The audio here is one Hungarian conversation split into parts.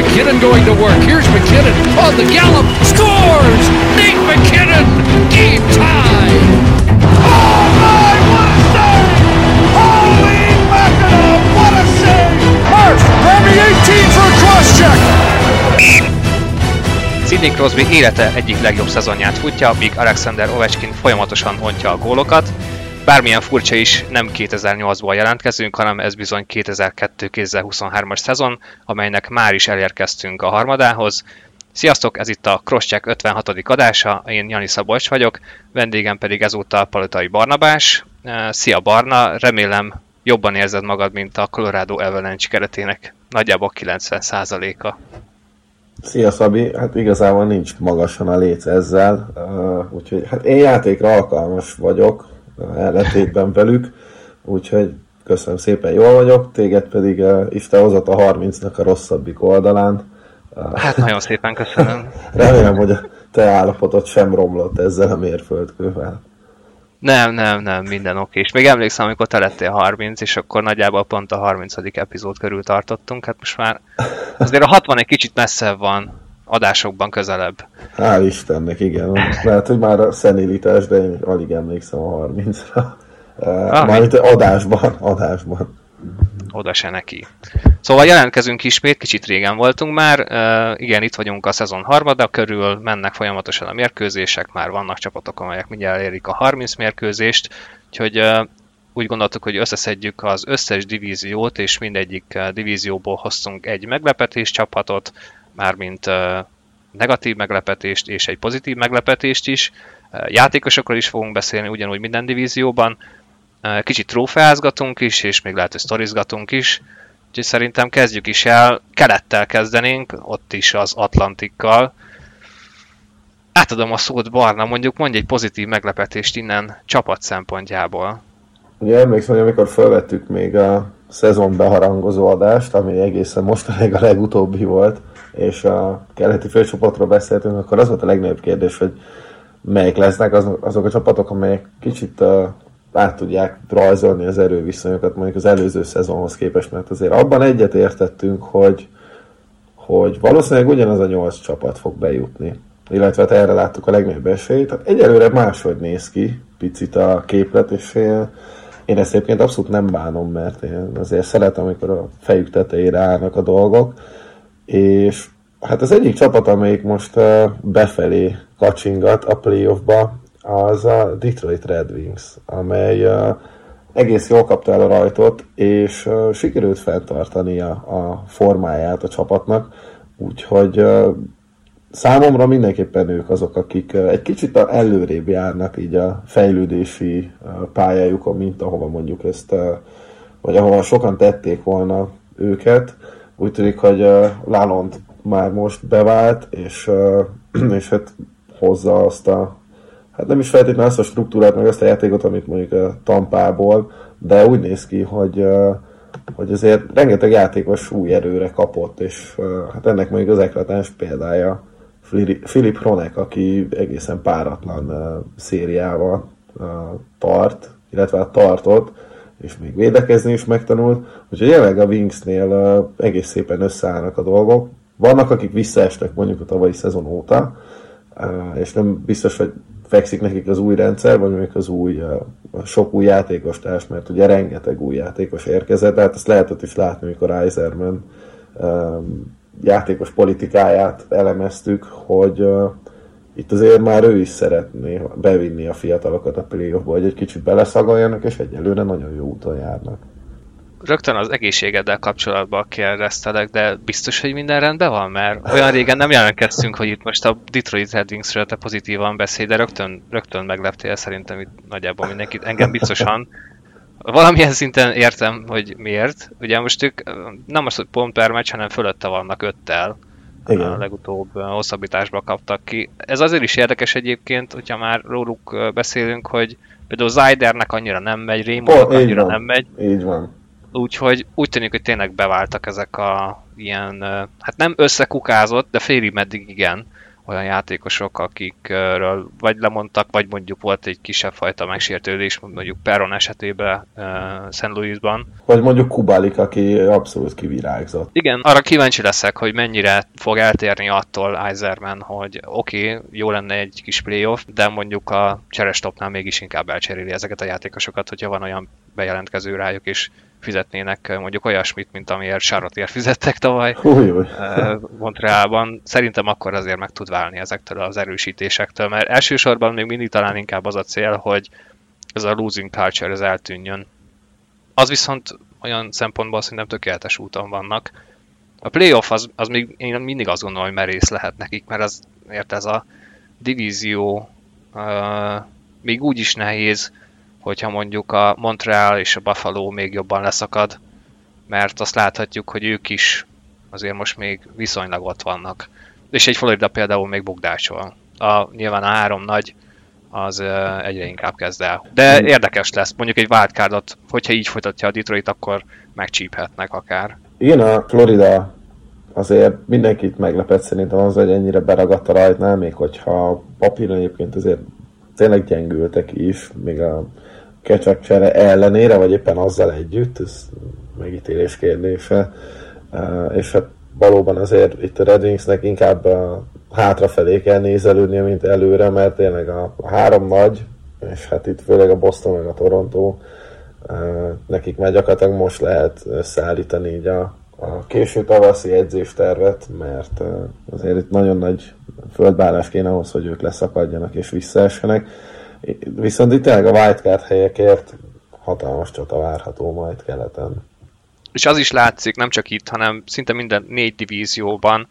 McKinnon going to work. Here's McKinnon on the gallop. Scores! Nate McKinnon! Game tie! Oh my, what a save! Holy mackerel, what a save! First, Randy 18 for a cross check! Sidney Crosby élete egyik legjobb szezonját futja, míg Alexander Ovechkin folyamatosan ontja a gólokat. Bármilyen furcsa is, nem 2008-ból jelentkezünk, hanem ez bizony 2022-2023-as szezon, amelynek már is elérkeztünk a harmadához. Sziasztok, ez itt a Cross Check 56. adása, én Jani Szabolcs vagyok, vendégem pedig ezúttal Palotai Barnabás. Szia Barna, remélem jobban érzed magad, mint a Colorado Avalanche keretének nagyjából 90%-a. Szia Szabi, hát igazából nincs magasan a léc ezzel, úgyhogy hát én játékra alkalmas vagyok, ellentétben velük, úgyhogy köszönöm szépen, jól vagyok, téged pedig Isten hozott a 30-nak a rosszabbik oldalán. Hát nagyon szépen köszönöm. Remélem, hogy a te állapotod sem romlott ezzel a mérföldkővel. Nem, minden oké. És még emlékszem, amikor te lettél 30, és akkor nagyjából pont a 30. epizód körül tartottunk, hát most már azért a 60 egy kicsit messzebb van, adásokban közelebb. Hál' Istennek, igen. Lehet, hogy már a szenilitás, de én alig emlékszem a 30-ra. Mármint adásban. Oda se neki. Szóval jelentkezünk ismét, kicsit régen voltunk már. Igen, itt vagyunk a szezon harmada körül, mennek folyamatosan a mérkőzések, már vannak csapatok, amelyek mindjárt elérik a 30 mérkőzést, úgyhogy úgy gondoltuk, hogy összeszedjük az összes divíziót, és mindegyik divízióból hoztunk egy meglepetés csapatot, mármint negatív meglepetést és egy pozitív meglepetést is. Játékosokról is fogunk beszélni ugyanúgy minden divízióban. Kicsit trófeázgatunk is, és még lehet, hogy sztorizgatunk is. Úgyhogy szerintem kezdjük is el. Kelettel kezdenénk, ott is az Atlantikkal. Átadom a szót Barna, mondj egy pozitív meglepetést innen csapat szempontjából. Ugye emlékszem, hogy amikor felvettük még a szezon beharangozó adást, ami egészen mostanáig a legutóbbi volt, és a keleti főcsoportról beszéltünk, akkor az volt a legnagyobb kérdés, hogy melyik lesznek azok a csapatok, amelyek kicsit át tudják rajzolni az erőviszonyokat mondjuk az előző szezonhoz képest, mert azért abban egyet értettünk, hogy valószínűleg ugyanaz a 8 csapat fog bejutni. Illetve hát erre láttuk a legnagyobb esélyt. Tehát egyelőre máshogy néz ki picit a képlet, és én ezt egyébként abszolút nem bánom, mert én azért szeretem, amikor a fejük tetejére állnak a dolgok, és hát az egyik csapat, amelyik most befelé kacsingat a playoffba, az a Detroit Red Wings, amely egész jól kapta el a rajtot, és sikerült fenntartani a formáját a csapatnak, úgyhogy számomra mindenképpen ők azok, akik egy kicsit előrébb járnak így a fejlődési pályájukon, mint ahova mondjuk ezt, vagy ahova sokan tették volna őket. Úgy tűnik, hogy Lalonde már most bevált, és hát hozza azt a, hát nem is feltétlenül azt a struktúrát, meg azt a játékot, amit mondjuk Tampából, de úgy néz ki, hogy azért rengeteg játékos új erőre kapott, és hát ennek mondjuk az eklatáns példája Filip Ronek, aki egészen páratlan szériával tart, illetve hát tartott, és még védekezni is megtanult, úgyhogy jelenleg a Wingsnél egész szépen összeállnak a dolgok. Vannak, akik visszaestek mondjuk a tavalyi szezon óta, és nem biztos, hogy fekszik nekik az új rendszer, vagy még az új, sok új játékostárs, mert ugye rengeteg új játékos érkezett, tehát ezt lehetett is látni, amikor Eiserman játékos politikáját elemeztük, hogy itt azért már ő is szeretné bevinni a fiatalokat a playoffba, hogy egy kicsit beleszagoljanak, és egyelőre nagyon jó úton járnak. Rögtön az egészségeddel kapcsolatban kérdeztelek, de biztos, hogy minden rendben van? Mert olyan régen nem jelentkeztünk, hogy itt most a Detroit Red Wingsről te pozitívan beszélj, de rögtön megleptél szerintem itt nagyjából mindenkit. Engem biztosan. Valamilyen szinten értem, hogy miért. Ugye most ők nem az, hogy pont per meccs, hanem fölötte vannak 5-tel. Igen. A legutóbb hosszabbításba kaptak ki. Ez azért is érdekes egyébként, hogyha már róluk beszélünk, hogy például Zidernek annyira nem megy, Raymondnak annyira nem megy. Így van. Úgyhogy úgy tűnik, hogy tényleg beváltak ezek a ilyen, hát nem összekukázott, de félig meddig igen, olyan játékosok, akikről vagy lemondtak, vagy mondjuk volt egy kisebb fajta megsértődés, mondjuk Perron esetében St. Louisban. Vagy mondjuk Kubalik, aki abszolút kivirágzott. Igen, arra kíváncsi leszek, hogy mennyire fog eltérni attól Eiserman, hogy oké, jó lenne egy kis playoff, de mondjuk a cserestopnál mégis inkább elcseréli ezeket a játékosokat, hogyha van olyan bejelentkező rájuk, és fizetnének mondjuk olyasmit, mint amiért Charlotteért fizettek tavaly Montrealban. Szerintem akkor azért meg tud válni ezektől az erősítésektől, mert elsősorban még mindig talán inkább az a cél, hogy ez a losing culture ez eltűnjön. Az viszont olyan szempontból szerintem tökéletes úton vannak. A playoff az még én mindig azt gondolom, hogy merész lehet nekik, mert ez a divízió még úgy is nehéz, hogyha mondjuk a Montreal és a Buffalo még jobban leszakad, mert azt láthatjuk, hogy ők is azért most még viszonylag ott vannak. És egy Florida például még bogdácsol. Nyilván a három nagy az egyre inkább kezd el. De érdekes lesz, mondjuk egy wildcardot, hogyha így folytatja a Detroit, akkor megcsíphetnek akár. Igen, a Florida azért mindenkit meglepett szerintem az, hogy ennyire beragadt rajtnál, még hogyha papíron egyébként azért tényleg gyengültek is, még a Kecsak csere ellenére, vagy éppen azzal együtt, ez megítélés kérdése. És hát valóban azért itt a Red Wingsnek inkább hátrafelé kell nézelődnie, mint előre, mert tényleg a három nagy, és hát itt főleg a Boston meg a Toronto, nekik már gyakorlatilag most lehet szállítani így a késő tavaszi edzéstervet, mert azért itt nagyon nagy földbárás kéne ahhoz, hogy ők leszakadjanak és visszaessenek. Viszont itt tényleg a wildcard helyekért hatalmas csata várható majd keleten. És az is látszik, nem csak itt, hanem szinte minden négy divízióban,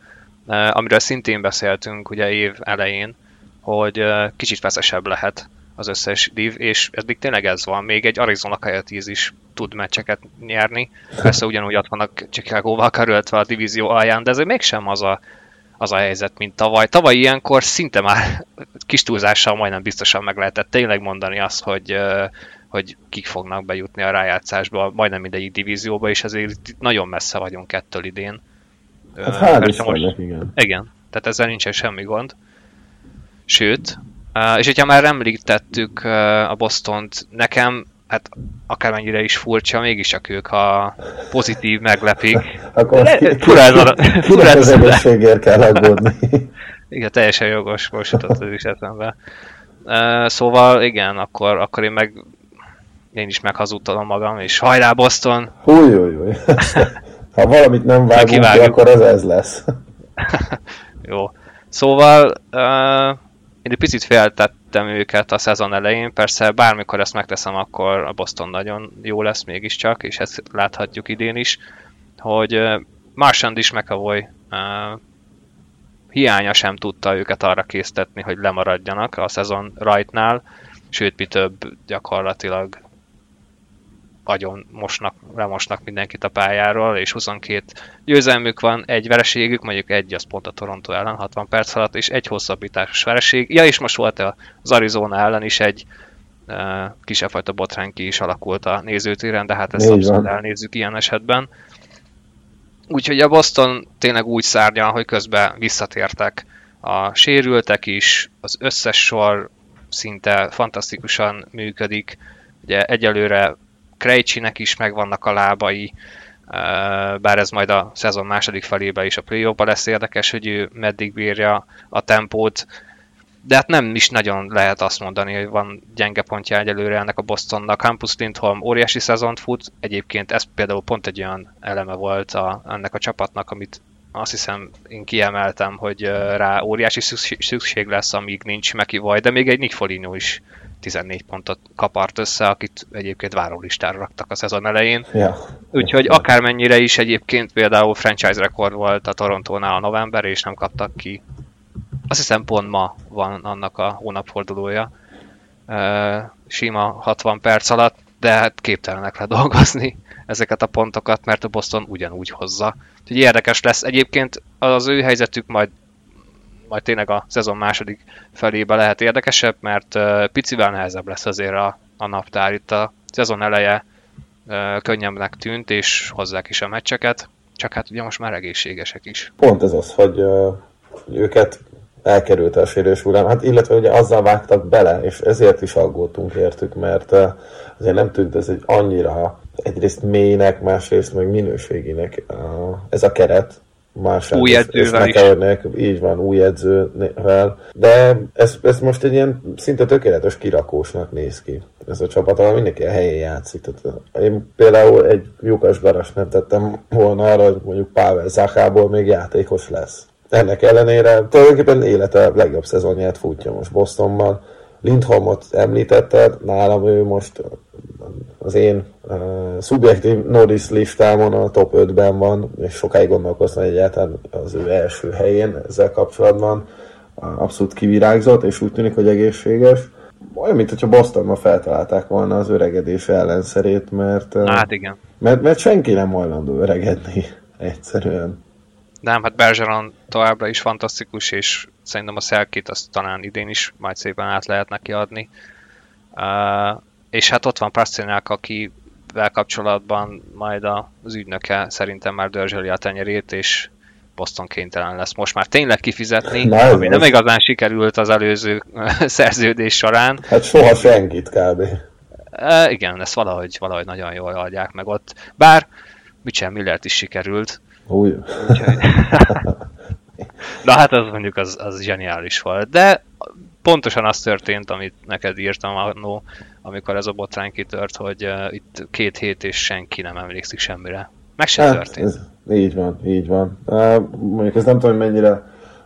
amiről szintén beszéltünk ugye év elején, hogy kicsit feszesebb lehet az összes div, és eddig tényleg ez van. Még egy Arizona Coyotes is tud meccseket nyerni. Persze ugyanúgy ott vannak Chicagóval körültve a divízió alján, de ez mégsem az a helyzet, mint tavaly. Tavaly ilyenkor szinte már kis túlzással majdnem biztosan meg lehetett tényleg mondani azt, hogy kik fognak bejutni a rájátszásba, majdnem mindegyik divízióba, és ezért nagyon messze vagyunk ettől idén. Hát is vannak, igen. Igen, tehát ezzel nincsen semmi gond. Sőt, és hogyha már említettük a Bostont, nekem hát akármennyire is furcsa, mégiscsak ők a pozitív meglepik. Akkor az egészségért kell aggódni. Igen, teljesen jogos, most jutott az is eszembe. Szóval igen, akkor én is meghazudtalom magam, és hajrá Boston! Hújjújjúj! Ha valamit nem vágunk ki, akkor ez lesz. Jó. Szóval én egy picit féltettem őket a szezon elején, persze bármikor ezt megteszem, akkor a Boston nagyon jó lesz mégiscsak, és ezt láthatjuk idén is, hogy Marchand is McAvoy hiánya sem tudta őket arra késztetni, hogy lemaradjanak a szezon rajtnál, sőt mi több gyakorlatilag agyon lemosnak mindenkit a pályáról, és 22 győzelmük van, egy vereségük, mondjuk egy az pont a Toronto ellen 60 perc alatt, és egy hosszabbításos vereség. Ja, és most volt az Arizona ellen is egy kisebb fajta botrány ki is alakult a nézőtéren, de hát ezt abszolút elnézzük ilyen esetben. Úgyhogy a Boston tényleg úgy szárnyal, hogy közben visszatértek a sérültek is, az összes sor szinte fantasztikusan működik. Ugye egyelőre Krejcinek is megvannak a lábai, bár ez majd a szezon második felébe is a playoffba lesz érdekes, hogy ő meddig bírja a tempót, de hát nem is nagyon lehet azt mondani, hogy van gyenge pontja egyelőre ennek a Bostonnak. Campus Lindholm óriási szezont fut, egyébként ez például pont egy olyan eleme volt ennek a csapatnak, amit azt hiszem én kiemeltem, hogy rá óriási szükség lesz, amíg nincs McAvoy, de még egy Nick Foligno is 14 pontot kapart össze, akit egyébként várólistára raktak a szezon elején. Yeah. Úgyhogy akármennyire is egyébként például franchise rekord volt a Torontónál a november, és nem kaptak ki. Azt hiszem pont ma van annak a hónapfordulója. Sima 60 perc alatt, de hát képtelenek ledolgozni ezeket a pontokat, mert a Boston ugyanúgy hozza. Úgyhogy érdekes lesz egyébként az ő helyzetük majd tényleg a szezon második felébe lehet érdekesebb, mert picivel nehezebb lesz azért a naptár. Itt a szezon eleje könnyebbnek tűnt, és hozzák is a meccseket, csak hát ugye most már egészségesek is. Pont ez az, hogy őket elkerülte a sérülés hullámát, illetve ugye azzal vágtak bele, és ezért is aggódtunk értük, mert azért nem tűnt ez egy annyira egyrészt mélynek, másrészt meg minőséginek ez a keret. Új edzővel is. Így van, új edzővel. De ez most egy ilyen szinte tökéletes kirakósnak néz ki. Ez a csapat, ahol mindenki a helyén játszik. Tehát én például egy lyukas garas nem tettem volna arra, hogy mondjuk Pavel Zahából még játékos lesz. Ennek ellenére tulajdonképpen élete legjobb szezonját futja most Bostonban. Lindholmot említetted, nálam ő most az én szubjektív Norris listámon a top 5-ben van, és sokáig gondolkoztam egyáltalán az ő első helyén ezzel kapcsolatban. Abszolút kivirágzott, és úgy tűnik, hogy egészséges. Olyan, mint hogyha Bostonban feltalálták volna az öregedés ellenszerét, mert, hát igen. Mert senki nem hajlandó öregedni egyszerűen. Nem, hát Bergeron továbbra is fantasztikus, és szerintem a szelkét azt talán idén is majd szépen át lehet neki adni. És hát ott van Pastrňák, akivel kapcsolatban majd az ügynöke szerintem már dörzsöli a tenyerét, és Boston kénytelen lesz most már tényleg kifizetni, ami nem igazán sikerült az előző szerződés során. Hát soha senkit kb. Igen, ezt valahogy nagyon jól adják meg ott. Bár Mitchell Millert is sikerült. Úgyhogy... Na hát az mondjuk az zseniális volt, de pontosan az történt, amit neked írtam annó, amikor ez a botrány kitört, hogy itt 2 hét és senki nem emlékszik semmire. Meg sem történt. Így van. Mondjuk ez nem tudom, hogy mennyire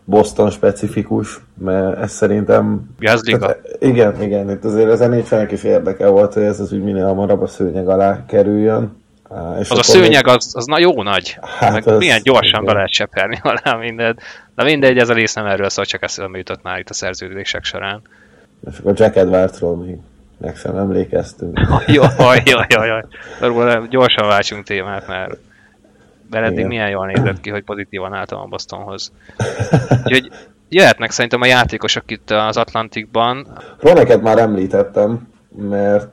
Boston specifikus, mert ez szerintem... Tehát, igen. Itt azért az NHL-nek is érdeke volt, hogy ez az ügy minél hamarabb a szőnyeg alá kerüljön. És az a szőnyeg, az jó nagy. Hát milyen gyorsan be lehet seperni alá mindent. Na mindegy, ez a rész nem erről szól, csak eszembe jutott már itt a szerződések során. És akkor Jack Edwardról még meg sem emlékeztünk. Jaj. Gyorsan váltsunk témát, mert eddig milyen jól nézett ki, hogy pozitívan álltam a Bostonhoz. Úgyhogy jöhetnek szerintem a játékosok itt az Atlantikban. Roneket már említettem, mert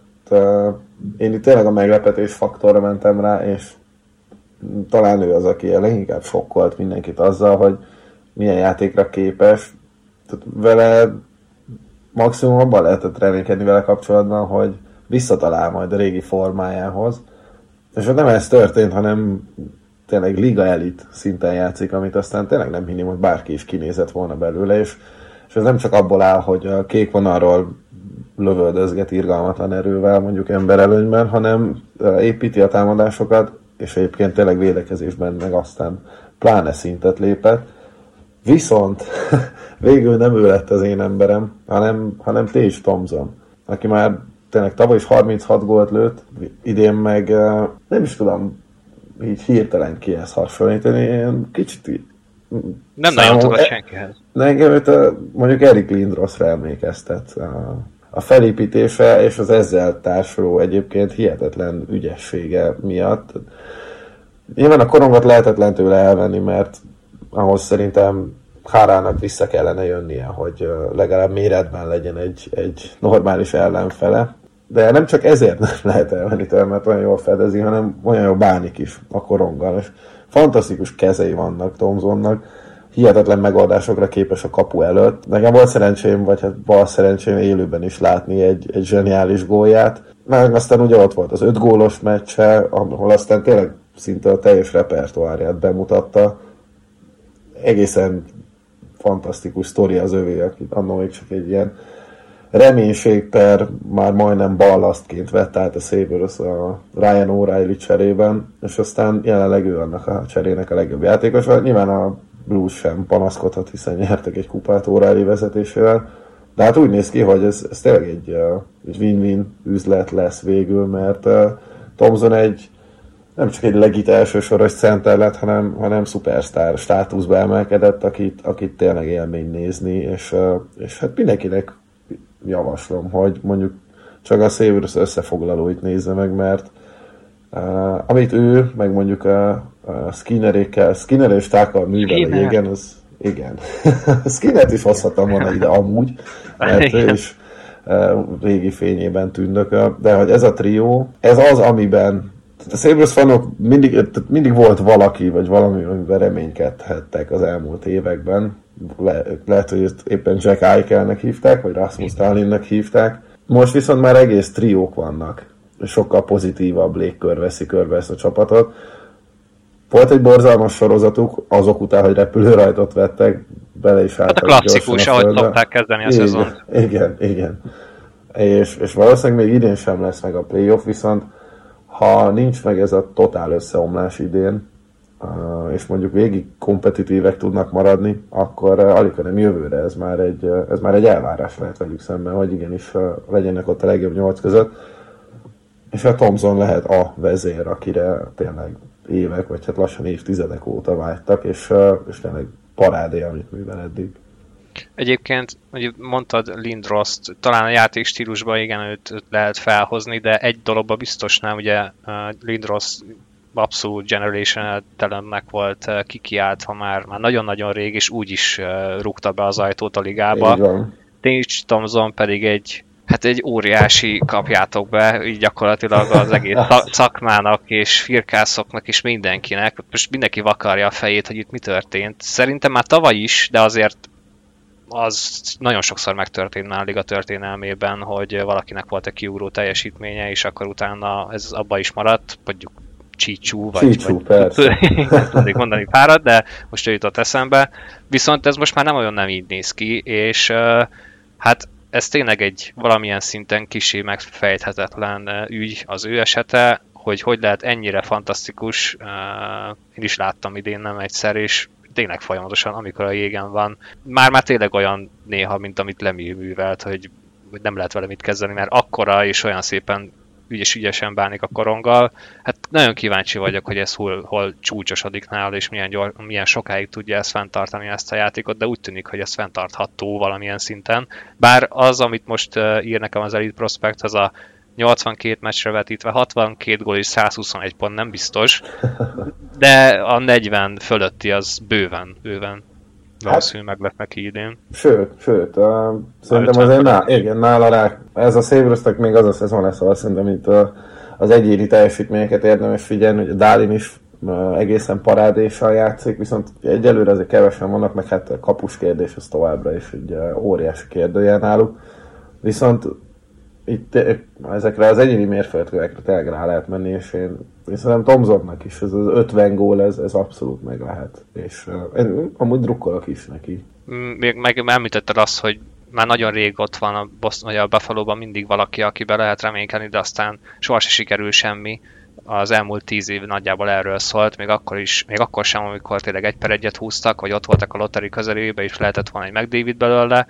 én itt tényleg a meglepetés faktorra mentem rá, és talán ő az, aki leginkább sokkolt mindenkit azzal, hogy milyen játékra képes. Tehát vele maximum abban lehetett reménykedni vele kapcsolatban, hogy visszatalál majd a régi formájához. És nem ez történt, hanem tényleg liga elit szinten játszik, amit aztán tényleg nem hinném, hogy bárki is kinézett volna belőle, és ez nem csak abból áll, hogy a kék vonalról lövöldözget irgalmatlan erővel mondjuk emberelőnyben, hanem építi a támadásokat, és egyébként tényleg védekezésben meg aztán pláne szintet lépett. Viszont végül nem ő lett az én emberem, hanem Tage Thompson, aki már tényleg tavaly is 36 gólt lőtt, idén meg nem is tudom így hirtelen kihez hasonlítani, én kicsit nem nagyon tudod senkihez. Engem őt mondjuk Erik Lindrosra emlékeztet a felépítése és az ezzel társuló egyébként hihetetlen ügyessége miatt. Nyilván a korongot lehetetlen tőle elvenni, mert ahhoz szerintem Hárának vissza kellene jönnie, hogy legalább méretben legyen egy normális ellenfele. De nem csak ezért nem lehet elvenni tőle, mert olyan jól fedezi, hanem olyan jól bánik is a koronggal. És fantasztikus kezei vannak Thompsonnak, hihetetlen megoldásokra képes a kapu előtt. Nekem volt szerencsém, vagy hát bal szerencsém élőben is látni egy zseniális gólját. Már aztán ugye ott volt az 5 gólos meccse, ahol aztán tényleg szinte a teljes repertoárját bemutatta. Egészen fantasztikus sztori az övé, aki annól még csak egy ilyen reménység per már majdnem ballasztként vett át a Sabres a Ryan O'Reilly cserében, és aztán jelenleg ő annak a cserének a legjobb játékos. Nyilván a Blues sem panaszkodhat, hiszen nyertek egy kupát O'Reilly vezetésével, de hát úgy néz ki, hogy ez tényleg egy win-win üzlet lesz végül, mert Thompson nem csak egy legit elsősoros center lett, hanem szupersztár státuszba emelkedett, akit tényleg élmény nézni, és hát mindenkinek javaslom, hogy mondjuk csak a Sabres összefoglalóit nézze meg, mert amit ő, meg mondjuk a Skinner és Tákkal művel, igen. Skinnert is hozhatom volna ide amúgy, mert ő is régi fényében tündököl, de hogy ez a trió, ez az, amiben a Sabres fanok mindig volt valaki, vagy valami, amiben reménykedhettek az elmúlt években, lehet, hogy ezt éppen Jack Eichel-nek hívták, vagy Rasmus Stalinnek hívták. Most viszont már egész triók vannak. Sokkal pozitívabb légkör veszi körbe ezt a csapatot. Volt egy borzalmas sorozatuk, azok után, hogy repülőrajtot vettek, bele is álltak gyorsan a földbe. Hát a klasszikus, ahogy szokták kezdeni a szezont. Igen, igen. És valószínűleg még idén sem lesz meg a playoff, viszont ha nincs meg ez a totál összeomlás idén, és mondjuk végig kompetitívek tudnak maradni, akkor alig nem jövőre ez már egy elvárás lehet velük szemben, hogy igenis legyenek ott a legjobb 8 között. És a Thomson lehet a vezér, akire tényleg évek, vagy hát lassan évtizedek óta vágytak, és tényleg parádé, amit művel eddig. Egyébként, hogy mondtad Lindrost, talán a játék stílusban igen, őt lehet felhozni, de egy dologban biztos nem, ugye Lindrost abszolút generation telemnek volt kikiált, ha már nagyon-nagyon rég, és úgy is rúgta be az ajtót a ligába. Tinch Thomson pedig egy óriási kapjátok be, így gyakorlatilag az egész szakmának és firkászoknak és mindenkinek. Most mindenki vakarja a fejét, hogy itt mi történt. Szerintem már tavaly is, de azért az nagyon sokszor megtörtént már a liga történelmében, hogy valakinek volt egy kiugró teljesítménye, és akkor utána ez abba is maradt, mondjuk Csícsú, vagy nem tudnék mondani párat, de most ő jutott eszembe. Viszont ez most már nem olyan nem így néz ki, és hát ez tényleg egy valamilyen szinten kicsi megfejthetetlen ügy az ő esete, hogy lehet ennyire fantasztikus, én is láttam idén nem egyszer, és tényleg folyamatosan, amikor a jégen van, már tényleg olyan néha, mint amit Lemieux művelt, hogy nem lehet vele mit kezdeni, mert akkora és olyan szépen ügyesen bánik a koronggal. Hát nagyon kíváncsi vagyok, hogy ez hol csúcsosodik nála, és milyen sokáig tudja ezt fenntartani, ezt a játékot, de úgy tűnik, hogy ez fenntartható valamilyen szinten. Bár az, amit most ír nekem az Elite Prospect, az a 82 meccsre vetítve 62 gól és 121 pont nem biztos, de a 40 fölötti az bőven. Valószínűleg meg lett neki idén. Sőt, szerintem azért nála rá, ez a Sabresnek még az a szezon lesz, ahol szerintem itt az egyéni teljesítményeket érdemes figyelni, hogy a Dálin is egészen parádéssal játszik, viszont egyelőre azért kevesen vannak, meg hát a kapus kérdés az továbbra is egy óriási kérdőjel náluk. Viszont itt ezekre az egyéni mérföldkövekre tényleg rá lehet menni, és én szerintem Thomsonnak is ez az 50 gól, ez abszolút meg lehet, és én amúgy drukkolok is neki. Még említetted azt, hogy már nagyon rég ott van a Boston, vagy a Buffalo-ban mindig valaki, akiben lehet reménykedni, de aztán sohasem sikerül semmi. Az elmúlt 10 év nagyjából erről szólt, még akkor sem, amikor tényleg 1-1 húztak, vagy ott voltak a lottery közelébe, és lehetett volna egy McDavid belőle.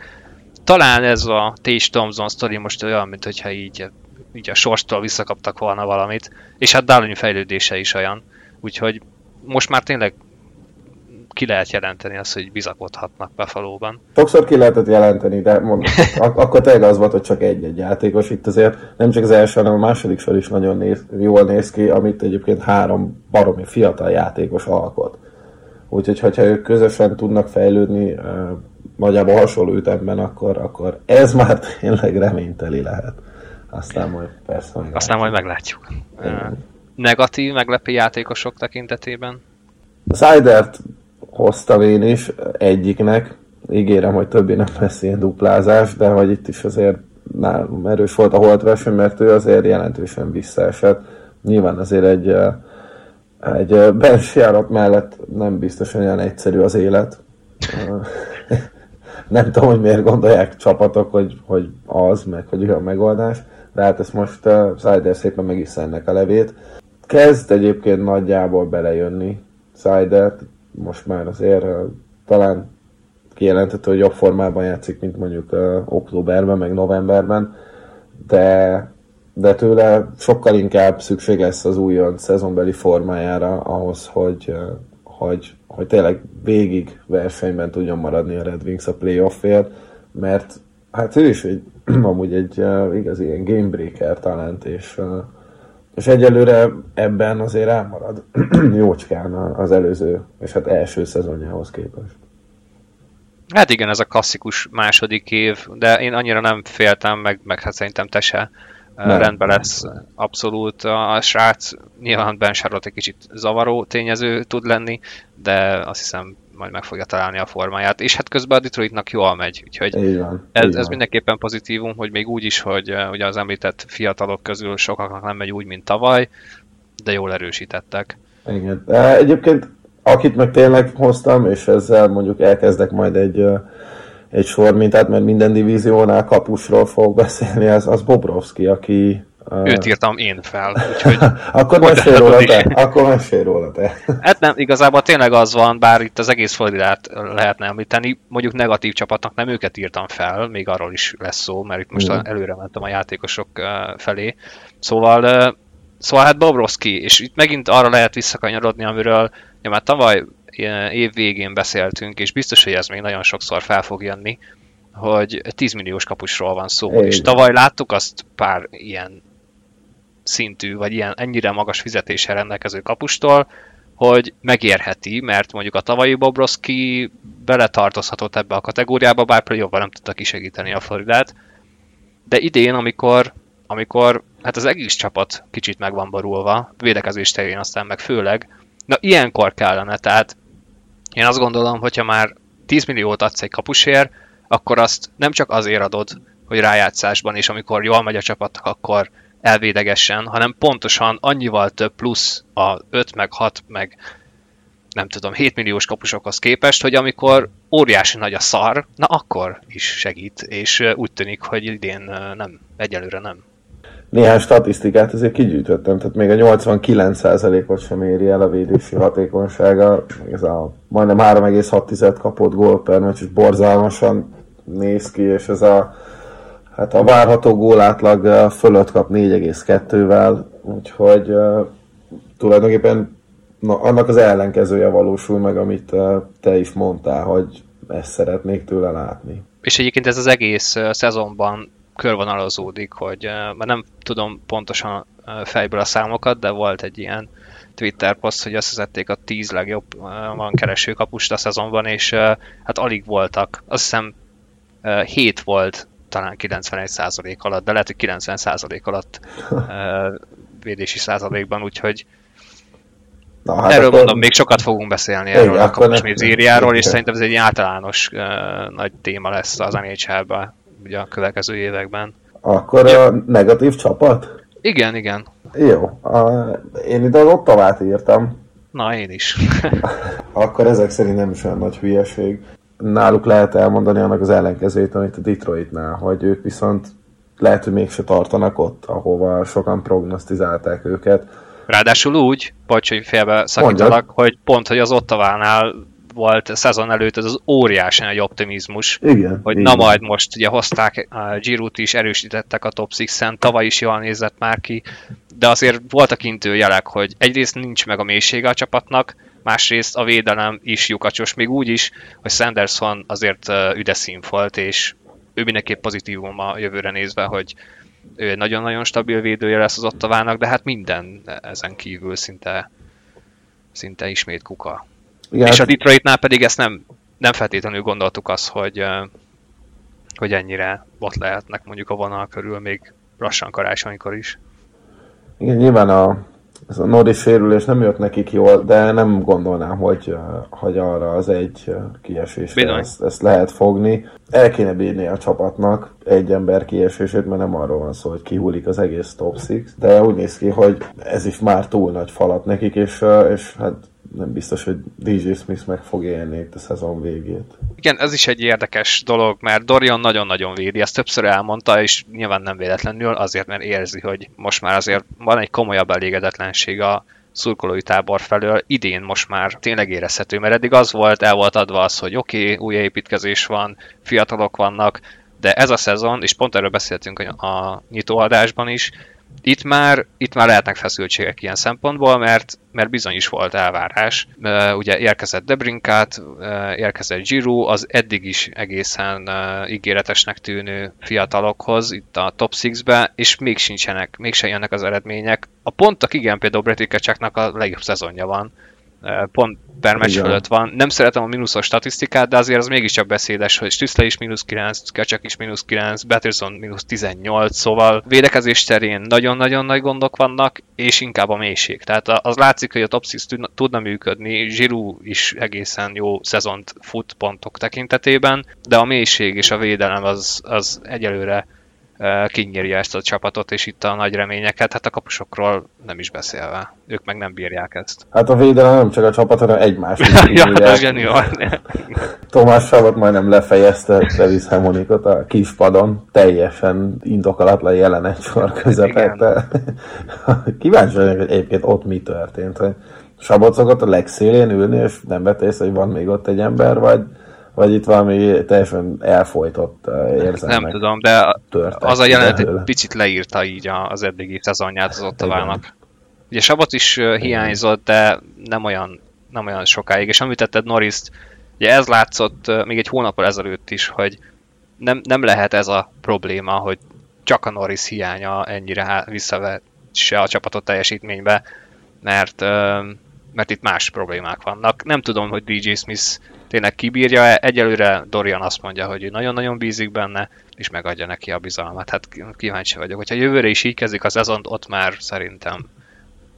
Talán ez a Tinch Thomson sztori most olyan, mintha így a sorstól visszakaptak volna valamit, és hát Dálony fejlődése is olyan, úgyhogy most már tényleg ki lehet jelenteni azt, hogy bizakodhatnak Buffalóban. Sokszor ki lehetett jelenteni, de mondom, akkor tényleg az volt, hogy csak egy-egy játékos, itt azért nem csak az első, hanem a második sor is nagyon jól néz ki, amit egyébként 3 baromi fiatal játékos alkot. Úgyhogy, hogyha ők közösen tudnak fejlődni, nagyjából hasonló ütemben, akkor ez már tényleg reményteli lehet. Aztán majd meglátjuk. Negatív, meglepő játékosok tekintetében? Sidert hoztam én is egyiknek. Ígérem, hogy többé nem lesz ilyen duplázás, de hogy itt is azért nálam erős volt a holtverseny, mert ő azért jelentősen visszaesett. Nyilván azért egy benchjárat mellett nem biztosan olyan egyszerű az élet. Nem tudom, hogy miért gondolják csapatok, hogy az, meg hogy olyan megoldás, de hát ezt most Sider szépen megissza ennek a levét. Kezd egyébként nagyjából belejönni Sider, most már azért talán kijelenthető, hogy jobb formában játszik, mint mondjuk októberben, meg novemberben, de tőle sokkal inkább szükség lesz az újon szezonbeli formájára ahhoz, hogy tényleg végig versenyben tudjon maradni a Red Wings a playoffért, mert hát ő is amúgy egy igazi ilyen gamebreaker talent, és egyelőre ebben azért elmarad jócskán az előző, és hát első szezonjához képest. Hát igen, ez a klasszikus második év, de én annyira nem féltem, meg hát szerintem te se. Rendben lesz, abszolút a srác, nyilván Ben Charlotte egy kicsit zavaró tényező tud lenni, de azt hiszem majd meg fogja találni a formáját. És hát közben a Detroitnak jól megy, úgyhogy ez mindenképpen pozitívum, hogy még úgy is, hogy ugye az említett fiatalok közül sokaknak nem megy úgy, mint tavaly, de jól erősítettek. Igen. Egyébként akit meg tényleg hoztam, és ezzel mondjuk elkezdek majd egy sor mintát, mert minden divíziónál kapusról fog beszélni, az Bobrovski, aki... Őt írtam én fel, úgyhogy... Akkor mesélj róla te. Hát nem, igazából tényleg az van, bár itt az egész Floridát lehetne említeni, mondjuk negatív csapatnak nem őket írtam fel, még arról is lesz szó, mert itt most előre mentem a játékosok felé. Szóval hát Bobrovski, és itt megint arra lehet visszakanyarodni, amiről már tavaly év végén beszéltünk, és biztos, hogy ez még nagyon sokszor fel fog jönni, hogy 10 milliós kapusról van szó. Igen. És tavaly láttuk azt pár ilyen szintű, vagy ilyen ennyire magas fizetéssel rendelkező kapustól, hogy megérheti, mert mondjuk a tavalyi Bobrovski beletartozhatott ebbe a kategóriába, bár jobban nem tudta kisegíteni a Floridát. De idén, amikor hát az egész csapat kicsit meg van borulva, védekezés terén aztán meg főleg, na ilyenkor kellene, tehát én azt gondolom, hogyha már 10 milliót adsz egy kapusért, akkor azt nem csak azért adod, hogy rájátszásban és amikor jól megy a csapatnak, akkor elvédegessen, hanem pontosan annyival több plusz a 5 meg 6 meg nem tudom, 7 milliós kapusokhoz képest, hogy amikor óriási nagy a szar, na akkor is segít, és úgy tűnik, hogy idén nem, egyelőre nem. Néhány statisztikát azért kigyűjtöttem, tehát még a 89%-ot sem éri el a védési hatékonysága, ez a majdnem 3,6 kapott gól per meccs, és borzalmasan néz ki, és ez a várható gólátlag fölött kap 4,2-vel, úgyhogy tulajdonképpen annak az ellenkezője valósul meg, amit te is mondtál, hogy ezt szeretnék tőle látni. És egyébként ez az egész szezonban körvonalazódik, hogy már nem tudom pontosan fejből a számokat, de volt egy ilyen Twitter poszt, hogy összeszedték a 10 legjobb van kereső kapust a szezonban, és hát alig voltak. Azt hiszem 7 volt talán 91% alatt, de lehet, hogy 90% alatt védési százalékban, úgyhogy hát erről mondom, még sokat fogunk beszélni erről a kapusmizériáról, és szerintem ez egy általános nagy téma lesz az NHL-ben ugye a következő években. Akkor ugye a negatív csapat? Igen, igen. Jó. Én ide az Ottavát írtam. Na, én is. Akkor ezek szerint nem is olyan nagy hülyeség. Náluk lehet elmondani annak az ellenkezőjét, amit a Detroitnál, hogy ők viszont lehet, hogy mégse tartanak ott, ahova sokan prognosztizálták őket. Ráadásul úgy, bocs, hogy félbe szakítalak, hogy pont, hogy az Ottavánál volt szezon előtt ez az óriási nagy optimizmus, igen, hogy igen. Na majd most ugye hozták a Girout is, erősítettek a Top 6-en, tavaly is jól nézett már ki, de azért voltak intőjelek, hogy egyrészt nincs meg a mélysége a csapatnak, másrészt a védelem is lyukacsos, még úgy is, hogy Sanderson azért üde színfolt, és ő mindenképp pozitívum a jövőre nézve, hogy ő nagyon-nagyon stabil védője lesz az Ottavának, de hát minden ezen kívül szinte ismét kuka. Igen. És a Detroitnál pedig ezt nem feltétlenül gondoltuk azt, hogy ennyire ott lehetnek mondjuk a vonal körül, még lassan karácsonykor is. Igen, nyilván ez a Norris sérülés nem jött nekik jól, de nem gondolnám, hogy arra az egy kiesésre ezt lehet fogni. El kéne bírni a csapatnak egy ember kiesését, mert nem arról van szó, hogy kihullik az egész top 6, de úgy néz ki, hogy ez is már túl nagy falat nekik, és hát nem biztos, hogy DJ Smith meg fog élni itt a szezon végét. Igen, ez is egy érdekes dolog, mert Dorian nagyon-nagyon védi, ezt többször elmondta, és nyilván nem véletlenül, azért, mert érzi, hogy most már azért van egy komolyabb elégedetlenség a szurkolói tábor felől, idén most már tényleg érezhető, mert eddig az volt, el volt adva az, hogy oké, újjáépítkezés van, fiatalok vannak, de ez a szezon, és pont erről beszéltünk a nyitóadásban is, itt már lehetnek feszültségek ilyen szempontból, mert bizony is volt elvárás. Ugye érkezett Debrinkát, érkezett Giroux, az eddig is egészen ígéretesnek tűnő fiatalokhoz itt a top 6-be, és mégsem jönnek az eredmények. A pontok igen, például Kecsáknak a legjobb szezonja van, pont per meccs fölött van. Nem szeretem a mínuszos statisztikát, de azért az mégiscsak beszédes, hogy Stützle is mínusz 9, Kecsak is mínusz 9, Batterson mínusz 18, szóval védekezés terén nagyon-nagyon nagy gondok vannak, és inkább a mélység. Tehát az látszik, hogy a top 6 tudna működni, Giroux is egészen jó szezont fut pontok tekintetében, de a mélység és a védelem az egyelőre kinyírja ezt a csapatot, és itt a nagy reményeket, hát a kapusokról nem is beszélve. Ők meg nem bírják ezt. Hát a védelem nem csak a csapat, hanem egymást is kinyírják. Ja, Tomás Csabat majdnem lefejezte Lewis Hamonikot a kispadon, teljesen indokolatlan jelenet sor közepette. Kíváncsi vagyok, hogy egyébként ott mi történt. Csabat szokott a legszélén ülni, és nem vett észre, hogy van még ott egy ember, vagy itt valami teljesen elfojtott érzelmek. Nem tudom, de az a jelenet egy picit leírta így az eddigi szezonját az Ottavának. Ugye Sabat is hiányzott, de nem olyan sokáig, és említetted Norrist, ugye ez látszott még egy hónappal ezelőtt is, hogy nem lehet ez a probléma, hogy csak a Norris hiánya ennyire visszavesse a csapatot teljesítménybe, mert itt más problémák vannak. Nem tudom, hogy DJ Smith tényleg kibírja, egyelőre Dorian azt mondja, hogy ő nagyon-nagyon bízik benne, és megadja neki a bizalmat. Hát kíváncsi vagyok. Hogyha jövőre is így kezdik az szezont, ott már szerintem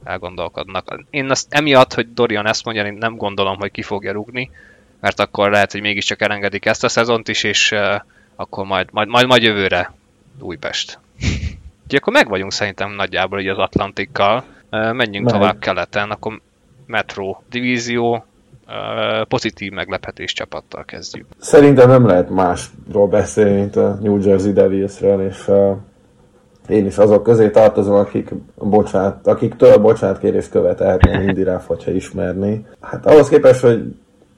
elgondolkodnak. Én azt emiatt, hogy Dorian ezt mondja, én nem gondolom, hogy ki fogja rúgni, mert akkor lehet, hogy mégiscsak elengedik ezt a szezont is, és akkor majd jövőre Újpest. Úgyhogy akkor megvagyunk szerintem nagyjából így az Atlantikkal. Menjünk tovább keleten, akkor Metro divízió, pozitív meglepetés csapattal kezdjük. Szerintem nem lehet másról beszélni, mint a New Jersey Devilsről, és én is azok közé tartozom, akiktől bocsánatkérést követelhetném Indirát, hogyha ismerni. Hát ahhoz képest, hogy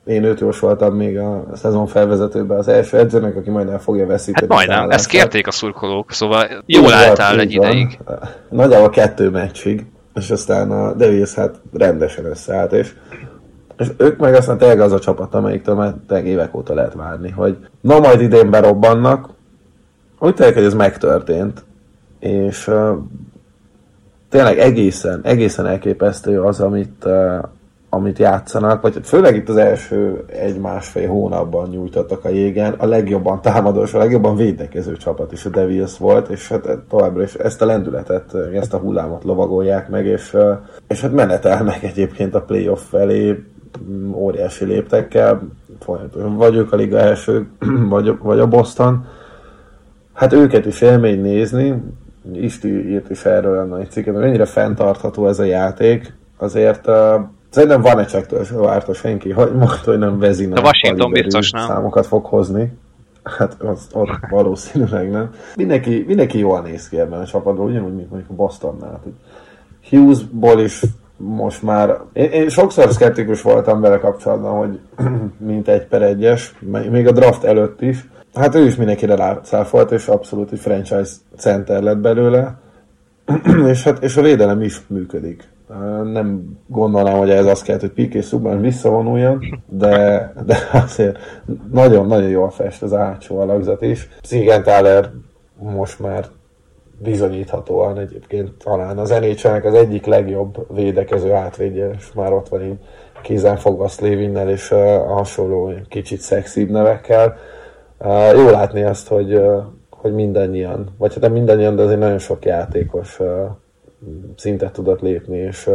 én őt jósoltam még a szezon felvezetőben az első edzőnek, aki majdnem fogja veszíteni. Hát majdnem, ezt kérték a szurkolók, szóval jól álltál egy ideig. Nagyjából 2 meccsig, és aztán a Devils hát rendesen összeállt, és ők meg aztán tényleg az a csapat, amelyiktől már tényleg évek óta lehet várni, hogy na majd idén berobbannak, úgy tényleg, hogy ez megtörtént, és tényleg egészen elképesztő az, amit játszanak, vagy főleg itt az első 1-1,5 hónapban nyújtottak a jégen, a legjobban támadós, a legjobban védekező csapat is a Devils volt, és hát továbbra is ezt a lendületet, ezt a hullámot lovagolják meg, és hát menetelnek egyébként a playoff felé óriási léptekkel, vagy ők a liga elsők, vagy a Boston. Hát őket is élmény nézni, Isti írt is erről a nagy cikket, hogy mennyire fenntartható ez a játék, azért szerintem van egy csektől se várta senki, hogy mondta, hogy nem Vezina számokat fog hozni. Hát ott valószínűleg nem. Mindenki jól néz ki ebben a csapatban, ugyanúgy, mint mondjuk a Bostonnál. Hughesból is most már... Én sokszor szkeptikus voltam vele kapcsolatban, hogy mint 1/1-es, még a draft előtt is. Hát ő is mindenkire rácáfolt, és abszolút egy franchise center lett belőle. és a védelem is működik. Nem gondolnám, hogy ez azt kell, hogy Piqué Subban visszavonuljon, de azért nagyon-nagyon jól fest az hátsó alakzat is. Siegenthaler most már bizonyíthatóan egyébként talán az NHL-nek az egyik legjobb védekező átvédje, és már ott van így kézenfogva Slavin-nel és hasonló kicsit szexibb nevekkel. Jó látni azt, hogy mindannyian, vagy hát nem mindannyian, de azért nagyon sok játékos szintet tudott lépni, és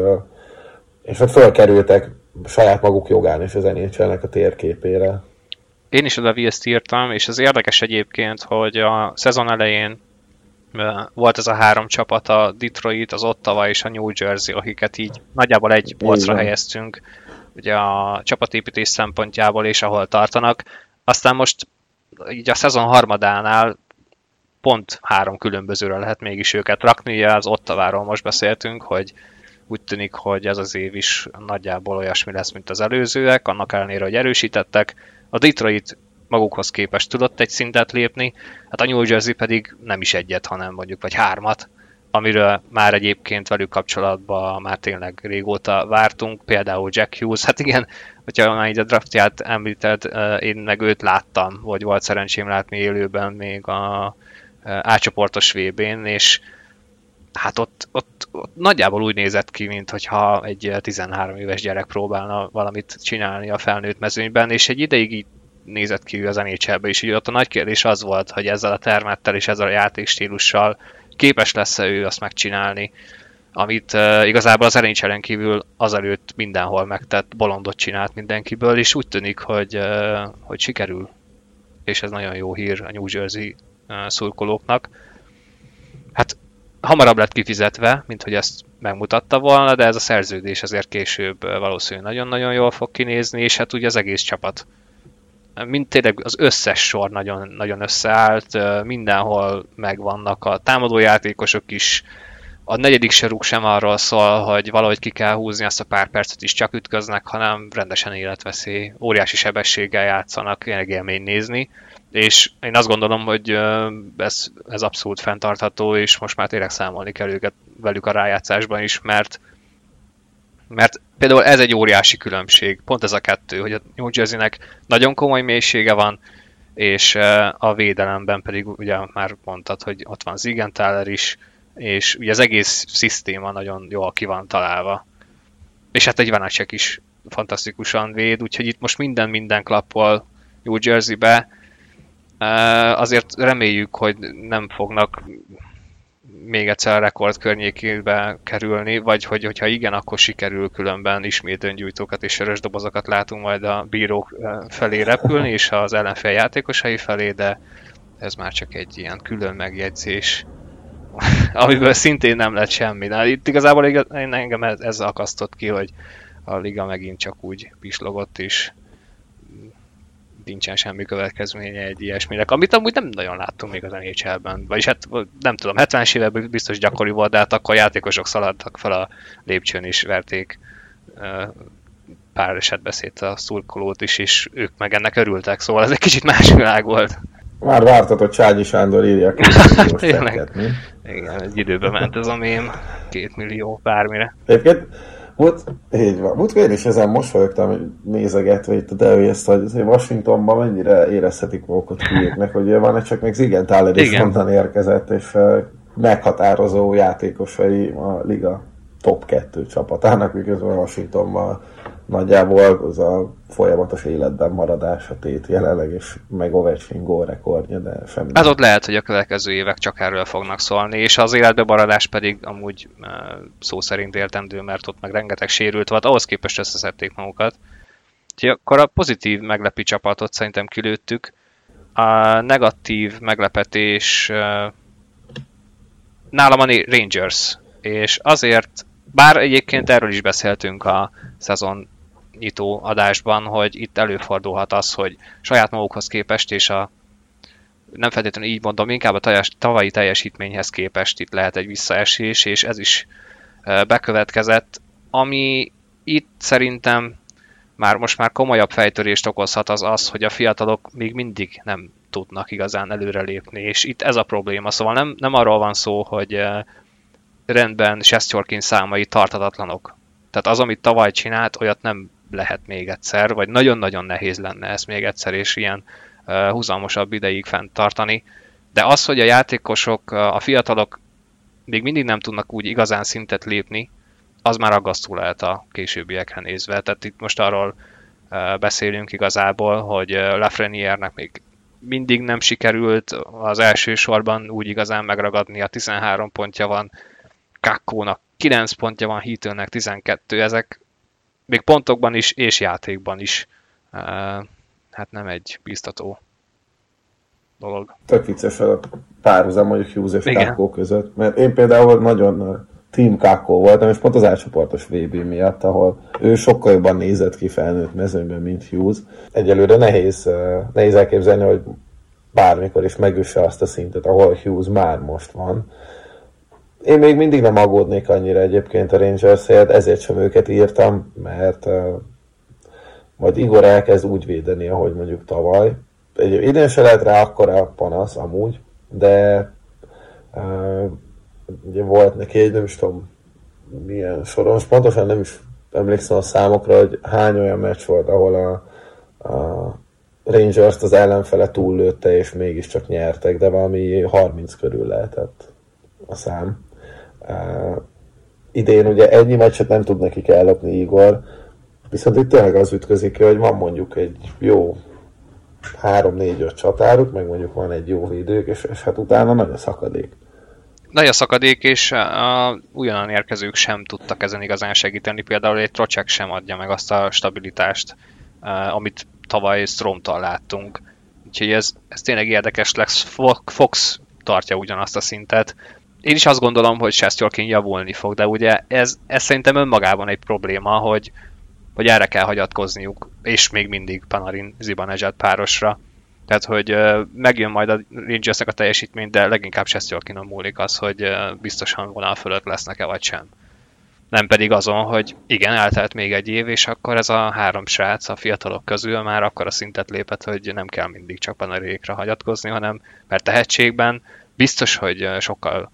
hát fölkerültek saját maguk jogán és az NHL-nek a térképére. Én is oda VST írtam, és az érdekes egyébként, hogy a szezon elején volt ez a 3 csapat, a Detroit, az Ottawa és a New Jersey, akiket így nagyjából egy polcra helyeztünk, ugye a csapatépítés szempontjából és ahol tartanak. Aztán most így a szezon harmadánál pont 3 különbözőre lehet mégis őket rakni, az Ottaváról most beszéltünk, hogy úgy tűnik, hogy ez az év is nagyjából olyasmi lesz, mint az előzőek, annak ellenére, hogy erősítettek. A Detroit magukhoz képest tudott egy szintet lépni, hát a New Jersey pedig nem is egyet, hanem mondjuk vagy 3-at, amiről már egyébként velük kapcsolatban már tényleg régóta vártunk, például Jack Hughes, hát igen, hogyha már így a draftját említed, én meg őt láttam, vagy volt szerencsém látni élőben még a A csoportos VB-n, és hát ott nagyjából úgy nézett ki, mintha egy 13 éves gyerek próbálna valamit csinálni a felnőtt mezőnyben, és egy ideig így nézett ki az NHL-be is. Így ott a nagy kérdés az volt, hogy ezzel a termettel és ezzel a játékstílussal képes lesz-e ő azt megcsinálni, amit igazából az NHL-en kívül azelőtt mindenhol megtett, bolondot csinált mindenkiből, és úgy tűnik, hogy sikerül. És ez nagyon jó hír a New Jersey szurkolóknak. Hát hamarabb lett kifizetve, mint hogy ezt megmutatta volna, de ez a szerződés azért később valószínűleg nagyon-nagyon jól fog kinézni, és hát ugye az egész csapat. Mind tényleg az összes sor nagyon-nagyon összeállt, mindenhol megvannak a támadójátékosok is, a negyedik soruk sem arról szól, hogy valahogy ki kell húzni azt a pár percet is, csak ütköznek, hanem rendesen életveszély, óriási sebességgel játszanak, élmény nézni. És én azt gondolom, hogy ez abszolút fenntartható, és most már tényleg számolni kell őket velük a rájátszásban is, mert például ez egy óriási különbség, pont ez a kettő, hogy a New Jersey-nek nagyon komoly mélysége van, és a védelemben pedig ugye már mondtad, hogy ott van Ziegenthaler is, és ugye az egész szisztéma nagyon jól ki van találva. És hát egy Vanacek is fantasztikusan véd, úgyhogy itt most minden klappol New Jersey-be. Azért reméljük, hogy nem fognak még egyszer a rekord környékébe kerülni, vagy hogyha igen, akkor sikerül, különben ismét öngyújtókat és sörös dobozokat látunk majd a bírók felé repülni, és az ellenfél játékosai felé, de ez már csak egy ilyen külön megjegyzés, amiből szintén nem lett semmi. Na, itt igazából engem ez akasztott ki, hogy a liga megint csak úgy pislogott, és nincsen semmi következménye egy ilyesminek, amit amúgy nem nagyon láttunk még az NHL-ben. Vagyis hát nem tudom, 70-es években biztos gyakori volt, de hát akkor a játékosok szaladtak fel a lépcsőn és verték pár esetbeszédte a szurkolót is, és ők meg ennek örültek, szóval ez egy kicsit más világ volt. Már vártad, hogy Cságyi Sándor írja ki. Tényleg. Igen, egy időben ment ez a mém. 2 millió bármire. Egyébként múlt én is ezen mosolyogtam, nézegetve itt a Devils, hogy Washingtonban mennyire érezhetik magukat hülyéknek, hogy van, csak még Ziegenthaler is honnan érkezett, és meghatározó játékosai a liga top 2 csapatának, miközben Washingtonban nagyjából az a folyamatos életben maradás a tét jelenleg, és meg Ovechkin gólrekordja, de semmi. Hát ott lehet, hogy a következő évek csak erről fognak szólni, és az életben maradás pedig amúgy szó szerint értendő, mert ott meg rengeteg sérült volt, ahhoz képest összeszedték magukat. Úgyhogy akkor a pozitív meglepi csapatot szerintem kilőttük. A negatív meglepetés nálam a Rangers, és azért, bár egyébként erről is beszéltünk a szezon nyitó adásban, hogy itt előfordulhat az, hogy saját magukhoz képest, és nem feltétlenül így mondom, inkább a tavalyi teljesítményhez képest itt lehet egy visszaesés, és ez is bekövetkezett, ami itt szerintem most már komolyabb fejtörést okozhat az, hogy a fiatalok még mindig nem tudnak igazán előrelépni, és itt ez a probléma, szóval nem arról van szó, hogy rendben Shesterkin számai tarthatatlanok. Tehát az, amit tavaly csinált, olyat nem lehet még egyszer, vagy nagyon-nagyon nehéz lenne ezt még egyszer, és ilyen húzamosabb ideig fenntartani. De az, hogy a játékosok, a fiatalok még mindig nem tudnak úgy igazán szintet lépni, az már aggasztó lehet a későbbiekre nézve. Tehát itt most arról beszélünk igazából, hogy Lafrenierenek még mindig nem sikerült az első sorban úgy igazán megragadni, a 13 pontja van, Kakónak 9 pontja van, Heatonnek 12, ezek még pontokban is, és játékban is. Hát nem egy biztató dolog. Tök vicces a párhuzam mondjuk Hughes és Kakó között, mert én például nagyon team Kakó voltam, és pont az átcsoportos VB miatt, ahol ő sokkal jobban nézett ki felnőtt mezőnyben, mint Hughes. Egyelőre nehéz elképzelni, hogy bármikor is megüsse azt a szintet, ahol Hughes már most van. Én még mindig nem aggódnék annyira egyébként a Rangersért, ezért sem őket írtam, mert majd Igor elkezd úgy védeni, ahogy mondjuk tavaly. Egyébként idén se lehet rá akkora panasz amúgy, de ugye volt neki egy, nem is tudom milyen soron, most pontosan nem is emlékszem a számokra, hogy hány olyan meccs volt, ahol a Rangers-t az ellenfele túllőtte, és mégiscsak nyertek, de valami 30 körül lehetett a szám. Idén ugye ennyi meccset nem tud nekik ellopni Igor, viszont itt tényleg az ütközik ki, hogy van mondjuk egy jó 3-4-5 csatáruk, meg mondjuk van egy jó védők, és hát utána nagy a szakadék. Nagy a szakadék, és a újonnan érkezők sem tudtak ezen igazán segíteni, például egy Trocsek sem adja meg azt a stabilitást, amit tavaly Stromtól láttunk. Úgyhogy ez tényleg érdekes lesz, Fox tartja ugyanazt a szintet. Én is azt gondolom, hogy Shesterkin javulni fog, de ugye ez szerintem önmagában egy probléma, hogy erre kell hagyatkozniuk, és még mindig Panarin-Zibanejad párosra. Tehát, hogy megjön majd a Rangersnek a teljesítmény, de leginkább Shesterkinon múlik az, hogy biztosan vonal fölött lesznek-e vagy sem. Nem pedig azon, hogy igen, eltelt még egy év, és akkor ez a három srác a fiatalok közül már akkor a szintet lépett, hogy nem kell mindig csak Panarinra hagyatkozni, hanem mert tehetségben biztos, hogy sokkal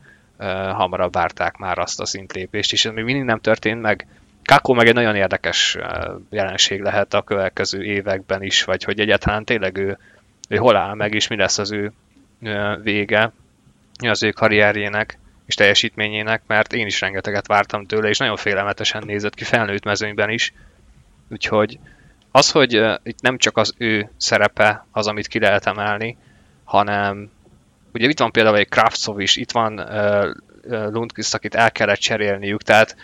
hamarabb várták már azt a szintlépést, és ez még mindig nem történt meg. Kakó meg egy nagyon érdekes jelenség lehet a következő években is, vagy hogy egyáltalán tényleg ő hol áll meg, és mi lesz az ő vége, az ő karrierjének és teljesítményének, mert én is rengeteget vártam tőle, és nagyon félelmetesen nézett ki felnőtt mezőnyben is. Úgyhogy az, hogy itt nem csak az ő szerepe az, amit ki lehet emelni, hanem ugye itt van például egy Kravtsov is, itt van Lundqvist, akit el kellett cserélniük, tehát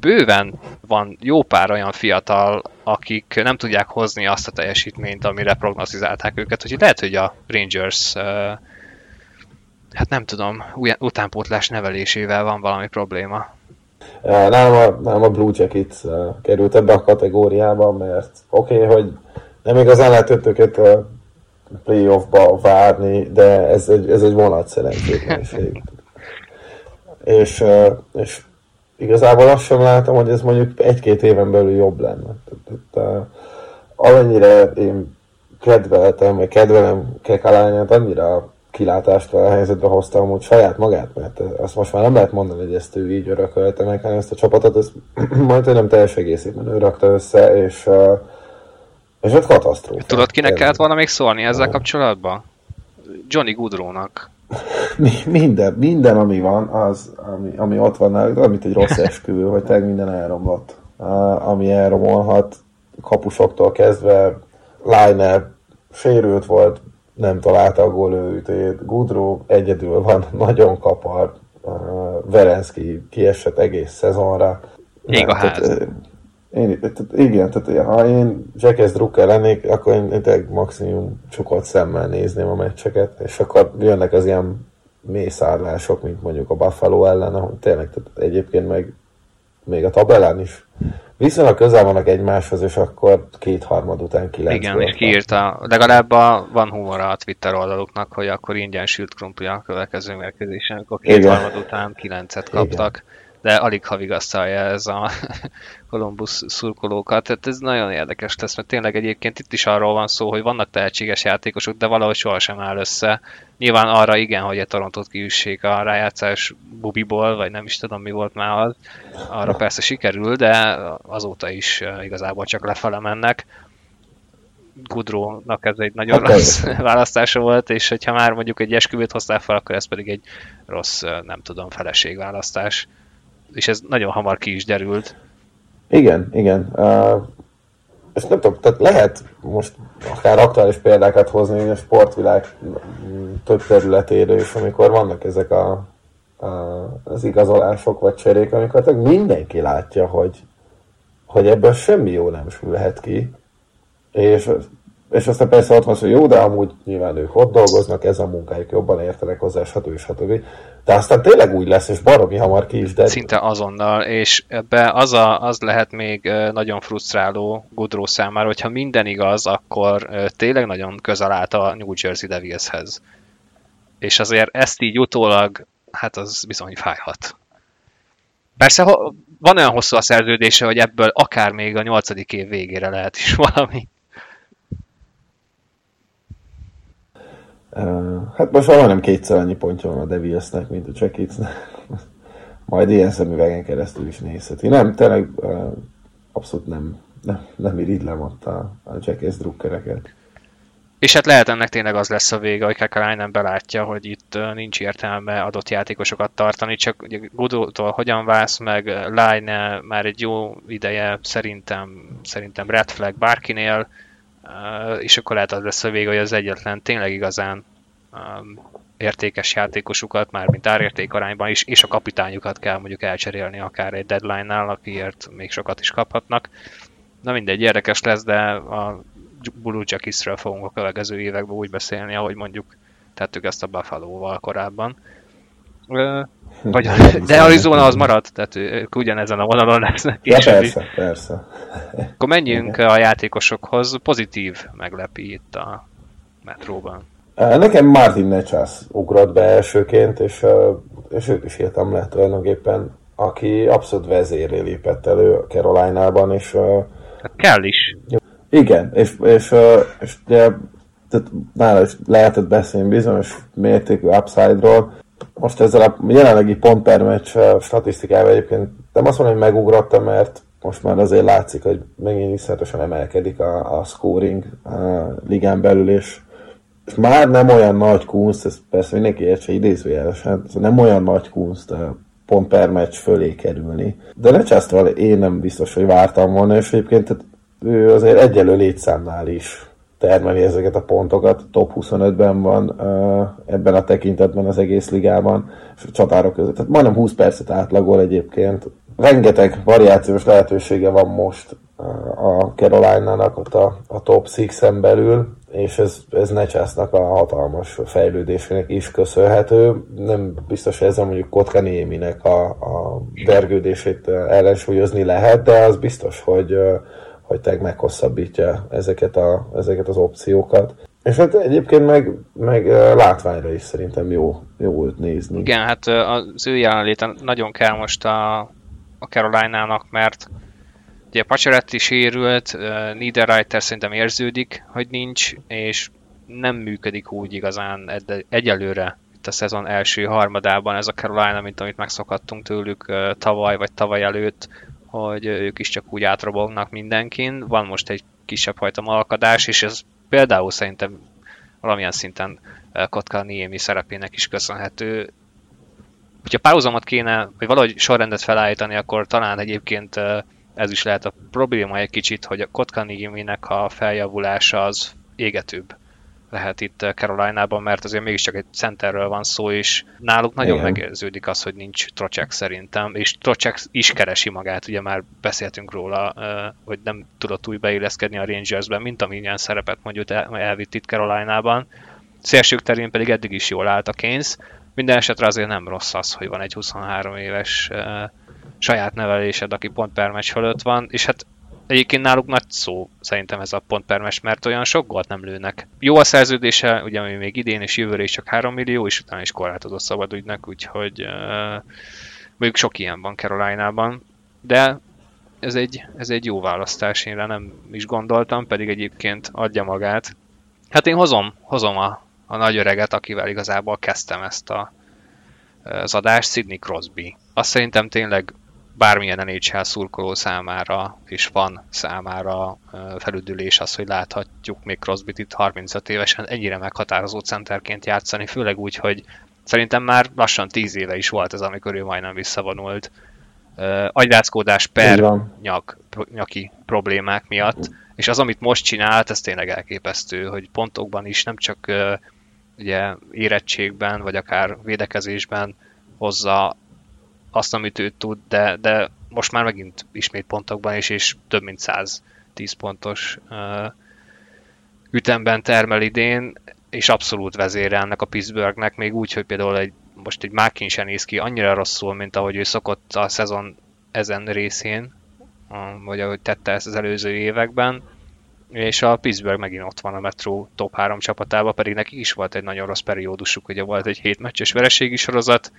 bőven van jó pár olyan fiatal, akik nem tudják hozni azt a teljesítményt, amire prognosztizálták őket, hogy lehet, hogy a Rangers, hát nem tudom, utánpótlás nevelésével van valami probléma. Nálam a Blue Jackets került ebbe a kategóriába, mert oké, hogy nem igazán lehet őket playoffba várni, de ez egy vonatszerencsétlenség. és igazából azt sem látom, hogy ez mondjuk egy-két éven belül jobb lenne. Amennyire én kedvelem Kekalányát, annyira kilátástalan helyzetbe hoztam úgy saját magát, mert azt most már nem lehet mondani, hogy ezt ő így örökölte meg, hanem ezt a csapatot, ezt majdnem teljes egészében ő rakta össze, és ott katasztrófa. Tudod, kinek kellett volna még szólni ezzel kapcsolatban? Johnny Gudrónak. Minden, ami van, az, ami ott van, amit egy rossz esküvő, hogy tényleg minden elromlott. Ami elromolhat, kapusoktól kezdve, Liner sérült volt, nem találta a gólőütét, Gudró egyedül van, nagyon kapar, Verenszky kiesett egész szezonra. Ég a ház. Tehát, ha én Jacques Drucker lennék, akkor én maximum csukott szemmel nézném a meccseket, és akkor jönnek az ilyen mészárlások, mint mondjuk a Buffalo ellen, ahol tényleg tehát egyébként meg még a tabellán is viszonylag közel vannak egymáshoz, és akkor kétharmad után 9. Igen, és kiírta, legalább van humora a Twitter oldaluknak, hogy akkor ingyen sült krumpli a következő mérkőzésen, akkor kétharmad után 9-et kaptak. Igen. De alig ha vigasztalja ez a Columbus szurkolókat. Tehát ez nagyon érdekes lesz, mert tényleg egyébként itt is arról van szó, hogy vannak tehetséges játékosok, de valahogy sohasem áll össze. Nyilván arra igen, hogy a Torontót kiüssék a rájátszás bubiból, vagy nem is tudom mi volt már az. Arra persze sikerül, de azóta is igazából csak lefele mennek. Gudrónak ez egy nagyon rossz választása volt, és hogyha már mondjuk egy esküvőt hoztál fel, akkor ez pedig egy rossz, nem tudom, feleségválasztás. És ez nagyon hamar ki is derült. Igen. És nem tudom, tehát lehet most akár aktuális példákat hozni a sportvilág több területéről is, amikor vannak ezek az igazolások vagy cserék, amikor mindenki látja, hogy ebből semmi jó nem sülhet ki. És aztán persze ott van, hogy jó, de amúgy nyilván ők ott dolgoznak, ez a munkájuk, jobban értenek hozzá, stb. De aztán tényleg úgy lesz, és baromi hamar ki is derül. Szinte azonnal, és ebbe az lehet még nagyon frusztráló Gudró számára, hogyha minden igaz, akkor tényleg nagyon közel állt a New Jersey Devilshez. És azért ezt így utólag, hát az bizony fájhat. Persze van olyan hosszú a szerződése, hogy ebből akár még a 8. év végére lehet is valami. Hát most már nem kétszer annyi pontja van a Devilsnek, mint a Jacketsnek. Majd ilyen szemüvegen keresztül is nézheti. Nem, tényleg abszolút nem irigylem ott a Jackets drukkereket. És hát lehet ennek tényleg az lesz a vége, hogy Kekalainen belátja, hogy itt nincs értelme adott játékosokat tartani, csak ugye Gudrótól hogyan válsz, meg Laine már egy jó ideje szerintem Red Flag bárkinél, és akkor lehet az lesz a vége, hogy az egyetlen tényleg igazán értékes játékosukat, mármint árértékarányban is, és a kapitányukat kell mondjuk elcserélni akár egy deadline-nál, akiért még sokat is kaphatnak. Na mindegy, érdekes lesz, de a Blue Jacketsről fogunk a következő években úgy beszélni, ahogy mondjuk tettük ezt a Buffalo-val korábban. De Arizona az maradt, tehát ők ugyanezen a vonalon lesznek. Ja, persze. Akkor menjünk a játékosokhoz. Pozitív meglepi itt a metróban. Nekem Martin Necsász ugrott be elsőként, és őt is írtam le tulajdonképpen, aki abszolút vezérré lépett elő a Caroline-ban, és... Hát kell is. Igen, és ugye, tehát nála is lehetett beszélni bizonyos mértékű upside-ról. Most ezzel a jelenlegi pontpermeccs statisztikával egyébként nem azt mondom, hogy megugrottam, mert most már azért látszik, hogy megint iszonyatosan emelkedik a scoring a ligán belül, és már nem olyan nagy kunst, ez persze mindenki értse idézőjelesen, nem olyan nagy kunst pontpermeccs fölé kerülni. De Lecsáztval én nem biztos, hogy vártam volna, és egyébként tehát ő azért egyenlő létszámnál is termeli ezeket a pontokat, top 25-ben van ebben a tekintetben az egész ligában, és a csatárok között. Tehát majdnem 20 percet átlagol egyébként. Rengeteg variációs lehetősége van most a Caroline-nak ott a top 6-en belül, és ez Necsásznak a hatalmas fejlődésének is köszönhető. Nem biztos, hogy ezzel mondjuk Kotka Nieminek a vergődését ellensúlyozni lehet, de az biztos, hogy teg meghosszabbítja ezeket az opciókat. És hát egyébként meg látványra is szerintem jó őt nézni. Igen, hát az ő jelenléte nagyon kell most a Caroline-nak, mert ugye Pacioretty sérült, Niederreiter szerintem érződik, hogy nincs, és nem működik úgy igazán egyelőre itt a szezon első harmadában ez a Caroline, mint amit megszokhattunk tőlük tavaly vagy tavaly előtt, hogy ők is csak úgy átrobognak mindenkin. Van most egy kisebb fajta alkadás, és ez például szerintem valamilyen szinten Kotka Niemi szerepének is köszönhető. Hogyha párhuzamot kéne, vagy valahogy sorrendet felállítani, akkor talán egyébként ez is lehet a probléma egy kicsit, hogy a Kotka Nieminek a feljavulása az égetőbb lehet itt Caroline-ban, mert azért mégiscsak egy centerről van szó, és náluk nagyon megérződik az, hogy nincs Trocheck szerintem, és Trocheck is keresi magát, ugye már beszéltünk róla, hogy nem tudott úgy beilleszkedni a Rangersben, mint amilyen szerepet mondjuk elvitt itt Caroline-ban. Szélsők terén pedig eddig is jól állt a Keynes. Minden esetre azért nem rossz az, hogy van egy 23 éves saját nevelésed, aki pont per meccs fölött van, és hát egyébként náluk nagy szó szerintem ez a pontpermes, mert olyan sok gólt nem lőnek. Jó a szerződése, ugye ami még idén és jövőre is csak 3 millió, és utána is korlátozott szabadügynek, úgyhogy mondjuk sok ilyen van Caroline-ban. De ez egy jó választás, én rá nem is gondoltam, pedig egyébként adja magát. Hát én hozom a nagy öreget, akivel igazából kezdtem ezt az adást, Sidney Crosby. Azt szerintem tényleg bármilyen NHL szurkoló számára és fan számára felüdülés az, hogy láthatjuk még Crosbyt itt 35 évesen ennyire meghatározó centerként játszani, főleg úgy, hogy szerintem már lassan 10 éve is volt ez, amikor ő majdnem visszavonult agyrázkódás per nyaki problémák miatt, és az, amit most csinált, ez tényleg elképesztő, hogy pontokban is, nem csak ugye érettségben, vagy akár védekezésben hozza azt, amit ő tud, de most már megint ismét pontokban is, és több mint 110 pontos ütemben termel idén, és abszolút vezére ennek a Pittsburghnek, még úgy, hogy például most egy Mákin sem néz ki annyira rosszul, mint ahogy ő szokott a szezon ezen részén, vagy ahogy tette ezt az előző években, és a Pittsburgh megint ott van a metró top 3 csapatában, pedig neki is volt egy nagyon rossz periódusuk, ugye volt egy 7 meccses vereségi sorozat,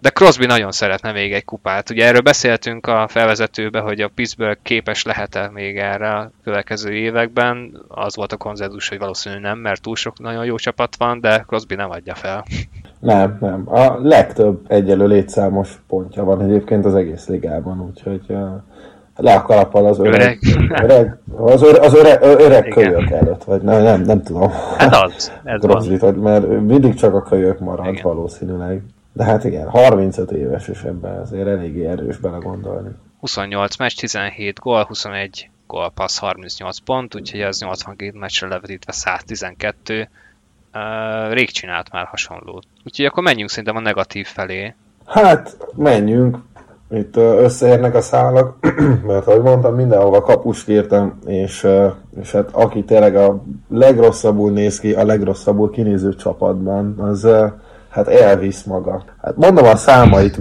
de Crosby nagyon szeretne még egy kupát. Ugye erről beszéltünk a felvezetőbe, hogy a Pittsburgh képes lehet-e még erre a következő években. Az volt a konzenzus, hogy valószínűleg nem, mert túl sok nagyon jó csapat van, de Crosby nem adja fel. Nem. A legtöbb egyelő létszámos pontja van egyébként az egész ligában, úgyhogy le a kalappal az öreg kölyök előtt, vagy nem tudom. Hát az, ez van. Mert mindig csak a kölyök marad valószínűleg. De hát igen, 35 éves is ebben azért eléggé erős belegondolni. 28 meccs, 17 gól, 21 gólpassz, 38 pont, úgyhogy az 82 meccsre levetítve 112. Rég csinált már hasonlót. Úgyhogy akkor menjünk szerintem a negatív felé. Hát, menjünk. Itt összeérnek a szálak, mert ahogy mondtam, mindenhova kapust írtam, és hát aki tényleg a legrosszabbul néz ki, a legrosszabbul kinéző csapatban, az hát elvisz maga. Hát mondom a számait,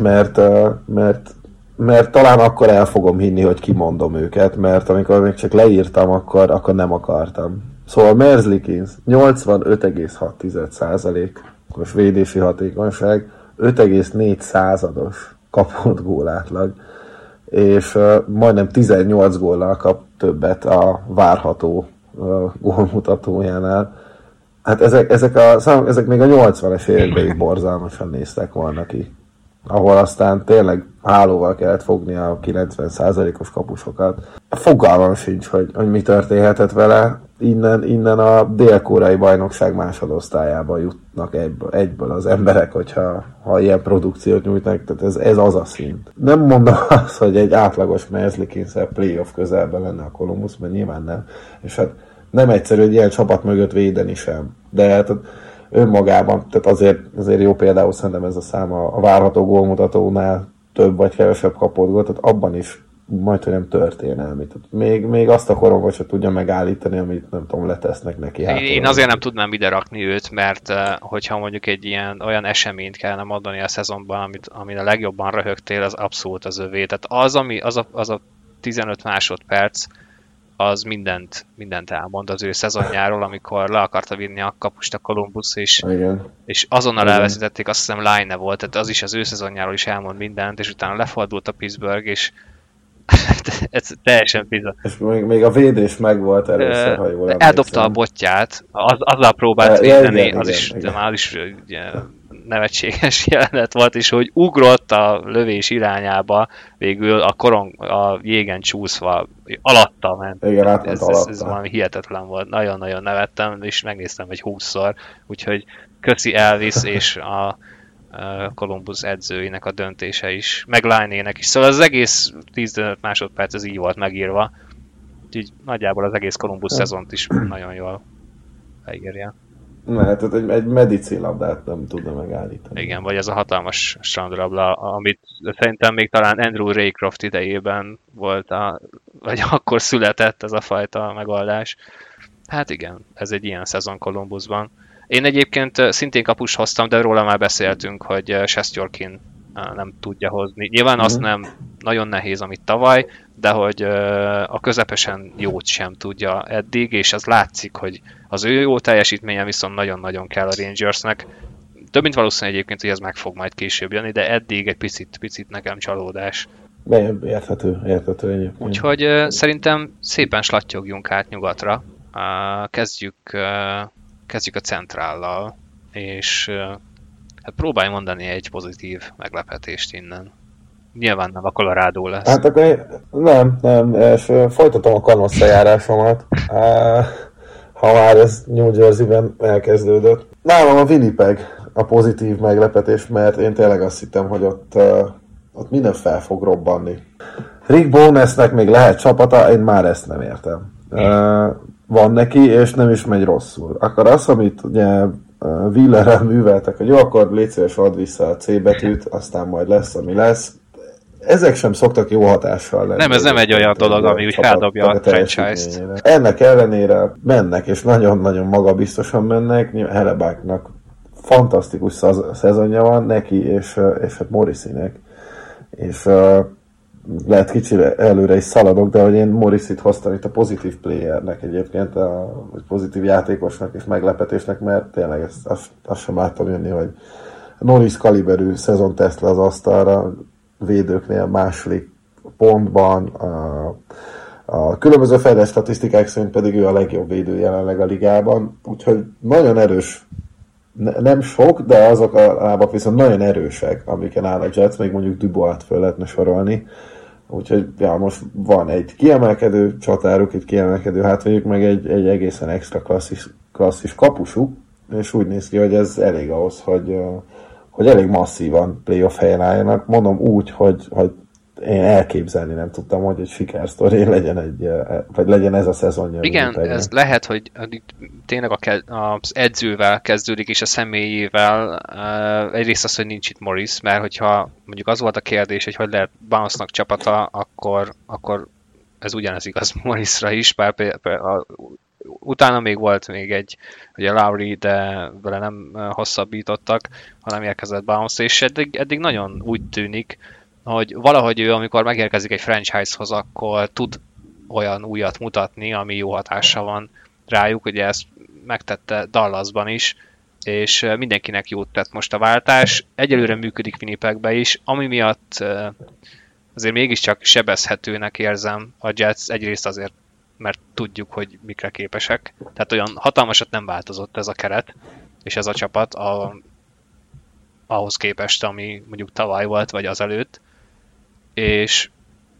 mert talán akkor el fogom hinni, hogy kimondom őket, mert amikor még csak leírtam, akkor nem akartam. Szóval Merzlikins 85,6%-os védési hatékonyság, 5,4%-os kapott gólátlag, és majdnem 18 góllal kap többet a várható gólmutatójánál. Hát ezek még a 80-es években is borzalmasan néztek volna ki, ahol aztán tényleg hálóval kellett fogni a 90%-os kapusokat. Fogalmam sincs, hogy mi történhetett vele. Innen a dél-koreai bajnokság másodosztályába jutnak egyből az emberek, hogyha ilyen produkciót nyújtnak, tehát ez az a szint. Nem mondom azt, hogy egy átlagos Merzlikinszel playoff közelben lenne a Columbus, mert nyilván nem. És hát nem egyszerű egy ilyen csapat mögött védeni sem. De hát önmagában, tehát azért jó például szerintem ez a szám a várható gólmutatónál több vagy kevesebb kapott gólt, tehát abban is majdhogy nem történelmi. Még azt a koromban se tudja megállítani, amit nem tudom, letesznek neki. Én azért nem tudnám ide rakni őt, mert hogyha mondjuk egy ilyen olyan eseményt kellene mondani a szezonban, amin a legjobban röhögtél, az abszolút az övé. Tehát az a 15 másodperc, az mindent elmond az ő szezonjáról, amikor le akarta vinni a kapust a Columbus, és azonnal elveszítették, azt hiszem Line volt, tehát az is az ő szezonjáról is elmond mindent, és utána lefordult a Pittsburgh, és ez teljesen bizony. És még a védés megvolt először, ha jól emlékszem. Eldobta a botját, azzal próbált védeni, az is nevetséges jelenet volt, és hogy ugrott a lövés irányába, végül a jégen csúszva, alatta ment. Igen, ez valami hihetetlen volt. Nagyon-nagyon nevettem, és megnéztem, hogy 20-szor. Úgyhogy köszi Elvis, és a Columbus edzőinek a döntése is, meg Line-ének is. Szóval az egész 15 másodperc az így volt megírva. Úgyhogy nagyjából az egész Columbus szezont is nagyon jól leírja. Hát egy medicilabdát nem tudna megállítani. Igen, vagy ez a hatalmas strandrabla, amit szerintem még talán Andrew Raycroft idejében volt, vagy akkor született ez a fajta megoldás. Hát igen, ez egy ilyen szezon Columbusban. Én egyébként szintén kapust hoztam, de róla már beszéltünk, hogy Shesterkin nem tudja hozni. Nyilván azt nem nagyon nehéz, amit tavaly, de hogy a közepesen jót sem tudja eddig, és az látszik, hogy az ő jó teljesítménye viszont nagyon-nagyon kell a Rangersnek. Több mint valószínű egyébként, hogy ez meg fog majd később jönni, de eddig egy picit nekem csalódás. Érthető egyébként. Úgyhogy szerintem szépen slattyogjunk át nyugatra. Kezdjük a centrállal, és hát próbálj mondani egy pozitív meglepetést innen. Nyilván nem a Colorado lesz. Hát akkor nem, és folytatom a kanoszajárásomat, ha már ez New Jersey-ben elkezdődött. Nálam a Winnipeg a pozitív meglepetés, mert én tényleg azt hittem, hogy ott minden fel fog robbanni. Rick Bowness-nek még lehet csapata, én már ezt nem értem. Van neki, és nem is megy rosszul. Akkor azt, amit ugye Willerrel műveltek, hogy jó, akkor légy szíves, add vissza a C betűt, aztán majd lesz, ami lesz. Ezek sem szoktak jó hatással lenni. Nem, ez nem egy olyan dolog, ami úgy feldobja a franchise-t. Ennek ellenére mennek, és nagyon-nagyon magabiztosan mennek. Hellebucknak fantasztikus szezonja van neki, és hát Morrissey-nek. És lehet kicsire előre is szaladok, de hogy én Morrissey-t hoztam itt a pozitív playernek egyébként, vagy pozitív játékosnak és meglepetésnek, mert tényleg azt sem láttam jönni, hogy Norris kaliberű szezon tesz le az asztalra, védőknél második pontban, a különböző fejlett statisztikák szerint pedig ő a legjobb védő jelenleg a ligában, úgyhogy nagyon erős, nem sok, de azok a lábak viszont nagyon erősek, amiken áll a Jets, még mondjuk Dubois-t föl lehetne sorolni, Úgyhogy ja, most van egy kiemelkedő csatáruk, egy kiemelkedő hátvédjük, meg egy egészen extra klasszis kapusuk, és úgy néz ki, hogy ez elég ahhoz, hogy elég masszívan playoff helyen álljanak. Mondom úgy, hogy én elképzelni nem tudtam, hogy egy sikersztori legyen, vagy legyen ez a szezonja. Igen, ez lehet, hogy tényleg az edzővel kezdődik, és a személyével. Egyrészt az, hogy nincs itt Norris, mert hogyha mondjuk az volt a kérdés, hogy lehet Bounce-nak csapata, akkor ez ugyanez igaz Norrisra is, bár utána még volt még egy, ugye Lowry, de vele nem hosszabbítottak, hanem érkezett Bounce, és eddig nagyon úgy tűnik, hogy valahogy ő, amikor megérkezik egy franchise-hoz, akkor tud olyan újat mutatni, ami jó hatása van rájuk, ugye ezt megtette Dallasban is, és mindenkinek jót tett most a váltás. Egyelőre működik Winnipegbe is, ami miatt azért mégiscsak sebezhetőnek érzem a Jets, egyrészt azért, mert tudjuk, hogy mikre képesek. Tehát olyan hatalmasat nem változott ez a keret, és ez a csapat ahhoz képest, ami mondjuk tavaly volt, vagy azelőtt. És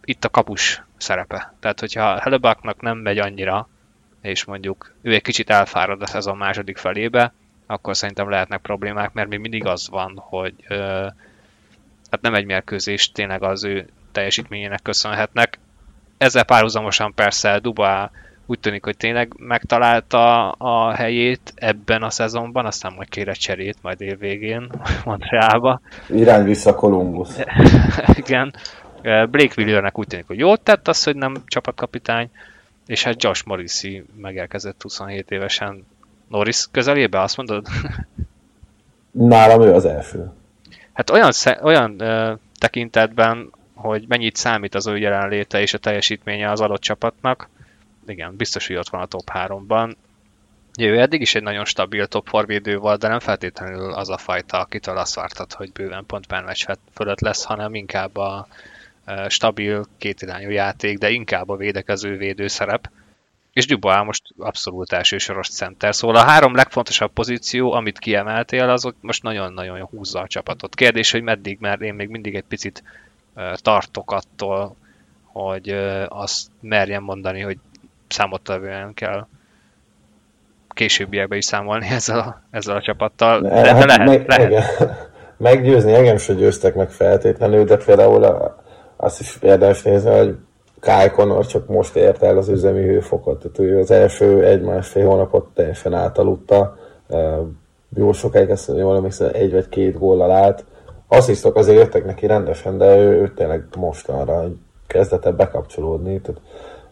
itt a kapus szerepe. Tehát, hogyha Hellebucknak nem megy annyira, és mondjuk ő egy kicsit elfárad a szezon második felébe, akkor szerintem lehetnek problémák, mert még mindig az van, hogy hát nem egy mérkőzés, tényleg az ő teljesítményének köszönhetnek. Ezzel párhuzamosan persze Dubá úgy tűnik, hogy tényleg megtalálta a helyét ebben a szezonban, aztán majd kér egy cserét, majd évvégén Montrealba. Irány vissza Columbus. Igen. Blake Wheelernek úgy tűnik, hogy jót tett az, hogy nem csapatkapitány, és hát Josh Morrissey megérkezett 27 évesen. Norris közelébe, azt mondod? Nálam ő az első. Hát olyan tekintetben, hogy mennyit számít az ő jelenléte és a teljesítménye az adott csapatnak. Igen, biztos, hogy ott van a top 3-ban. Ő eddig is egy nagyon stabil top 4 védő volt, de nem feltétlenül az a fajta, akitől azt vártad, hogy bőven pont per meccs fölött lesz, hanem inkább a stabil kétirányú játék, de inkább a védekező védő szerep. És Dubois most abszolút elsősoros center. Szóval a három legfontosabb pozíció, amit kiemeltél, az ott most nagyon-nagyon húzza a csapatot. Kérdés, hogy meddig, mert én még mindig egy picit tartok attól, hogy azt merjem mondani, hogy számottevően kell későbbiekben is számolni ezzel a csapattal. De lehet. Meggyőzni engem sem győztek meg feltétlenül, de például azt is érdemes nézni, hogy Kyle Connor csak most ért el az üzemi hőfokot. Tehát ő az első 1-1,5 hónapot teljesen átaludta. Jó sokáig azt mondja, hogy valami 1 vagy 2 góllal állt. Asszisztok azért jöttek neki rendesen, de ő tényleg mostanra kezdett el bekapcsolódni. Tehát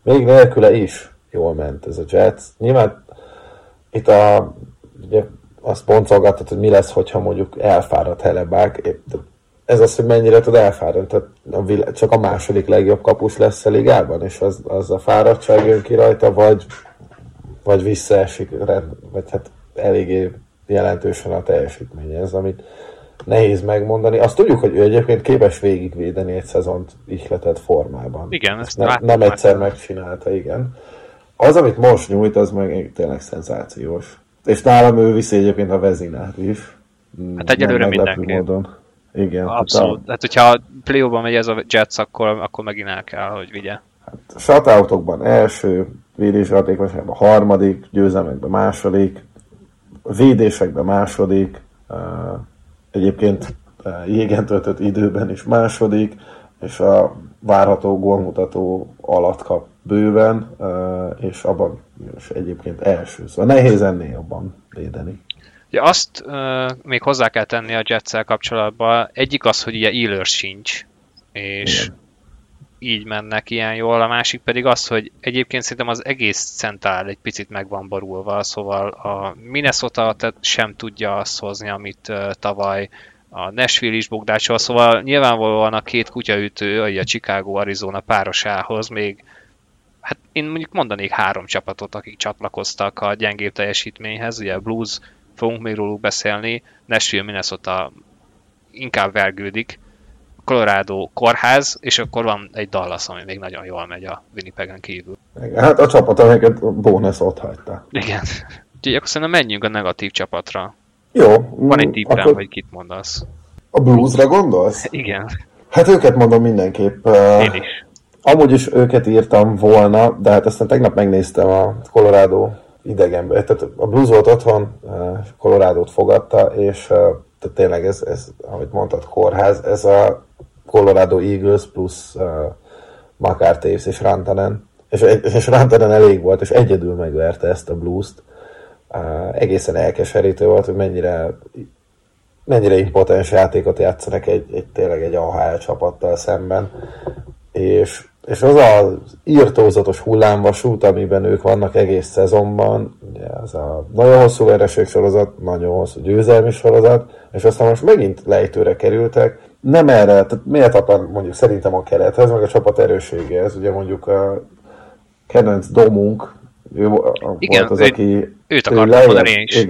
még nélküle is jól ment ez a Jets. Nyilván itt ugye azt boncolgatod, hogy mi lesz, hogyha mondjuk elfárad Hellebuck. Ez az, hogy mennyire tud elfáradni. Tehát csak a második legjobb kapus lesz a ligában, és az a fáradtság jön ki rajta, vagy visszaesik, vagy hát eléggé jelentősen a teljesítménye. Ez, amit nehéz megmondani. Azt tudjuk, hogy ő egyébként képes végigvédeni egy szezont ihletett formában. Igen, ezt nem egyszer megcsinálta, igen. Az, amit most nyújt, az meg tényleg szenzációs. És nálam ő viszi egyébként a Vezinát is. Hát egyelőre mindenki. Igen. Abszolút. Hát hogyha a play-offban megy ez a Jets, akkor megint el kell, hogy vigye. Hát shutoutokban első, védésjátékosokban harmadik, győzelmekben második, védésekben második, egyébként jégen töltött időben is második, és a várható gólmutató alatt kap bőven, és abban és egyébként első. Szóval nehéz ennél jobban védeni. Ugye azt még hozzá kell tenni a Jetszel kapcsolatban. Egyik az, hogy ugye Ehlers sincs, és igen, így mennek ilyen jól. A másik pedig az, hogy egyébként szerintem az egész centrál egy picit meg van borulva, szóval a Minnesota sem tudja azt hozni, amit tavaly a Nashville is bogdácsol, szóval nyilvánvalóan a két kutyaütő, a Chicago-Arizona párosához még, hát én mondjuk mondanék 3 csapatot, akik csatlakoztak a gyengébb teljesítményhez, ugye a Blues, fogunk még róluk beszélni, Nashville, Minnesota inkább vergődik, Colorado kórház, és akkor van egy Dallas, ami még nagyon jól megy a Winnipegen kívül. Hát a csapat, amiket a bónusz ott hagyta. Igen. Úgyhogy akkor szerintem menjünk a negatív csapatra. Jó. Van egy tippem, hogy kit mondasz. A Bluesra gondolsz? Igen. Hát őket mondom mindenképp. Én is. Amúgy is őket írtam volna, de hát aztán tegnap megnéztem a Colorado idegenből. Tehát a Blues volt otthon, Colorado-t fogadta, és tehát tényleg ez, amit mondtad, kórház, ez a Colorado Eagles plusz McArthur és Rantanen. És Rantanen elég volt, és egyedül megverte ezt a Blues-t. Egészen elkeserítő volt, hogy mennyire impotens játékot játszanak tényleg egy AHL csapattal szemben. És az az irtózatos hullámvasút, amiben ők vannak egész szezonban, ugye ez a nagyon hosszú vereségsorozat, nagyon hosszú győzelmi sorozat, és aztán most megint lejtőre kerültek. Nem erre, tehát méltatlan mondjuk szerintem a kerethez, meg a csapat erősségéhez, ugye mondjuk a kedvenc Domunk, Őt akartam mondani én is.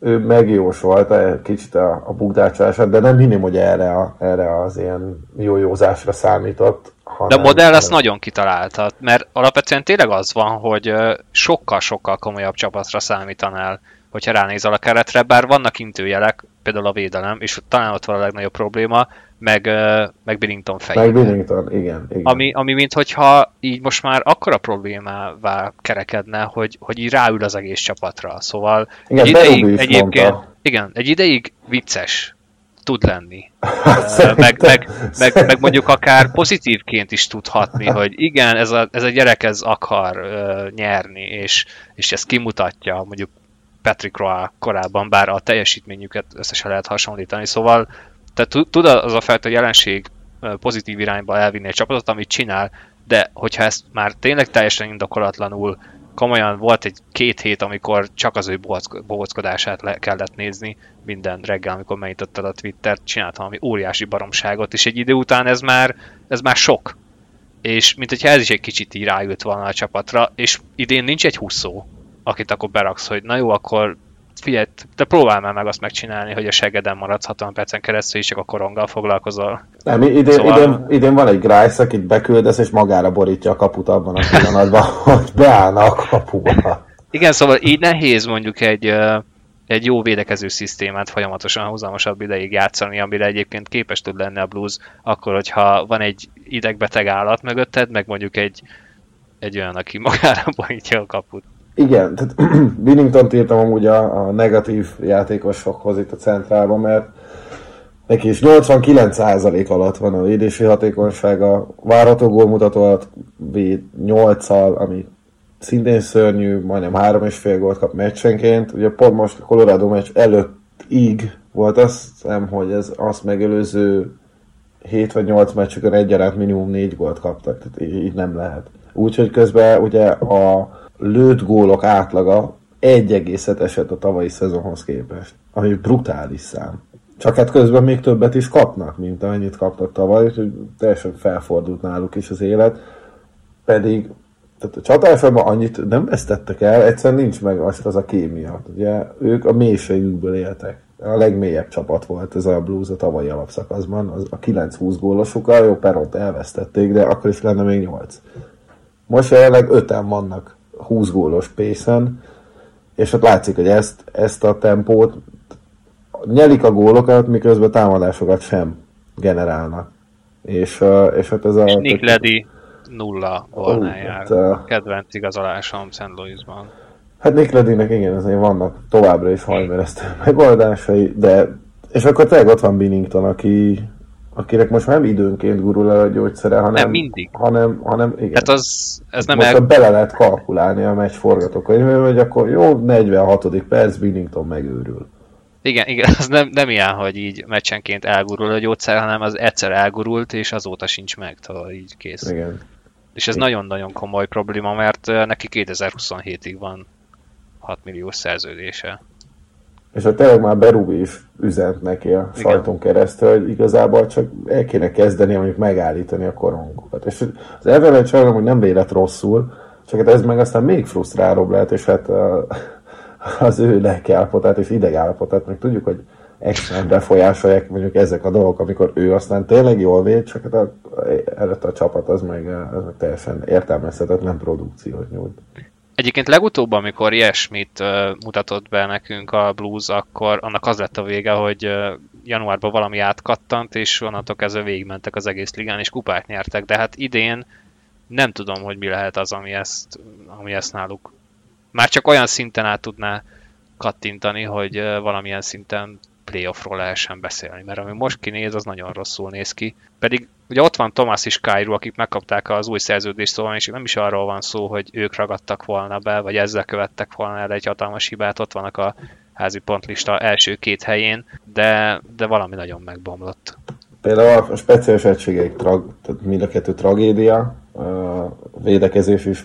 Ő megjósolta kicsit a bukdácsását, de nem hinném, hogy erre az ilyen jójózásra számított. De a modell azt nagyon kitalálta, mert alapvetően tényleg az van, hogy sokkal-sokkal komolyabb csapatra számítanál, hogyha ránézel a keretre, bár vannak intőjelek, például a védelem, és talán ott van a legnagyobb probléma, meg Binnington fejében. Meg Binnington, igen. Ami minthogyha így most már akkora problémává kerekedne, hogy így ráül az egész csapatra. Szóval igen, egy ideig vicces tud lenni. meg mondjuk akár pozitívként is tudhatni, hogy igen, ez a gyerek ez akar nyerni, és ezt kimutatja mondjuk Patrick Roy korábban, bár a teljesítményüket összesen lehet hasonlítani, szóval tehát tud az a fajta jelenség pozitív irányba elvinni egy csapatot, amit csinál, de hogyha ezt már tényleg teljesen indokolatlanul, komolyan volt egy 2 hét, amikor csak az ő bohóckodását kellett nézni minden reggel, amikor megnyitottad a Twittert, csináltam valami óriási baromságot, és egy idő után ez már sok. És mint hogyha ez is egy kicsit így ráült volna a csapatra, és idén nincs egy huszó, akit akkor beraksz, hogy na jó, akkor figyelj, te próbálj már meg azt megcsinálni, hogy a seggeden maradsz 60 percen keresztül, és csak a koronggal foglalkozol. Nem, idén van egy Grice, akit beküldesz, és magára borítja a kaput abban a pillanatban, hogy beállna a kapuba. Igen, szóval így nehéz mondjuk egy jó védekező szisztémát folyamatosan húzamosabb ideig játszani, amire egyébként képes tud lenni a Blues, akkor, hogyha van egy idegbeteg állat mögötted, meg mondjuk egy olyan, aki magára borítja a kaput. Igen, tehát Binningtont írtam amúgy a negatív játékosokhoz itt a centrálban, mert neki is 89% alatt van a védési hatékonysága, várható gólmutató alatt véd 8-al, ami szintén szörnyű, majdnem 3,5 gólt kap meccsenként. Ugye pont most a Colorado meccs előttig volt, azt hiszem, hogy ez azt megelőző 7 vagy 8 meccsükön egyaránt minimum 4 gólt kaptak, tehát így nem lehet. Úgyhogy közben ugye a lőtt gólok átlaga 1,7 esett a tavalyi szezonhoz képest, ami brutális szám. Csak hát közben még többet is kapnak, mint amennyit kaptak tavaly, úgyhogy teljesen felfordult náluk is az élet. Pedig tehát a csatárságban annyit nem vesztettek el, egyszerűen nincs meg az a kémia. Ugye ők a mélységükből éltek. A legmélyebb csapat volt ez a Blues a tavalyi alapszakaszban. A 9-20 gólosokkal, jó Peront elvesztették, de akkor is lenne még 8. Most jelenleg 5-en vannak 20 gólos pészen, és ott látszik, hogy ezt a tempót nyelik a gólokat, miközben támadásokat sem generálnak. És hát ez a... És Nick Leddy 0 volna jár. Kedvenc igazolásom St. Louisban. Hát Nick Leddynek igen, azért vannak továbbra is hajmeresztő megoldásai, de... És akkor tényleg ott van Binnington, akinek most már nem időnként gurul el a gyógyszere, hanem... Nem mindig. Hanem igen. Tehát ez nem most bele lehet kalkulálni a meccs forgatókönyvében, hogy akkor jó, 46. perc, Binnington megőrül. Igen, az nem ilyen, hogy így meccsenként elgurul a gyógyszer, hanem az egyszer elgurult, és azóta sincs meg, ha így kész. Igen. És ez nagyon-nagyon komoly probléma, mert neki 2027-ig van 6 milliós szerződése. És a tényleg már Berube is üzent neki a sajton keresztül, hogy igazából csak el kéne kezdeni, mondjuk megállítani a korongokat. És az elvelen sajnálom, hogy nem vélet rosszul, csak hát ez meg aztán még frusztrálóbb lehet, és hát az ő lelkiállapotát és idegállapotát, meg tudjuk, hogy extrém befolyásolják mondjuk ezek a dolgok, amikor ő aztán tényleg jól véd, csak hát előtt a csapat az meg teljesen értelmezhetetlen produkciót nyújt. Egyébként legutóbb, amikor ilyesmit mutatott be nekünk a Blues, akkor annak az lett a vége, hogy januárban valami átkattant, és onnantól kezdve végigmentek az egész ligán, és kupát nyertek. De hát idén nem tudom, hogy mi lehet az, ami ezt náluk már csak olyan szinten át tudná kattintani, hogy valamilyen szinten playoffról lehessen beszélni, mert ami most kinéz, az nagyon rosszul néz ki. Pedig ugye ott van Thomas és Kairu, akik megkapták az új szerződést, szóval és nem is arról van szó, hogy ők ragadtak volna be, vagy ezzel követtek volna el egy hatalmas hibát, ott vannak a házi pontlista első két helyén, de valami nagyon megbomlott. Például a speciális egységeik, tehát mind a kettő tragédia, védekezés is,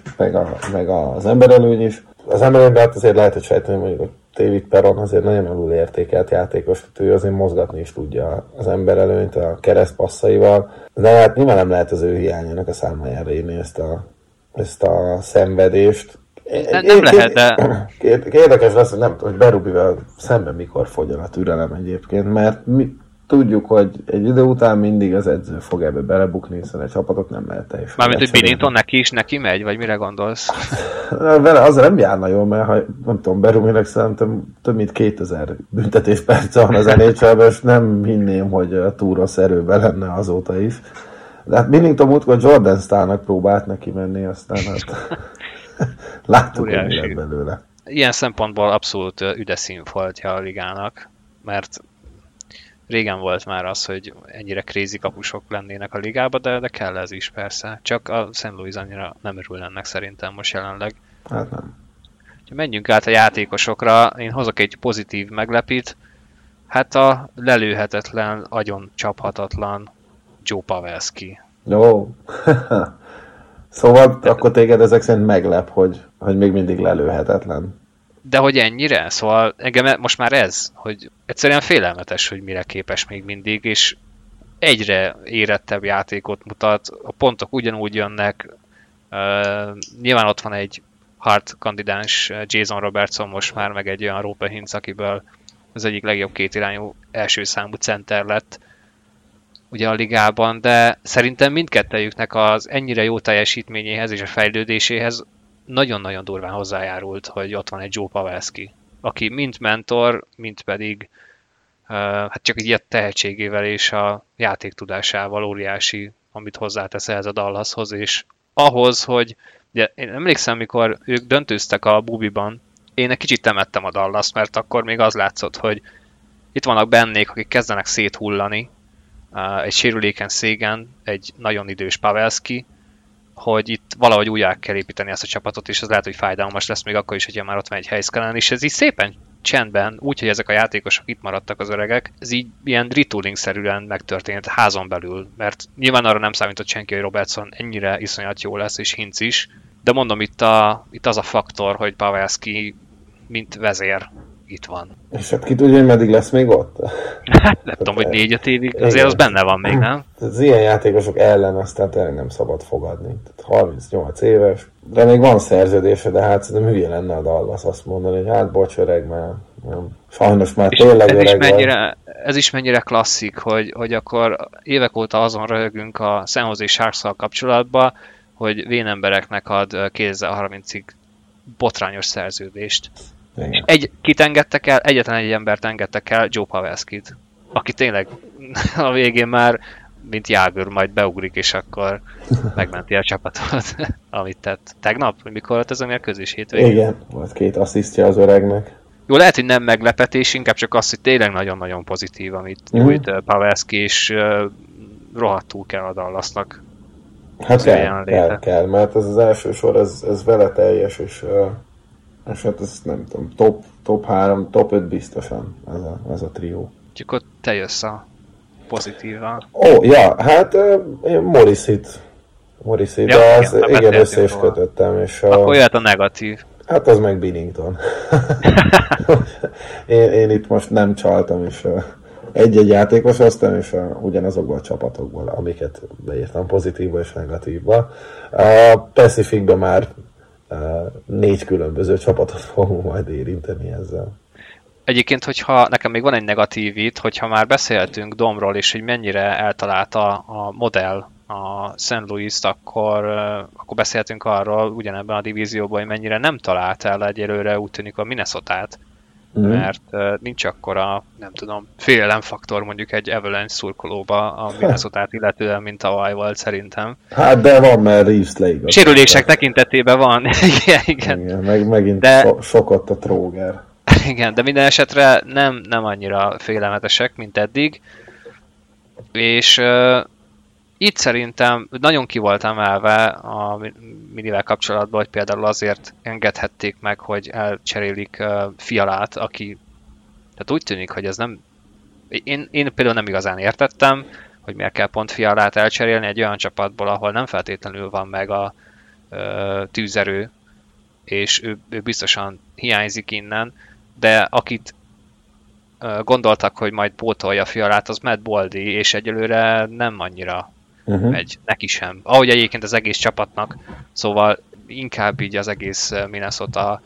meg az emberelőny is. Az emberelőnyben hát azért lehetett sejteni, mondjuk, hogy David Perron azért nagyon alul értékelt játékos, tehát ő azért mozgatni is tudja az emberelőnyt a keresztpasszaival, de hát nyilván nem lehet az ő hiányának a számlájára írni ezt a szenvedést. Nem lehet, de... Érdekes lesz, hogy, nem, hogy Berubivel szemben mikor fogjon a türelem egyébként, mert mi tudjuk, hogy egy idő után mindig az edző fog ebbe belebukni, hiszen egy csapatot nem lehet teljesen. Mármint, hogy Binnington neki megy, vagy mire gondolsz? Vele az nem járna jól, mert ha, nem tudom, Berubinek szerintem több mint 2000 büntetésperce van az NHL-ben, és nem hinném, hogy túl rossz erőben lenne azóta is. De hát Binnington múltkor Jordan Starrnak próbált neki menni, aztán hát... Láttuk, hogy mi lett belőle. Ilyen szempontból abszolút üdes színfoltja a ligának, mert régen volt már az, hogy ennyire crazy kapusok lennének a ligába, de kell ez is persze. Csak a St. Louis annyira nem örül ennek szerintem most jelenleg. Hát nem. Menjünk át a játékosokra, én hozok egy pozitív meglepít. Hát a lelőhetetlen, agyon csaphatatlan Joe Pavelski. Jó. Szóval akkor téged ezek szerint meglep, hogy még mindig lelőhetetlen. De hogy ennyire? Szóval engem most már ez, hogy egyszerűen félelmetes, hogy mire képes még mindig, és egyre érettebb játékot mutat, a pontok ugyanúgy jönnek, nyilván ott van egy hard kandidáns Jason Robertson most már, meg egy olyan Roope Hintz, akiből az egyik legjobb kétirányú első számú center lett, ugye a ligában, de szerintem mindkettejüknek az ennyire jó teljesítményéhez és a fejlődéséhez nagyon-nagyon durván hozzájárult, hogy ott van egy Joe Pavelski, aki mind mentor, mind pedig hát csak így a tehetségével és a játéktudásával óriási, amit hozzátesz ehhez a Dallashoz, és ahhoz, hogy ugye, én emlékszem, mikor ők döntőztek a Bubiban, én egy kicsit temettem a Dallast, mert akkor még az látszott, hogy itt vannak bennék, akik kezdenek széthullani, egy sérülékeny Szégen, egy nagyon idős Pavelski, hogy itt valahogy újjá kell építeni ezt a csapatot, és az lehet, hogy fájdalmas lesz még akkor is, hogyha már ott van egy Heiskanen, és ez így szépen csendben, úgyhogy ezek a játékosok itt maradtak az öregek, ez így ilyen retooling-szerűen megtörtént házon belül, mert nyilván arra nem számított senki, hogy Robertson ennyire iszonyat jó lesz, és Hintz is, de mondom, itt az a faktor, hogy Pavelski mint vezér itt van. És hát ki tudja, hogy meddig lesz még ott? Hát nem tudom, hogy 4-5 évig, azért igen. Az benne van még, nem? Az ilyen játékosok ellen aztán tényleg nem szabad fogadni. Tehát 38 éves, de még van szerződése, de hát szerintem hülye lenne a Dallas azt mondani, hogy hát bocs öreg, már nem. Sajnos már és tényleg öreg. Ez is mennyire klasszik, hogy akkor évek óta azon röhögünk a San Jose Sharks-szal kapcsolatban, hogy vén embereknek ad 2030-ig botrányos szerződést. Kit engedtek el? Egyetlen egy embert engedtek el, Joe Pavelskit, aki tényleg a végén már, mint Jágőr, majd beugrik, és akkor megmenti a csapatot, amit tett. Tegnap? Mikor volt ez a mérkőzés hétvégén? Igen, volt 2 asszisztja az öregnek. Jó, lehet, hogy nem meglepetés, inkább csak az, hogy tényleg nagyon-nagyon pozitív, amit nyújt Pavelski, és rohadtul kell a Dallasnak. Hát kell, mert ez az első sor, ez vele teljes, és hát ez nem tudom, top 3, top 5 biztosan ez a trió. Csak ott te jössz a pozitívval. Morris-it, de az igen, össze is kötöttem. És akkor jöhet a negatív. Hát az meg Binnington. én itt most nem csaltam, és egy-egy játékos aztán, és ugyanazokból a csapatokból, amiket beírtam pozitívba és negatívba. A Pacificben már 4 különböző csapatot fogunk majd érinteni ezzel. Egyébként, hogyha nekem még van egy negatív itt, hogyha már beszéltünk Domról és hogy mennyire eltalálta a modell a St. Louis-t, akkor beszéltünk arról ugyanebben a divízióban, hogy mennyire nem talált el egyelőre, úgy tűnik a Minnesota-t. mert nincs akkora, nem tudom, félelemfaktor mondjuk egy Avalanche szurkolóba a Minnesotát illetően, mint a Wild szerintem. Hát de van, mert Reeves leigazolták. Sérülések tekintetében van. igen. Megint de... szokott a tróger. Igen, de minden esetre nem annyira félelmetesek, mint eddig. És itt szerintem nagyon ki voltam elve a minivel kapcsolatban, hogy például azért engedhették meg, hogy elcserélik Fialát, aki... Tehát úgy tűnik, hogy ez nem... Én például nem igazán értettem, hogy miért kell pont Fialát elcserélni egy olyan csapatból, ahol nem feltétlenül van meg a tűzerő, és ő biztosan hiányzik innen, de akit gondoltak, hogy majd pótolja Fialát, az Matt Boldy, és egyelőre nem annyira megy, neki sem. Ahogy egyébként az egész csapatnak, szóval inkább így az egész Minnesota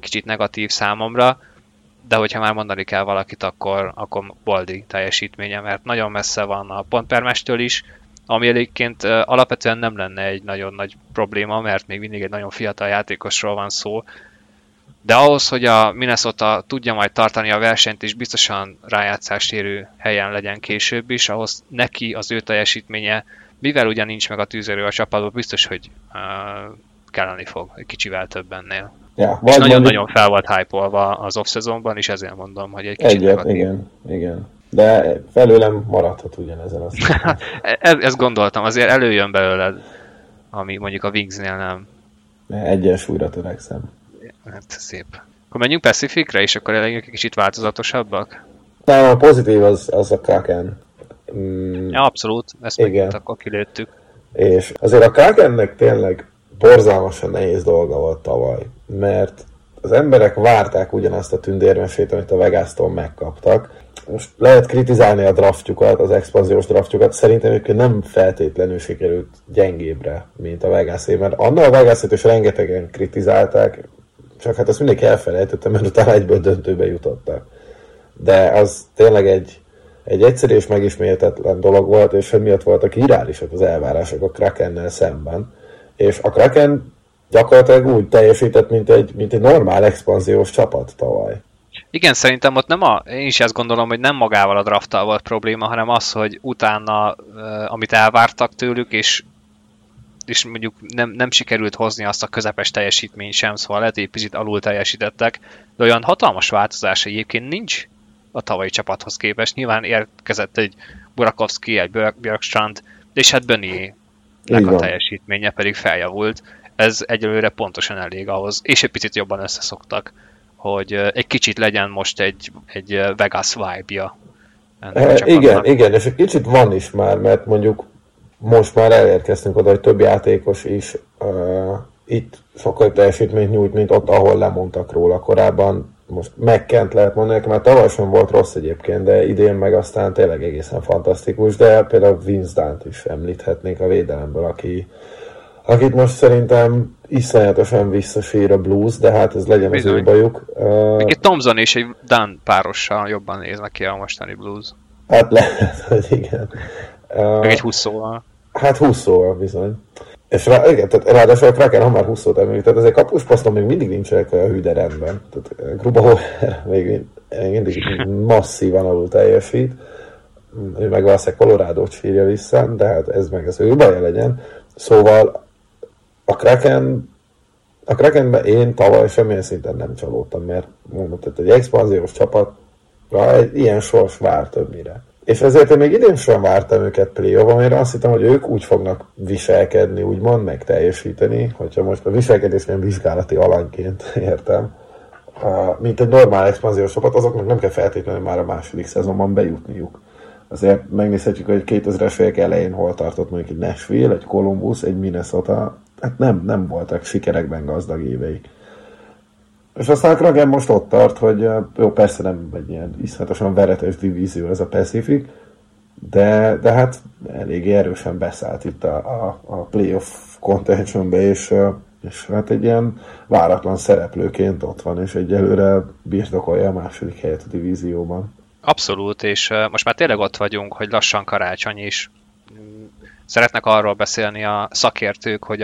kicsit negatív számomra, de hogyha már mondani kell valakit, akkor Boldy teljesítménye, mert nagyon messze van a pontpermestől is, ami egyébként alapvetően nem lenne egy nagyon nagy probléma, mert még mindig egy nagyon fiatal játékosról van szó, de ahhoz, hogy a Minnesota tudja majd tartani a versenyt, és biztosan rájátszásérő helyen legyen később is, ahhoz neki az ő teljesítménye, mivel ugyan nincs meg a tűzerő a csapatban, biztos, hogy kelleni fog egy kicsivel több ennél. Ja, és nagyon-nagyon nagyon fel volt hype-olva az off-szezonban, és ezért mondom, hogy egy kicsit negatív. Igen. De felőlem maradhat ugyanezen a szinten. Ezt gondoltam, azért előjön belőled, ami mondjuk a Wingsnél nem. Egyensúlyra törekszem. Hát szép. Akkor menjünk Pacificre, és akkor elég kicsit változatosabbak? Nem, a pozitív az a Kraken. Ja, abszolút, ezt megint akkor kilőttük. És azért a Krakennek tényleg borzalmasan nehéz dolga volt tavaly, mert az emberek várták ugyanazt a tündérmesét, amit a Vegas-tól megkaptak. Most lehet kritizálni a draftjukat, az expanziós draftjukat, szerintem ők nem feltétlenül sikerült gyengébbre, mint a Vegas-é, mert annál a Vegas-ét is rengetegen kritizálták, csak hát ezt mindenki elfelejtettem, mert utána egyből döntőbe jutottak. De az tényleg egy egyszerű és megismétetlen dolog volt, és emiatt voltak irálisak az elvárások a Krakennel szemben. És a Kraken gyakorlatilag úgy teljesített, mint egy normál expanziós csapat tavaly. Igen, szerintem ott én is ezt gondolom, hogy nem magával a drafttal volt probléma, hanem az, hogy utána, amit elvártak tőlük, és mondjuk nem sikerült hozni azt a közepes teljesítményt sem, szóval lehet, hogy egy picit alul teljesítettek, de olyan hatalmas változás egyébként nincs a tavalyi csapathoz képest. Nyilván érkezett egy Burakovsky, egy Björkstrand, és hát Böniének a teljesítménye pedig feljavult. Ez egyelőre pontosan elég ahhoz, és egy picit jobban összeszoktak, hogy egy kicsit legyen most egy Vegas vibe-ja. Igen, és egy kicsit van is már, mert mondjuk most már elérkeztünk oda, hogy több játékos is itt sokkal teljesítményt nyújt, mint ott, ahol lemondtak róla korábban. Most megkent lehet mondani, mert tavaly sem volt rossz egyébként, de idén meg aztán tényleg egészen fantasztikus, de például Vince Dunnt is említhetnék a védelemből, akit most szerintem iszonyatosan visszasír a Blues, de hát ez legyen bizony az ő bajuk. Egy Thompson és egy Dunn párossal jobban néznek ki a mostani Blues. Hát lehet, hogy igen. Meg egy 20-val. Hát 20-val bizony. És ráadásul a Kraken, ha már 20-ot említ, tehát ezek kapusposzton még mindig nincsenek olyan hű, de rendben. Tehát Grubauer még mindig masszívan alul teljesít. Ő meg valószínűleg Colorado-t sírja vissza, de hát ez meg az ő baja legyen. Szóval a Krakenben én tavaly semmilyen szinten nem csalódtam, mert mondom, tehát egy expanziós csapatra egy ilyen sors vár többnyire. És ezért én még idén sem vártam őket playoffban, mert azt hittem, hogy ők úgy fognak viselkedni, úgymond meg teljesíteni, hogyha most a viselkedésnél vizsgálati alanyként értem, mint egy normál expanziós csapat, azoknak nem kell feltétlenül már a második szezonban bejutniuk. Azért megnézhetjük, hogy 2000-es évek elején hol tartott mondjuk egy Nashville, egy Columbus, egy Minnesota, hát nem voltak sikerekben gazdag éveik. És aztán a Kraken most ott tart, hogy jó, persze nem egy ilyen iszonyatosan veretes divízió ez a Pacific, de hát elég erősen beszállt itt a playoff contentionbe, és hát egy ilyen váratlan szereplőként ott van, és egyelőre birtokolja a második helyet a divízióban. Abszolút, és most már tényleg ott vagyunk, hogy lassan karácsony is. Szeretnek arról beszélni a szakértők, hogy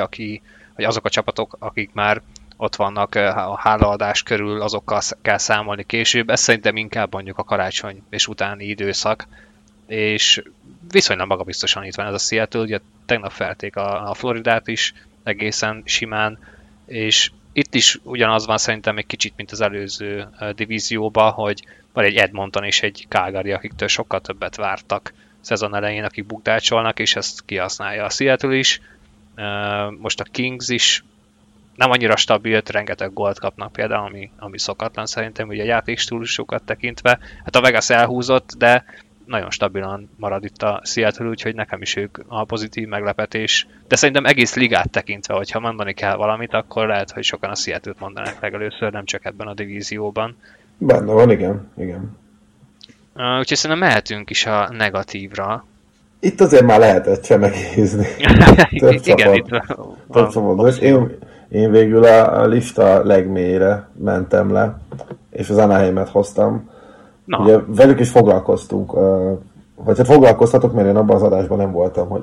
azok a csapatok, akik már ott vannak a hálaadás körül, azokkal kell számolni később. Ez szerintem inkább mondjuk a karácsony és utáni időszak, és viszonylag magabiztosan itt van ez a Seattle, ugye tegnap felték a Floridát is egészen simán, és itt is ugyanaz van szerintem egy kicsit, mint az előző divízióban, hogy van egy Edmonton és egy Calgary, akiktől sokkal többet vártak szezon elején, akik bukdácsolnak, és ezt kihasználja a Seattle is. Most a Kings is nem annyira stabil, rengeteg gólt kapnak például, ami szokatlan szerintem, ugye a játékstílusokat tekintve. Hát a Vegas elhúzott, de nagyon stabilan marad itt a Seattle, úgyhogy nekem is ők a pozitív meglepetés. De szerintem egész ligát tekintve, hogyha mondani kell valamit, akkor lehet, hogy sokan a Seattle-t mondanák legelőször, nem csak ebben a divízióban. Benne van, igen, igen. Úgyhogy szerintem mehetünk is a negatívra. Itt azért már lehetett sem megézni. Igen, itt van. Én végül a lista legmélyére mentem le, és az Anaheimet hoztam. Na. Ugye velük is foglalkoztunk, vagy hát foglalkoztatok, mert én abban az adásban nem voltam, hogy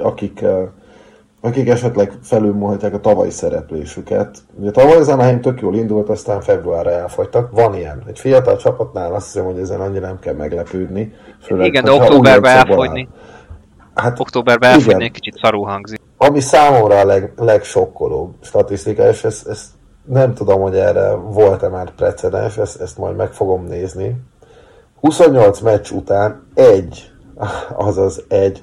akik esetleg felülmúlhatják a tavalyi szereplésüket. Ugye tavaly az Anaheim tök jól indult, aztán februárra elfogytak. Van ilyen. Egy fiatal csapatnál azt hiszem, hogy ezen annyira nem kell meglepődni. Főleg, igen, de októberben elfogyni. Hát, októberben elfogyni egy kicsit szarú hangzik. Ami számomra a legsokkolóbb statisztika, és ezt nem tudom, hogy erre volt-e már precedens, ezt majd meg fogom nézni. 28 meccs után egy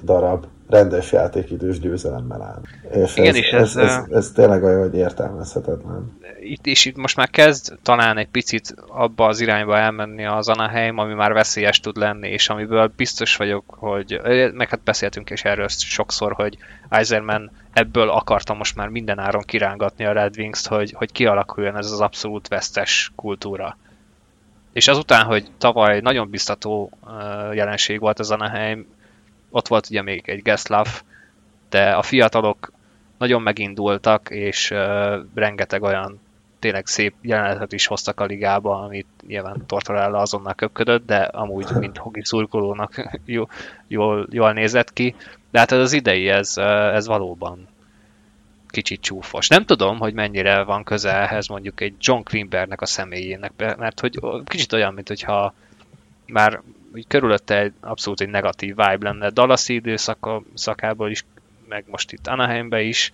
darab rendes játékidős győzelemmel áll. És igen, ez tényleg olyan, hogy értelmezhetetlen. Itt most már kezd talán egy picit abba az irányba elmenni az Anaheim, ami már veszélyes tud lenni, és amiből biztos vagyok, hogy meg hát beszéltünk is erről sokszor, hogy Eiserman ebből akarta most már minden áron kirángatni a Red Wings-t, hogy kialakuljon ez az abszolút vesztes kultúra. És azután, hogy tavaly nagyon biztató jelenség volt az Anaheim, ott volt ugye még egy Getzlaff, de a fiatalok nagyon megindultak, és rengeteg olyan tényleg szép jelenetet is hoztak a ligába, amit nyilván Tortorella azonnal köpködött, de amúgy, mint hoki szurkolónak jól nézett ki. De hát ez az idei, ez valóban kicsit csúfos. Nem tudom, hogy mennyire van közelhez mondjuk egy John Klingbergnek a személyének, mert hogy kicsit olyan, mint hogyha már körülötte egy, abszolút egy negatív vibe lenne Dallas időszakából is, meg most itt Anaheimbe is.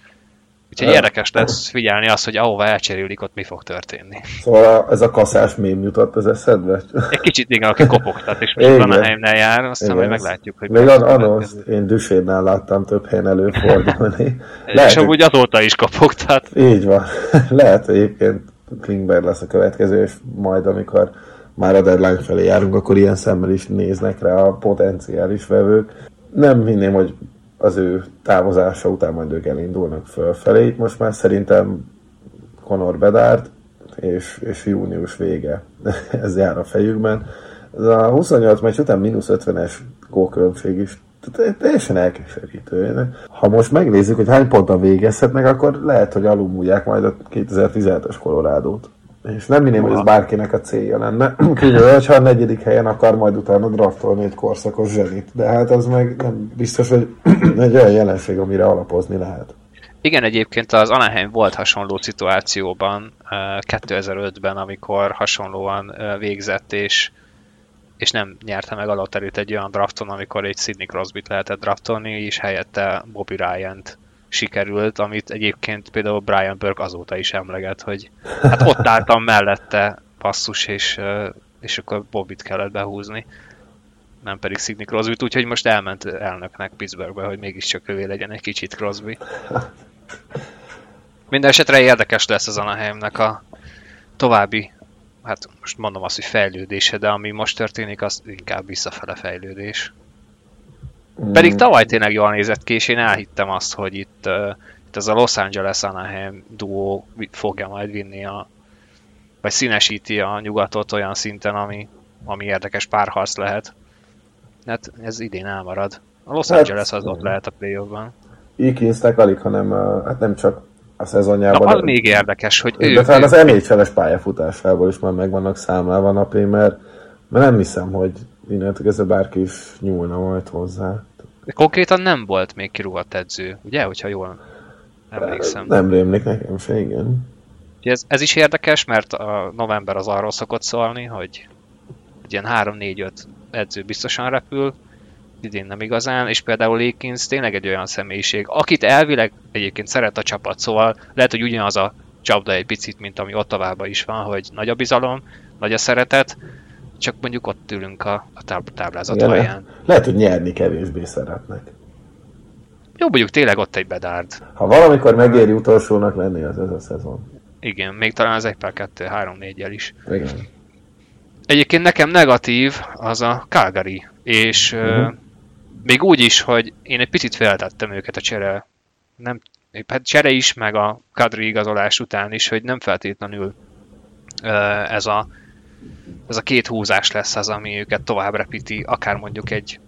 Úgyhogy érdekes lesz figyelni azt, hogy ahova elcserülik, ott mi fog történni. Szóval ez a kaszás mém jutott az eszedbe? Egy kicsit igen, aki kopogtat, és most Anaheimnál jár, aztán majd meglátjuk, hogy... Még annól én Düssénál láttam több helyen előfordulni. És amúgy azóta is kopogtat. Így van. Lehet, hogy egyébként Klingberg lesz a következő, és majd amikor már a deadline felé járunk, akkor ilyen szemmel is néznek rá a potenciális vevők. Nem hinném, hogy az ő távozása után majd ők elindulnak fölfelé. Itt most már szerintem Connor Bedard és június vége. Ez jár a fejükben. Ez a 28 meccs után -50-es gólkülönbség is teljesen elkeserítő. Ha most megnézzük, hogy hány ponttal végezhetnek, akkor lehet, hogy alulmúlják majd a 2017-es Colorado-t. És nem minél, hogy ez bárkinek a célja lenne. Különösen, hogyha a 4. helyen akar majd utána draftolni egy korszakos zsenit. De hát az meg nem biztos, hogy egy olyan jelenség, amire alapozni lehet. Igen, egyébként az Anaheim volt hasonló szituációban 2005-ben, amikor hasonlóan végzett, és nem nyerte meg a lotterit egy olyan drafton, amikor egy Sidney Crosbyt lehetett draftolni, és helyette Bobby Ryant sikerült, amit egyébként például Brian Burke azóta is emleget, hogy hát ott álltam mellette, passzus, és akkor Bobbyt kellett behúzni, nem pedig Sidney Crosbyt, úgyhogy most elment elnöknek Pittsburghbe, hogy mégiscsak ővé legyen egy kicsit Crosby. Minden esetre érdekes lesz az Anaheimnek a további, hát most mondom azt, hogy fejlődése, de ami most történik, az inkább visszafele fejlődés. Pedig tavaly tényleg jól nézett ki, és én elhittem azt, hogy itt ez a Los Angeles-Anaheim duó fogja majd vinni vagy színesíti a nyugatot olyan szinten, ami érdekes párharc lehet. Hát ez idén elmarad. A Los Angeles az ott lehet a playoffban. Ikinsnek alig, hanem hát nem csak a szezonjában. Na, az még érdekes, hogy de talán az NHL-es pályafutásából is már megvannak számlában a napé, mert nem hiszem, hogy innentől kezdve bárki is nyúlna majd hozzá. Konkrétan nem volt még kirúgott edző, ugye? Hogyha jól emlékszem. Nem rémlik nekem se, igen. Ez is érdekes, mert a november az arról szokott szólni, hogy ilyen 3-4-5 edző biztosan repül, idén nem igazán, és például Lékins tényleg egy olyan személyiség, akit elvileg egyébként szeret a csapat, szóval lehet, hogy ugyanaz a csapda egy picit, mint ami Ottawában is van, hogy nagy a bizalom, nagy a szeretet, csak mondjuk ott ülünk a táblázat alján. Lehet, hogy nyerni kevésbé szeretnek. Jó, mondjuk tényleg ott egy bedárd. Ha valamikor megéri utolsónak lenni, az ez a szezon. Igen, még talán az 1-2-3-4-jel is. Igen. Egyébként nekem negatív az a Calgary, és még úgy is, hogy én egy picit feltettem őket a csere, csere is, meg a Kadri igazolás után is, hogy nem feltétlenül ez a két húzás lesz az, ami őket tovább repíti, akár mondjuk egy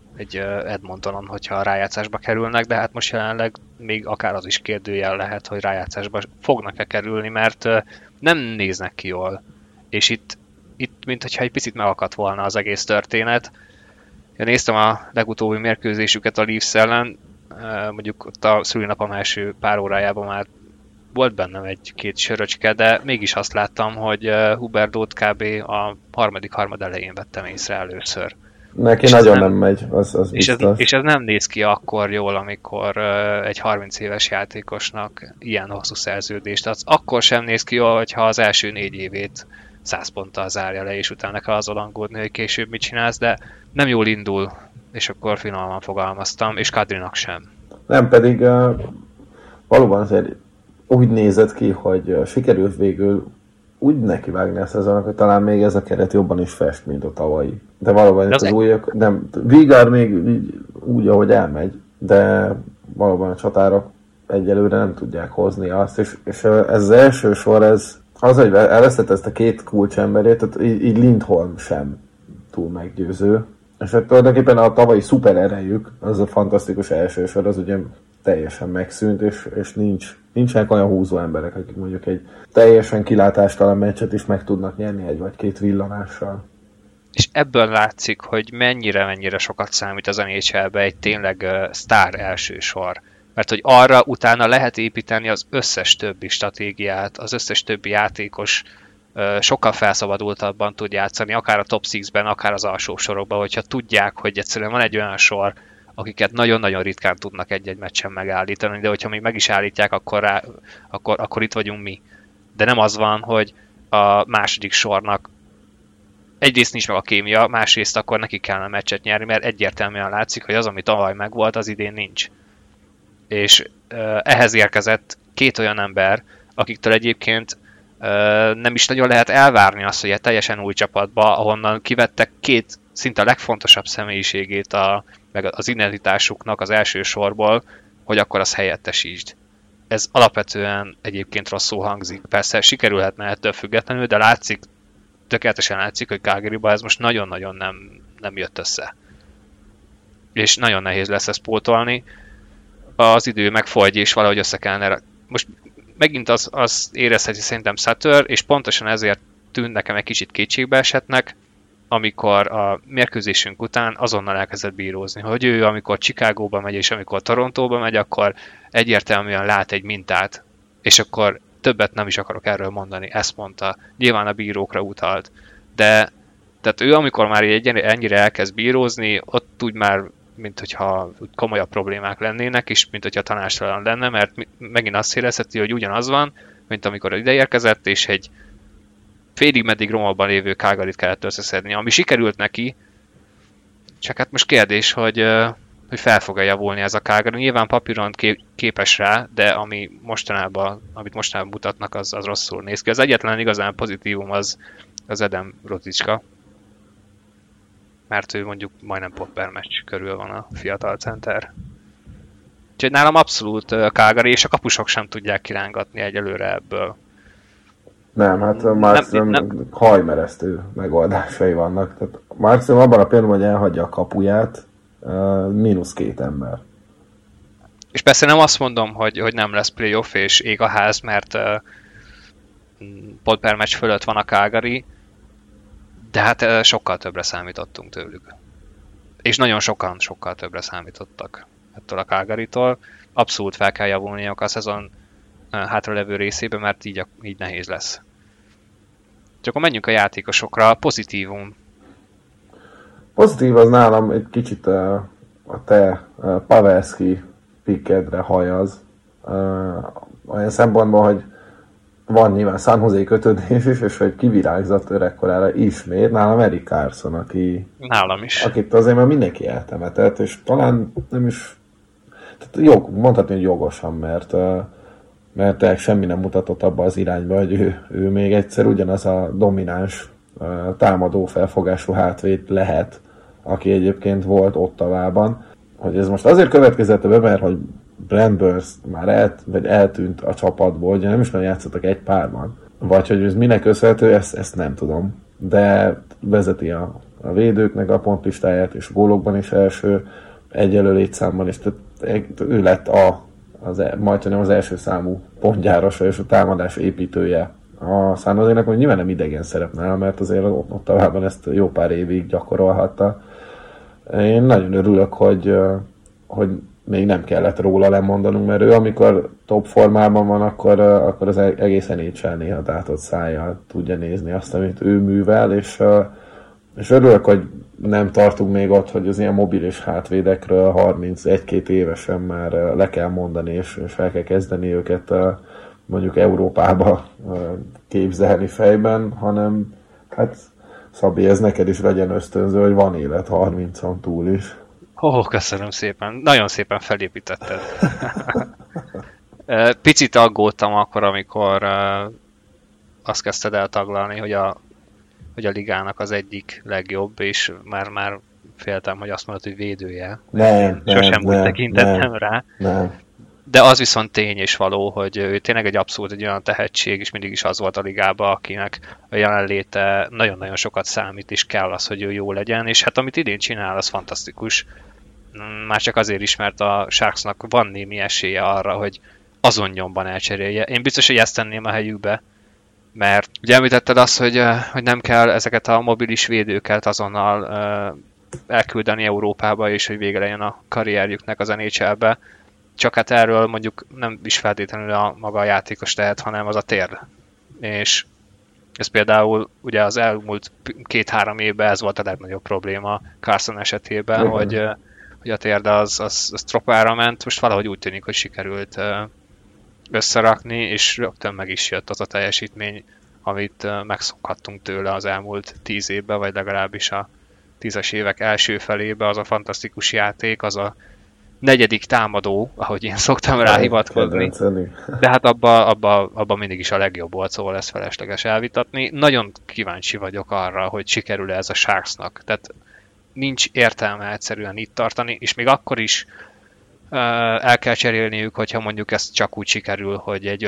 Edmontonon, hogyha rájátszásba kerülnek, de hát most jelenleg még akár az is kérdőjel lehet, hogy rájátszásba fognak-e kerülni, mert nem néznek ki jól. És itt mintha egy picit megakadt volna az egész történet. Ja, néztem a legutóbbi mérkőzésüket a Leafs ellen, mondjuk ott a szülinapom első pár órájában már volt bennem egy-két söröcske, de mégis azt láttam, hogy Huberdót kb. A harmad elején vettem észre először. Neki és nagyon nem megy, az biztos. És ez nem néz ki akkor jól, amikor egy 30 éves játékosnak ilyen hosszú szerződést adsz. Akkor sem néz ki jól, hogyha az első 4 évét 100 ponttal zárja le, és utána kell az alangódni, hogy később mit csinálsz, de nem jól indul, és akkor finoman fogalmaztam, és Kadrinak sem. Nem, pedig valóban azért úgy nézett ki, hogy sikerült végül úgy nekivágni a szezonnak, hogy talán még ez a keret jobban is fest, mint a tavalyi. De valóban itt az újak, nem, Vigár még úgy, ahogy elmegy, de valóban a csatárok egyelőre nem tudják hozni azt, és ez első sor, ez az, hogy elvesztett ezt a két kulcsemberét, tehát így Lindholm sem túl meggyőző. És tulajdonképpen a tavalyi szuper erejük, az a fantasztikus első sor, az ugye teljesen megszűnt, és nincsenek olyan húzó emberek, akik mondjuk egy teljesen kilátástalan meccset is meg tudnak nyerni egy vagy két villanással. És ebből látszik, hogy mennyire sokat számít az NHL-be egy tényleg sztár első sor. Mert hogy arra utána lehet építeni az összes többi stratégiát, az összes többi játékos sokkal felszabadultabban tud játszani, akár a top 6-ben, akár az alsó sorokban, hogyha tudják, hogy egyszerűen van egy olyan sor, akiket nagyon-nagyon ritkán tudnak egy-egy meccsen megállítani, de hogyha még meg is állítják, akkor itt vagyunk mi. De nem az van, hogy a második sornak egyrészt nincs meg a kémia, másrészt akkor neki kellene a meccset nyerni, mert egyértelműen látszik, hogy az, ami tavaly megvolt, az idén nincs. És ehhez érkezett két olyan ember, akiktől egyébként nem is nagyon lehet elvárni azt, hogy egy teljesen új csapatba, ahonnan kivettek két szinte a legfontosabb személyiségét, meg az identitásuknak az első sorból, hogy akkor az helyettesítsd. Ez alapvetően egyébként rosszul hangzik. Persze sikerülhetne ettől függetlenül, de tökéletesen látszik, hogy Calgaryba ez most nagyon-nagyon nem jött össze. És nagyon nehéz lesz ezt pótolni. Az idő megfogy, és valahogy össze kellene. Most megint az érezheti szerintem Sutter, és pontosan ezért tűnt nekem egy kicsit kétségbeesettnek, amikor a mérkőzésünk után azonnal elkezdett bírózni, hogy ő amikor Chicagóba megy, és amikor Torontóba megy, akkor egyértelműen lát egy mintát, és akkor többet nem is akarok erről mondani, ezt mondta. Nyilván a bírókra utalt. De tehát ő amikor már ennyire elkezd bírózni, ott úgy már mint hogyha komolyabb problémák lennének, és mint hogyha tanástalan lenne, mert megint azt érezheti, hogy ugyanaz van, mint amikor ide érkezett, és egy félig-meddig romokban lévő Calgaryt kellett összeszedni, ami sikerült neki, csak hát most kérdés, hogy fel fog javulni ez a Calgary. Nyilván papíron képes rá, de amit mostanában mutatnak, az rosszul néz ki. Az egyetlen igazán pozitívum az Adam Rodzicska, mert ő mondjuk majdnem pont per meccs körül van a fiatal center. Úgyhogy nálam abszolút Calgary, és a kapusok sem tudják kirángatni egyelőre ebből. Nem, hát Markström hajmeresztő megoldásai vannak. Tehát Markström abban a pillanatban, hogy elhagyja a kapuját, -2 ember. És persze nem azt mondom, hogy nem lesz playoff és ég a ház, mert pont per meccs fölött van a Calgary, de hát sokkal többre számítottunk tőlük. És nagyon sokan sokkal többre számítottak ettől a Calgarytól. Abszolút fel kell javulniuk a szezon hátralevő részébe, mert így nehéz lesz. Csak akkor menjünk a játékosokra. Pozitívum. Pozitív az nálam egy kicsit a te Pavelski pikkedre hajaz. Olyan szempontból, hogy van nyilván San Jose kötődés is, és hogy kivirágzott öregkorára ismét, nálam Eric Carlson, aki... Nálam is. Akit azért már mindenki eltemetett, és talán nem is... Tehát mondhatni, hogy jogosan, mert semmi nem mutatott abba az irányba, hogy ő még egyszer ugyanaz a domináns támadó felfogású hátvéd lehet, aki egyébként volt Ottawában. Hogy ez most azért következett be, mert hogy Brent Burns már eltűnt a csapatból, ugye nem is nagyon játszottak egy párban. Vagy hogy ez minek köszönhető, ezt nem tudom. De vezeti a védőknek a pontlistáját, és gólokban is első, egyelő létszámban is. Tehát ő lett majdnem az első számú pontgyárosa és a támadás építője a San Jose-nek, hogy nyilván nem idegen szerepnél, mert azért ott talában ezt jó pár évig gyakorolhatta. Én nagyon örülök, hogy még nem kellett róla lemondanunk, mert ő amikor top formában van, akkor az egészen NHL néha tátott szájjal tudja nézni azt, amit ő művel, és örülök, hogy nem tartunk még ott, hogy az ilyen mobilis hátvédekről 31-2 évesen már le kell mondani, és fel kell kezdeni őket mondjuk Európába képzelni fejben, hanem hát Szabi, ez neked is legyen ösztönző, hogy van élet 30-on túl is. Köszönöm szépen. Nagyon szépen felépítetted. Picit aggódtam akkor, amikor azt kezdted el taglalni, hogy a ligának az egyik legjobb, és már féltem, hogy azt mondod, hogy védője. Nem, sosem úgy tekintettem rá. De az viszont tény és való, hogy ő tényleg egy abszolút egy olyan tehetség, és mindig is az volt a ligában, akinek a jelenléte nagyon-nagyon sokat számít, és kell az, hogy ő jó legyen, és hát amit idén csinál, az fantasztikus. Már csak azért is, mert a Sharksnak van némi esélye arra, hogy azon nyomban elcserélje. Én biztos, hogy ezt tenném a helyükbe, mert ugye említetted azt, hogy nem kell ezeket a mobilis védőket azonnal elküldeni Európába, és hogy vége legyen a karrierjüknek az NHL-be. Csak hát erről mondjuk nem is feltétlenül a maga a játékos tehet, hanem az a tér. És ez például ugye az elmúlt 2-3 évben ez volt a legnagyobb probléma Carlson esetében, hogy a térde az tropára ment, most valahogy úgy tűnik, hogy sikerült összerakni, és rögtön meg is jött az a teljesítmény, amit megszokhattunk tőle az elmúlt 10 évben, vagy legalábbis a 10-es évek első felébe, az a fantasztikus játék, az a negyedik támadó, ahogy én szoktam rá hivatkozni. De hát abban mindig is a legjobb volt, szóval ezt felesleges elvitatni. Nagyon kíváncsi vagyok arra, hogy sikerül-e ez a Sharksnak. Tehát nincs értelme egyszerűen itt tartani, és még akkor is el kell cserélniük, hogyha mondjuk ez csak úgy sikerül, hogy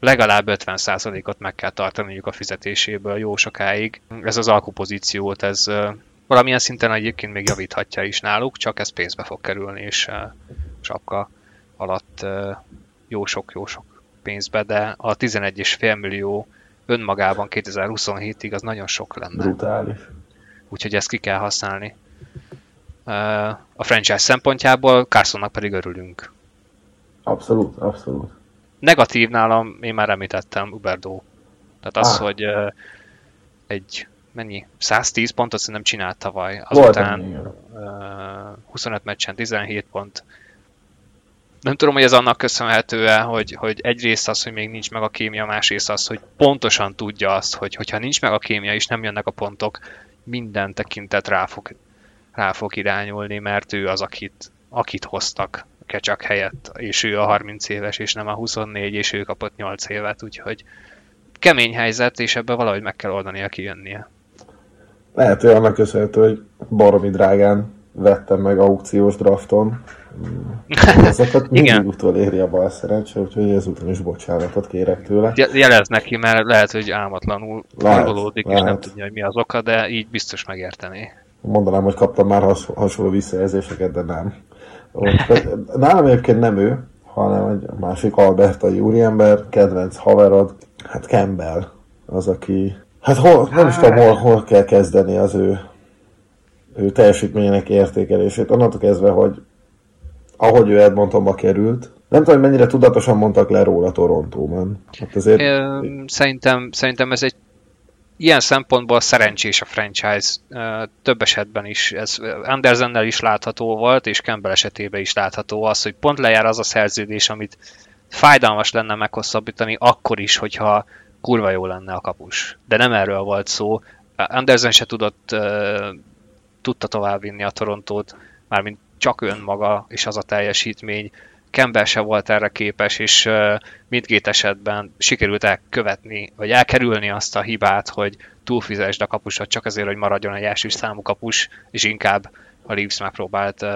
legalább 50%-ot meg kell tartaniuk a fizetéséből jó sokáig. Ez az alkupozíciót, ez... Valamilyen szinten egyébként még javíthatja is náluk, csak ez pénzbe fog kerülni, és sapka alatt jó sok pénzbe, de a 11,5 millió önmagában 2027-ig az nagyon sok lenne. Brutális. Úgyhogy ezt ki kell használni. A franchise szempontjából Carsonnak pedig örülünk. Abszolút, abszolút. Negatív nálam, én már említettem, Huberdeau. Tehát az, hogy egy... 110 pontot szerintem csinált tavaly. Azután 25 meccsen 17 pont. Nem tudom, hogy ez annak köszönhető-e, hogy egyrészt az, hogy még nincs meg a kémia, másrészt az, hogy pontosan tudja azt, hogyha nincs meg a kémia és nem jönnek a pontok, minden tekintet rá fog irányulni, mert ő az, akit hoztak Kecsak helyett, és ő a 30 éves, és nem a 24, és ő kapott 8 évet, úgyhogy kemény helyzet, és ebben valahogy meg kell oldania, kijönnie. Lehet, hogy annak köszönhető, hogy baromi drágán vettem meg aukciós drafton. Ezeket mindig utoléri a bal szerencse, úgyhogy ezúton is bocsánatot kérek tőle. Jelez neki, mert lehet, hogy álmatlanul forgolódik, és nem tudja, hogy mi az oka, de így biztos megértené. Mondanám, hogy kaptam már hasonló visszajelzéseket, de nem. Nálam egyébként nem ő, hanem egy másik albertai úriember, kedvenc haverod, hát Campbell az, aki... Hát nem is tudom, hol kell kezdeni az ő teljesítményének értékelését. Onnantól kezdve, hogy ahogy ő Edmontonba került. Nem tudom, hogy mennyire tudatosan mondtak le róla Torontóban. Hát azért... Szerintem ez egy ilyen szempontból szerencsés a franchise. Több esetben is. Ez Andersonnel is látható volt, és Campbell esetében is látható az, hogy pont lejár az a szerződés, amit fájdalmas lenne meghosszabbítani akkor is, hogyha kurva jó lenne a kapus. De nem erről volt szó. Anderson se tudta továbbvinni a Torontót, mármint csak önmaga és az a teljesítmény. Campbell se volt erre képes, és mindkét esetben sikerült elkövetni, vagy elkerülni azt a hibát, hogy túlfizesd a kapusat csak azért, hogy maradjon egy első számú kapus, és inkább a Leafs megpróbált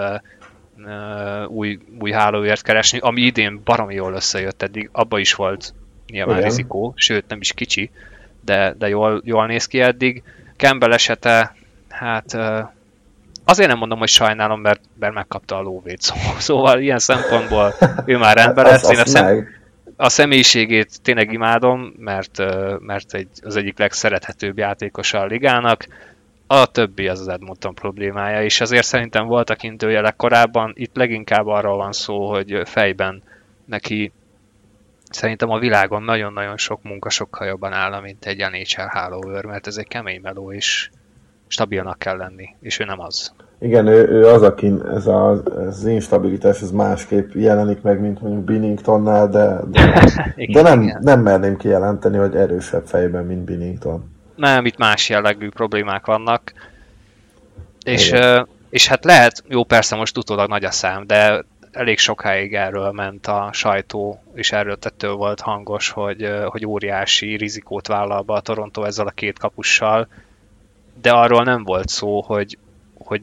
új hálóért keresni, ami idén baromi jól összejött eddig, abba is volt nyilván rizikó, sőt nem is kicsi, de jól néz ki eddig. Campbell esete, hát azért nem mondom, hogy sajnálom, mert megkapta a lóvét, szóval ilyen szempontból ő már rendben lesz. A személyiségét tényleg imádom, mert az egyik legszerethetőbb játékosa a ligának, a többi az Edmonton problémája, és azért szerintem voltak intőjelek korábban, itt leginkább arról van szó, hogy fejben neki szerintem a világon nagyon-nagyon sok munka sokkal jobban áll, mint egy NHL hálóvőr, mert ez egy kemény meló, és stabilnak kell lenni, és ő nem az. Igen, ő az, akin ez az instabilitás, ez másképp jelenik meg, mint mondjuk Binningtonnál, de nem merném kijelenteni, hogy erősebb fejben, mint Binnington. Nem, itt más jellegű problémák vannak, és hát lehet, jó persze most utólag nagy a szám, de elég sokáig erről ment a sajtó, és erről tettől volt hangos, hogy óriási rizikót vállal be a Toronto ezzel a két kapussal, de arról nem volt szó, hogy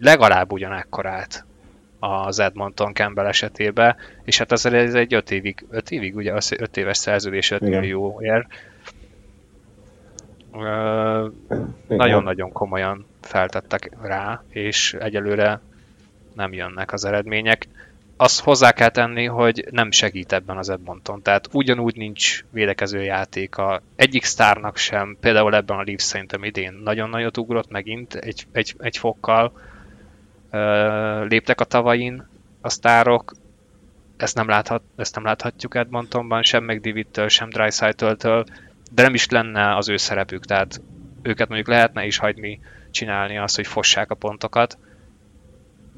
legalább ugyanakkorát az Edmonton Campbell esetében, és hát azért ez egy 5 évig ugye, 5 éves szerződés, 5 millióért, nagyon-nagyon komolyan feltettek rá, és egyelőre nem jönnek az eredmények. Azt hozzá kell tenni, hogy nem segít ebben az Edmonton, tehát ugyanúgy nincs védekező játéka, egyik sztárnak sem, például ebben a Leafs szerintem idén nagyon nagyot ugrott megint, egy fokkal léptek a tavain a sztárok, ezt nem láthatjuk Edmontonban, sem McDavid-től, sem Draisaitl-től, de nem is lenne az ő szerepük, tehát őket mondjuk lehetne is hagyni csinálni azt, hogy fossák a pontokat,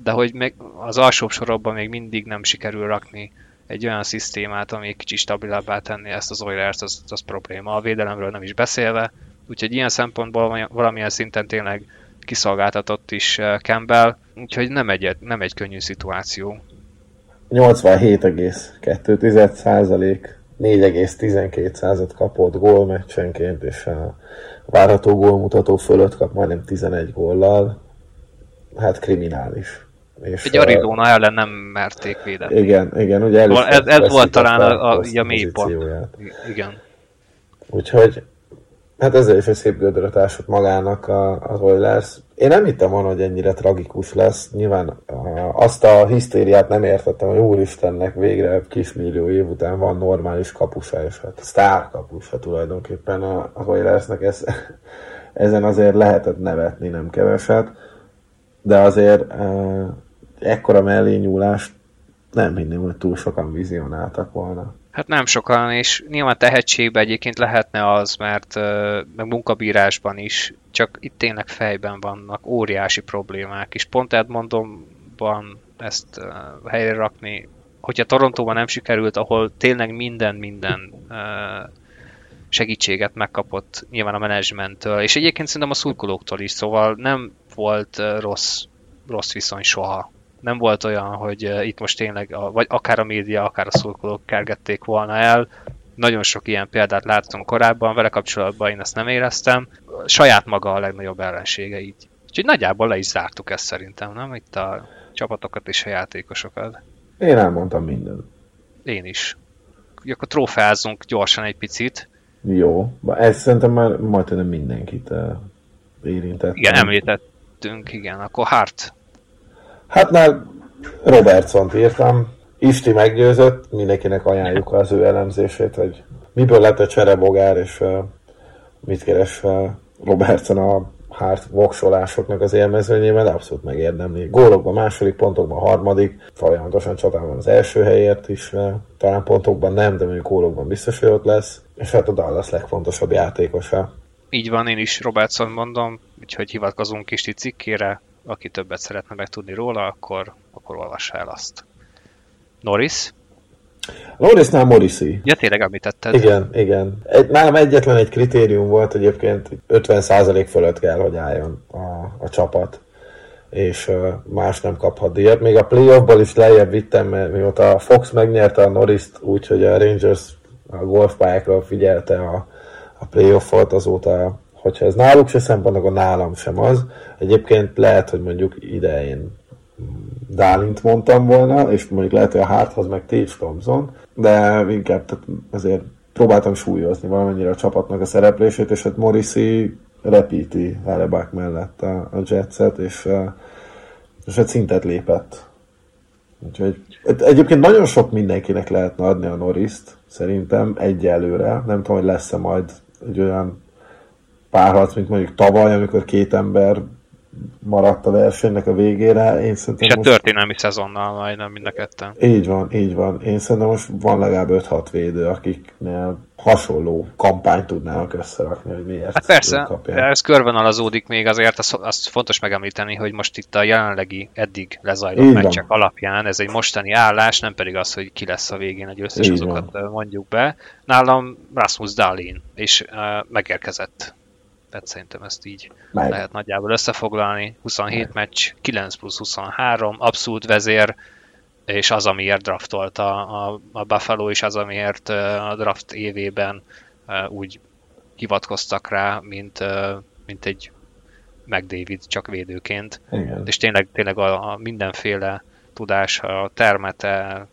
de hogy még az alsóbb sorokban még mindig nem sikerül rakni egy olyan szisztémát, ami egy kicsit stabilabbá tenni ezt az Oilers, az probléma, a védelemről nem is beszélve, úgyhogy ilyen szempontból valamilyen szinten tényleg kiszolgáltatott is Campbell, úgyhogy nem egy könnyű szituáció. 87,2%, 4,12 kapott gól meccsenként, és a várható gólmutató fölött kap majdnem 11 góllal. Hát kriminális. És egy Arizona ellen nem merték védeni. Igen, ugye ez volt talán a mély pont. Igen. Úgyhogy, hát ezzel is egy szép gödröt ásott magának az Oilers. Én nem hittem volna, hogy ennyire tragikus lesz. Nyilván azt a hisztériát nem értettem, hogy úristennek végre kismillió év után van normális kapusa, és hát sztár kapusa tulajdonképpen az Oilersnek. Ezen azért lehetett nevetni, nem keveset. De azért ekkora mellényúlást nem hinném, hogy túl sokan vizionáltak volna. Hát nem sokan, és nyilván tehetségben egyébként lehetne az, mert meg munkabírásban is, csak itt tényleg fejben vannak óriási problémák, és pont Edmontonban ezt helyre rakni, hogyha Torontóban nem sikerült, ahol tényleg minden segítséget megkapott nyilván a menedzsmenttől, és egyébként szerintem a szurkolóktól is, szóval nem volt rossz viszony soha. Nem volt olyan, hogy itt most tényleg, vagy akár a média, akár a szurkolók kergették volna el. Nagyon sok ilyen példát láttam korábban, vele kapcsolatban én ezt nem éreztem. Saját maga a legnagyobb ellensége így. Úgyhogy nagyjából le is zártuk ezt szerintem, nem? Itt a csapatokat és a játékosokat. Én elmondtam mindent. Én is. Akkor trófeázzunk gyorsan egy picit. Jó, ez szerintem már majdnem mindenkit érintett. Igen, említettünk, igen, akkor Hart. Hát már Robertsont írtam, Isti meggyőzött, mindenkinek ajánljuk az ő elemzését, hogy miből lett a cserebogár, és mit keres Robertson a hát voksolásoknak az élmezőnyében abszolút megérdemli. Gólokban második, pontokban harmadik, folyamatosan csatában az első helyért is, talán pontokban nem, de mondjuk gólokban biztos, hogy ott lesz, és hát a Dallas legfontosabb játékosa. Így van, én is Robertson mondom, úgyhogy hivatkozunk is ti cikkére, aki többet szeretne megtudni róla, akkor olvassa el azt. Norris? Norrisnál Morrissey. Ja, tényleg említetted. Igen. Nálam egyetlen egy kritérium volt, egyébként 50% fölött kell, hogy álljon a csapat, és más nem kaphat díjat. Még a playoffból is lejjebb vittem, mert mióta a Fox megnyerte a Norrist, úgyhogy a Rangers a golfpályákról figyelte a playoffot, azóta, hogyha ez náluk se szempont, akkor nálam sem az. Egyébként lehet, hogy mondjuk idején Dálint mondtam volna, és mondjuk lehet, hogy a Harthoz meg Tate Thompson, de inkább tehát azért próbáltam súlyozni valamennyire a csapatnak a szereplését, és hát Morrissey repíti Hellebuck mellett a Jetset, és hát szintet lépett. Úgyhogy egyébként nagyon sok mindenkinek lehetne adni a Norrist, szerintem egyelőre. Nem tudom, hogy lesz-e majd egy olyan párharc, mint mondjuk tavaly, amikor két ember maradt a versenynek a végére. Én szerintem és most... a történelmi szezonnal majdnem mind a ketten. Így van. Én szerintem most van legalább 5-6 védő, akiknél hasonló kampányt tudnának összerakni, hogy miért kapják. Hát persze, ez körvonalazódik még azért, azt fontos megemlíteni, hogy most itt a jelenlegi eddig lezajlott meccsek alapján ez egy mostani állás, nem pedig az, hogy ki lesz a végén egy összes, így azokat van. Mondjuk be. Nálam Rasmus Dahlin, és megérkezett. Tehát szerintem ezt így lehet nagyjából összefoglalni. 27 meccs, 9+23, abszolút vezér, és az, amiért draftolt a Buffalo, és az, amiért a draft évében úgy hivatkoztak rá, mint egy McDavid, csak védőként. Igen. És tényleg a mindenféle tudás, a termete,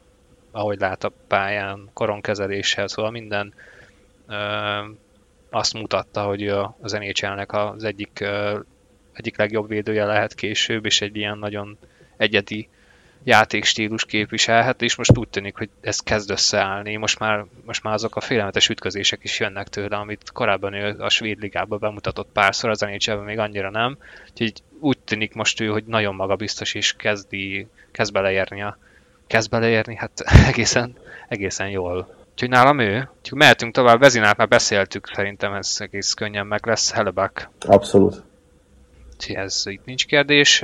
ahogy lát a pályán, koronkezelése, szóval minden... azt mutatta, hogy az NHL-nek az egyik legjobb védője lehet később, és egy ilyen nagyon egyedi játékstílus képviselhet, és most úgy tűnik, hogy ez kezd összeállni. Most már azok a félelmetes ütközések is jönnek tőle, amit korábban ő a svéd ligában bemutatott párszor, az NHL-ben még annyira nem. Úgyhogy úgy tűnik most ő, hogy nagyon magabiztos, és kezd beleérni, hát egészen jól. Úgyhogy nálam ő. Úgyhogy mehetünk tovább, Vezinát már beszéltük, szerintem ez egész könnyen meg lesz. Hellebuck. Abszolút. Úgyhogy ez itt nincs kérdés.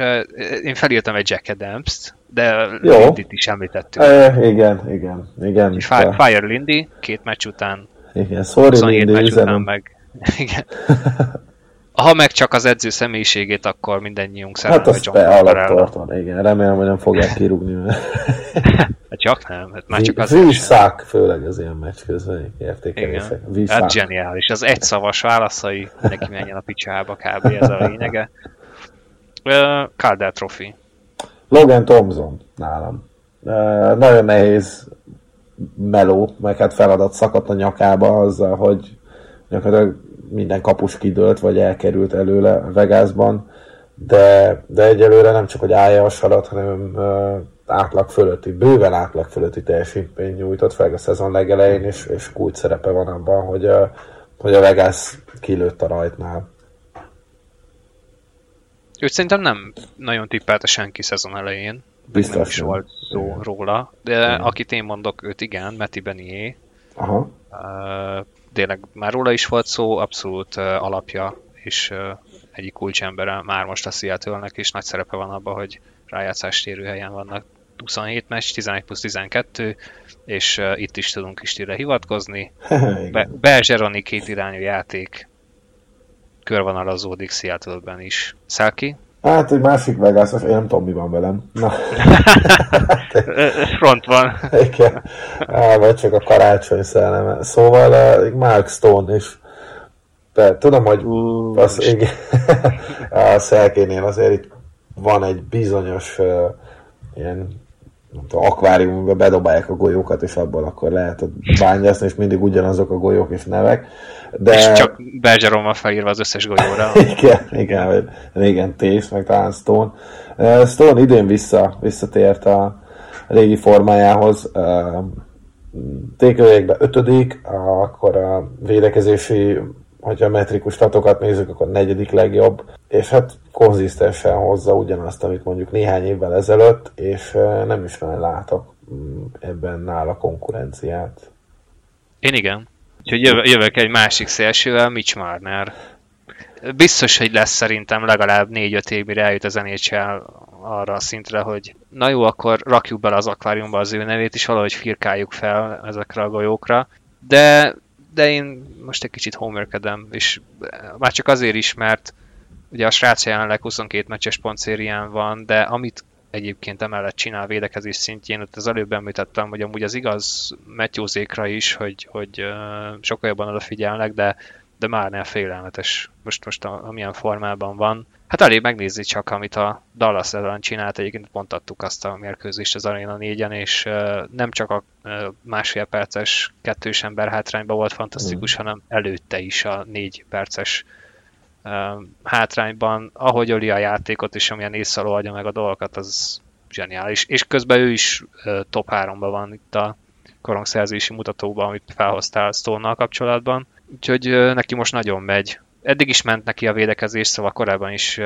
Én felírtam egy Jack Adams-t, de Lindy-t is említettük. Igen. Fire Lindy, 2 meccs után. Igen, sorry Lindy, üzenem. Meg... Igen. Ha meg csak az edző személyiségét, akkor mindennyiunk szerint, hogy John Tortorella. Igen, remélem, hogy nem fogják kirúgni. Csak nem, hát már csak az... Vízszák, főleg az ilyen meccs közben értékelések. Hát zseniális, az egyszavas válaszai, neki menjen a picsába, kb. Ez a lényege. Calder Trophy. Logan Thompson nálam. Nagyon nehéz meló, meg hát feladat szakadt a nyakába azzal, hogy gyakorlatilag minden kapus kidőlt, vagy elkerült előle Vegasban, de egyelőre nem csak, hogy állja a sarat, hanem bőven átlag fölötti teljesítmény nyújtott, főleg a szezon legelején, és kulcs szerepe van abban, hogy a Vegas kilőtt a rajtnál. Őt szerintem nem nagyon tippelte senki szezon elején. Biztos is volt szó róla, de akit én mondok, őt igen, Matty Benié. Aha. Tényleg már róla is volt szó, abszolút alapja, és egyik kulcsembere már most a Seattle-nek, és nagy szerepe van abban, hogy rájátszástérő helyen vannak. 27 meccs, 11+12, és itt is tudunk Istire hivatkozni. Bergeroni kétirányú játék körvonalazódik Seattle-ben is. Szálki? Hát egy másik Vegas, én nem tudom, mi van velem. Front van. Igen, vagy csak a karácsony szelleme. Szóval Mark Stone is. De tudom, hogy a Selkénél azért itt van egy bizonyos ilyen akváriumban bedobálják a golyókat, és abban akkor lehet bányászni, és mindig ugyanazok a golyók és nevek. De... És csak Bergeron van felírva az összes golyóra. igen, régen Tész, meg talán Stone. Stone idén visszatért a régi formájához. Tékelőjékben 5., akkor a védekezési hogyha metrikus statokat nézzük, akkor negyedik legjobb, és hát konzisztensen hozza ugyanazt, amit mondjuk néhány évvel ezelőtt, és nem is már látok ebben nála konkurenciát. Én igen. Úgyhogy jövök egy másik szélsővel, Mitch Marner. Biztos, hogy lesz szerintem legalább 4-5 év, mire eljut az NHL arra a szintre, hogy na jó, akkor rakjuk bele az akváriumba az ő nevét, és valahogy firkáljuk fel ezekre a golyókra. De én most egy kicsit homeworkedem, és már csak azért is, mert ugye a srác jelenleg 22 meccses pontszérián van, de amit egyébként emellett csinál védekezés szintjén, ott az előbb említettem, hogy amúgy az igaz Matthewsékra is, hogy sokkal jobban odafigyelnek, de Marner félelmetes most amilyen formában van. Hát elég megnézni csak, amit a Dallas ellen csinált, egyébként pont adtuk azt a mérkőzést az Arena 4-en, és nem csak a másfél perces kettős ember hátrányban volt fantasztikus, hanem előtte is a 4 perces hátrányban, ahogy öli a játékot, és amilyen észszaló adja meg a dolgokat, az zseniális. És közben ő is top 3-ban van itt a korongszerzési mutatóban, amit felhoztál Stone-nal kapcsolatban. Úgyhogy neki most nagyon megy. Eddig is ment neki a védekezés, szóval korábban is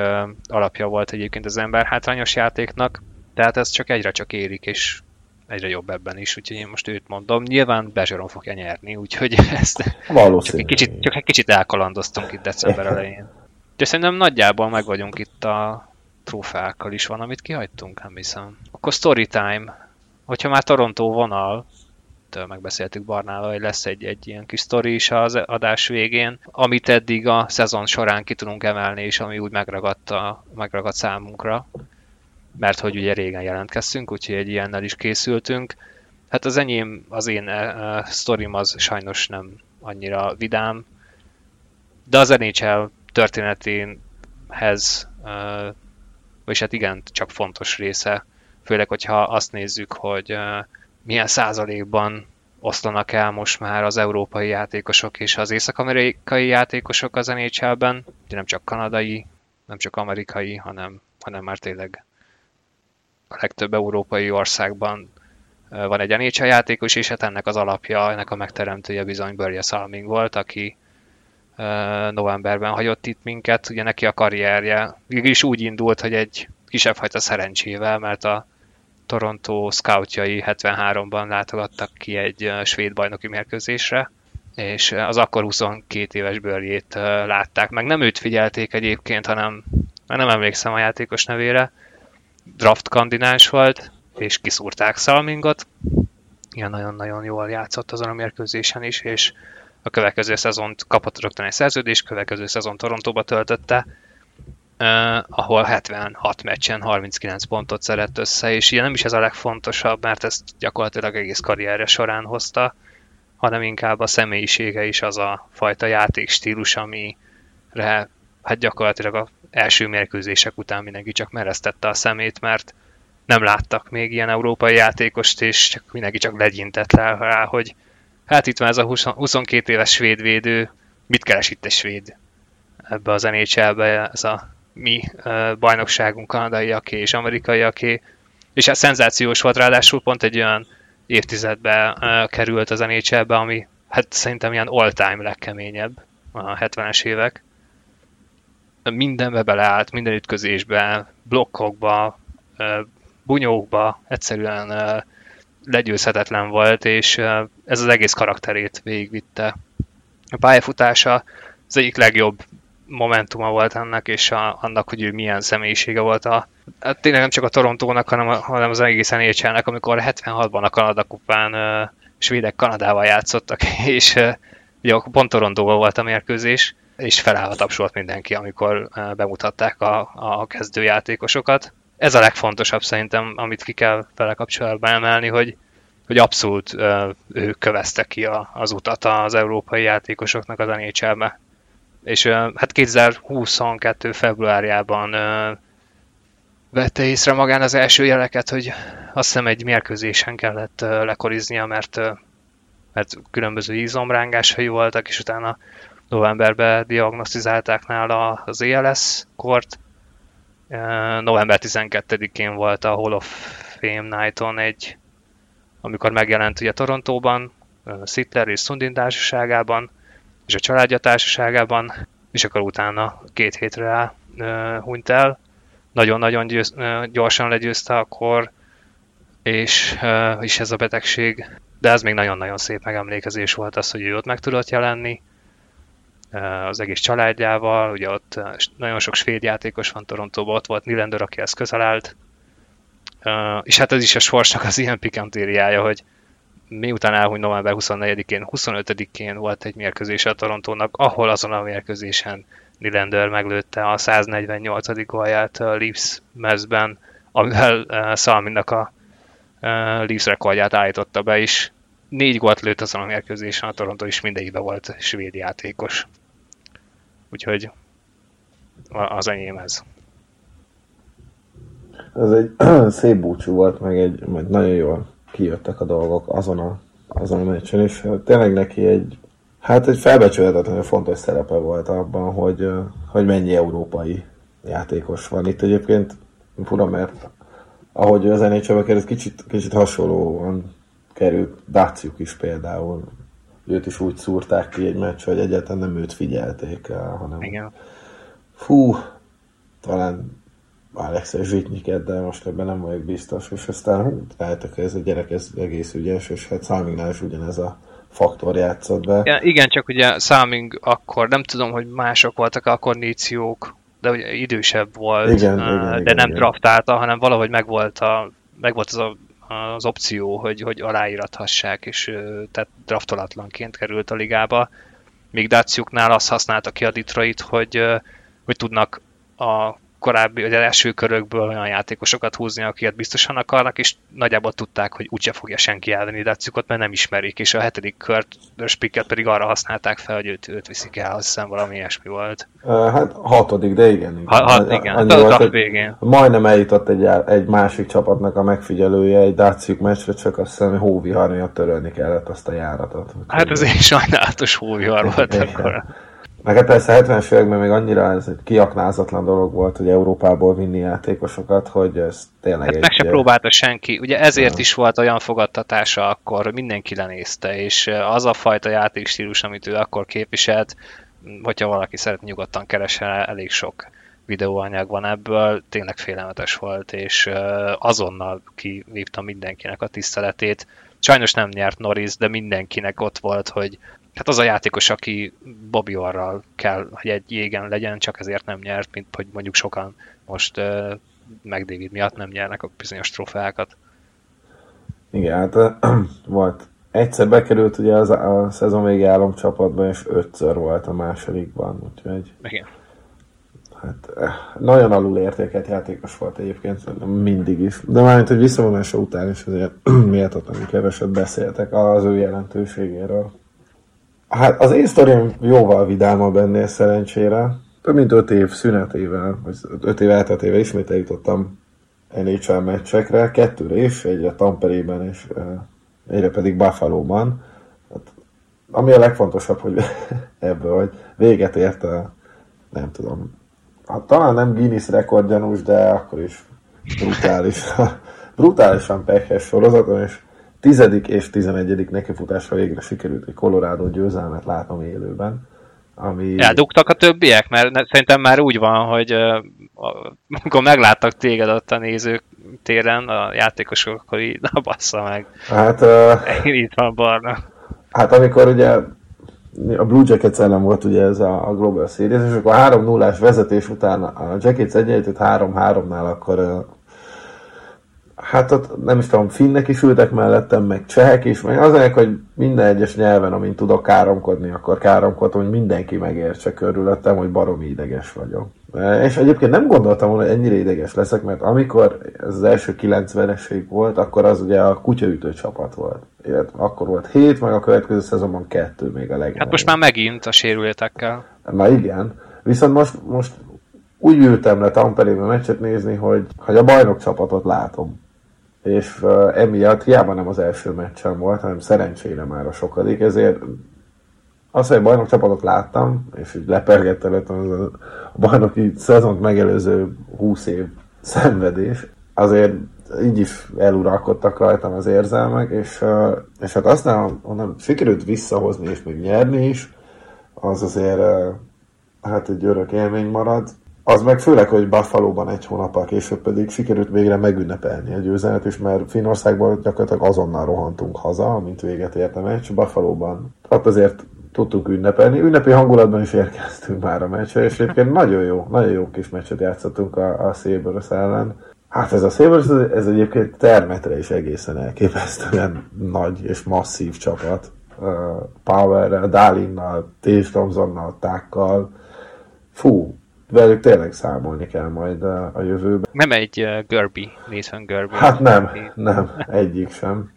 alapja volt egyébként az emberhátrányos játéknak, tehát ez csak egyre csak érik, és egyre jobb ebben is, úgyhogy én most őt mondom. Nyilván Bergeron fogja nyerni, úgyhogy ezt csak egy kicsit elkalandoztunk itt december elején. De szerintem nagyjából meg vagyunk itt a trófeákkal is, van, amit kihagytunk, nem hiszem. Akkor storytime. Hogyha már Toronto vonal, megbeszéltük Barnával, hogy lesz egy ilyen kis sztori is az adás végén, amit eddig a szezon során ki tudunk emelni, és ami úgy megragadt számunkra, mert hogy ugye régen jelentkeztünk, úgyhogy egy ilyennel is készültünk. Hát az én sztorim az sajnos nem annyira vidám, de az NHL történetéhez, vagyis hát igen, csak fontos része, főleg, hogyha azt nézzük, hogy milyen százalékban oszlanak el most már az európai játékosok és az észak-amerikai játékosok az NHL-ben, de nem csak kanadai, nem csak amerikai, hanem már tényleg a legtöbb európai országban van egy NHL játékos, és hát ennek az alapja, ennek a megteremtője bizony Börje Salming volt, aki novemberben hagyott itt minket. Ugye neki a karrierje is úgy indult, hogy egy kisebb fajta szerencsével, mert a Toronto scoutjai 73-ban látogattak ki egy svéd bajnoki mérkőzésre, és az akkor 22 éves Börjét látták. Meg nem őt figyelték egyébként, hanem nem emlékszem a játékos nevére. Draft kandidás volt, és kiszúrták Salmingot. Ilyen nagyon-nagyon jól játszott azon a mérkőzésen is, és a következő szezont kapott rögtön egy szerződést, következő szezon Torontóba töltötte, ahol 76 meccsen 39 pontot szedett össze, és ilyen nem is ez a legfontosabb, mert ezt gyakorlatilag egész karrierje során hozta, hanem inkább a személyisége is az a fajta játékstílus, amire hát gyakorlatilag az első mérkőzések után mindenki csak meresztette a szemét, mert nem láttak még ilyen európai játékost, és csak mindenki csak legyintett rá, hogy hát itt van ez a 22 éves svéd védő, mit keres itt a svéd ebbe az NHL-be, ez a mi bajnokságunk kanadaiaké és amerikaiaké, és ez szenzációs volt, ráadásul pont egy olyan évtizedben került az NHL-be, ami hát szerintem ilyen all-time legkeményebb, a 70-es évek. Mindenbe beleállt, minden ütközésbe, blokkokba, bunyókba, egyszerűen legyőzhetetlen volt, és ez az egész karakterét végigvitte. A pályafutása az egyik legjobb momentuma volt ennek, és annak, hogy ő milyen személyisége volt hát tényleg nem csak a Torontónak, hanem az egész NHL-nek, amikor 76-ban a Kanada kupán svédek Kanadával játszottak, és ugye pont Torontóban volt a mérkőzés, és felállva tapsolt mindenki, amikor bemutatták a kezdőjátékosokat. Ez a legfontosabb szerintem, amit ki kell vele kapcsolatban emelni, hogy abszolút ő kövezte ki az utat az európai játékosoknak az NHL-be. És hát 2022. februárjában vette észre magán az első jeleket, hogy azt hiszem egy mérkőzésen kellett lekoriznia, mert különböző izomrángásai voltak, és utána novemberben diagnosztizálták nála az ALS-kort. November 12-én volt a Hall of Fame Night-on amikor megjelent ugye Torontóban, Sittler és Sundin társaságában, és a családja társaságában, és akkor utána két hétre rá hunyt el. Nagyon-nagyon gyorsan legyőzte akkor, és ez a betegség, de ez még nagyon-nagyon szép megemlékezés volt az, hogy ő ott meg tudott jelenni az egész családjával, ugye ott nagyon sok svéd játékos van Torontóban, ott volt Nylander, aki ezt közel állt, és hát ez is a sorsnak az ilyen pikantériája, hogy miután elhúny november 24-én, 25-én volt egy mérkőzés a Torontónak, ahol azon a mérkőzésen Nylander meglőtte a 148. gólját a Leafs mezben, amivel Salminnak a Leafs rekordját állította be is. 4 gólt lőtt azon a mérkőzésen, a Toronto is mindegyikben volt svéd játékos. Úgyhogy az enyém ez. Ez egy szép búcsú volt, meg nagyon jól kijöttek a dolgok azon a meccsen, és tényleg neki egy felbecsülhetetlenül fontos szerepe volt abban, hogy mennyi európai játékos van itt egyébként. Fura, mert ahogy az NHL-ben ez kicsit hasonlóan került Dáciuk is például. Őt is úgy szúrták ki egy meccs, hogy egyáltalán nem őt figyelték el, hanem igen. Talán Alexei Zsitnyiket, de most ebben nem vagyok biztos, és aztán rájöttek, hogy ez a gyerek ez egész ügyes, és hát Salmingnál is ugyanez a faktor játszott be. Igen, csak ugye Salming akkor, nem tudom, hogy mások voltak akkor Níciók, de ugye idősebb volt, igen, draftálta, hanem valahogy megvolt az opció, hogy aláírathassák, és tehát draftolatlanként került a ligába. Még Dáciuknál azt használta ki a Detroit, hogy tudnak a korábbi, az első körökből olyan játékosokat húzni, akiket biztosan akarnak, és nagyjából tudták, hogy úgyse fogja senki elvenni Dáciukot, mert nem ismerik, és a 7. kört picket pedig arra használták fel, hogy őt viszik el, azt hiszem valami ilyesmi volt. Hát 6., de igen. Hát végén. Majdnem eljutott egy másik csapatnak a megfigyelője egy Dáciuk meccsre, csak azt hiszem hóvihar miatt törölni kellett azt a járatot. Hát ez egy sajnálatos hóvihar volt akkor. Meg hát persze 70-es években még annyira ez egy kiaknázatlan dolog volt, hogy Európából vinni játékosokat, hogy ez tényleg hát meg se próbálta senki. Ugye ezért is volt olyan fogadtatása akkor, hogy mindenki lenézte, és az a fajta játékstílus, amit ő akkor képviselt, hogyha valaki szeret, nyugodtan keresen, elég sok videóanyag van ebből, tényleg félelmetes volt, és azonnal kivívta mindenkinek a tiszteletét. Sajnos nem nyert Norris, de mindenkinek ott volt, hogy hát az a játékos, aki Bobby Orrral kell, hogy egy jégen legyen, csak ezért nem nyert, mint hogy mondjuk sokan most meg David miatt nem nyernek a bizonyos trófeákat. Igen, hát volt. Egyszer bekerült ugye a szezon végi álomcsapatban, és 5-ször volt a másodikban, úgyhogy... Igen. Hát nagyon alul értékelt játékos volt egyébként, mindig is. De mármint, hogy visszavonása után is azért méltatlanul keveset beszéltek az ő jelentőségéről. Hát az én sztorium jóval vidámabb ennél szerencsére. Több mint 5 év szünetével, vagy 5 év elteltével ismét eljutottam NHL meccsekre, 2 is, egyre Tamperében és egyre pedig Buffalóban. Hát, ami a legfontosabb, hogy ebből, hogy véget ért a, nem tudom, hát talán nem Guinness rekordgyanús, de akkor is brutálisan pekhes sorozaton, és 10. és 11. nekifutásra végre sikerült egy Colorado győzelmet látnom élőben, ami... Eldugtak a többiek? Mert szerintem már úgy van, hogy amikor megláttak téged ott a nézőtéren, a játékosok, akkor így, na bassza meg. Hát... itt van Barna. Hát amikor ugye a Blue Jackets ellen volt ugye ez a Global Series, és akkor a 3-0-ás vezetés után a Jackets egyenlített 3-3-nál, akkor... hát ott nem is tudom, finnek is ültek mellettem, meg csehek is, meg azért, hogy minden egyes nyelven, amin tudok káromkodni, akkor káromkodom, hogy mindenki megértse körülöttem, hogy baromi ideges vagyok. És egyébként nem gondoltam volna, hogy ennyire ideges leszek, mert amikor ez az első 90-es volt, akkor az ugye a kutyaütő csapat volt. Illetve akkor volt 7, meg a következő szezonban 2 még a legjobb. Hát most már megint a sérülétekkel. Na igen, viszont most úgy ültem le Tamperében meccset nézni, hogy a bajnok csapatot látom. És emiatt hiába nem az első meccsen volt, hanem szerencsére már a sokadik, ezért azt, hogy a bajnok csapatot láttam, és így lepergettem a bajnoki szezont megelőző 20 év szenvedés, azért így is eluralkodtak rajtam az érzelmek, és hát aztán sikerült visszahozni és még nyerni is, az azért hát egy örök élmény marad. Az meg főleg, hogy Buffalóban egy hónappal később pedig sikerült végre megünnepelni a győzelmet, és mert Finnországban gyakorlatilag azonnal rohantunk haza, mint véget ért a meccs, Buffalóban. Hát azért tudtunk ünnepelni. Ünnepi hangulatban is érkeztünk már a meccsre, és egyébként nagyon jó kis meccset játszottunk a Sabres ellen. Hát ez a Sabres, ez egyébként termetre is egészen elképesztően nagy és masszív csapat. Powerrel, Dalinnal, T.S. Thompsonnal, Tákkal. Fú, velük tényleg számolni kell majd a jövőben. Nem egy Gerby, Nathan Gerby. Hát nem, egyik sem.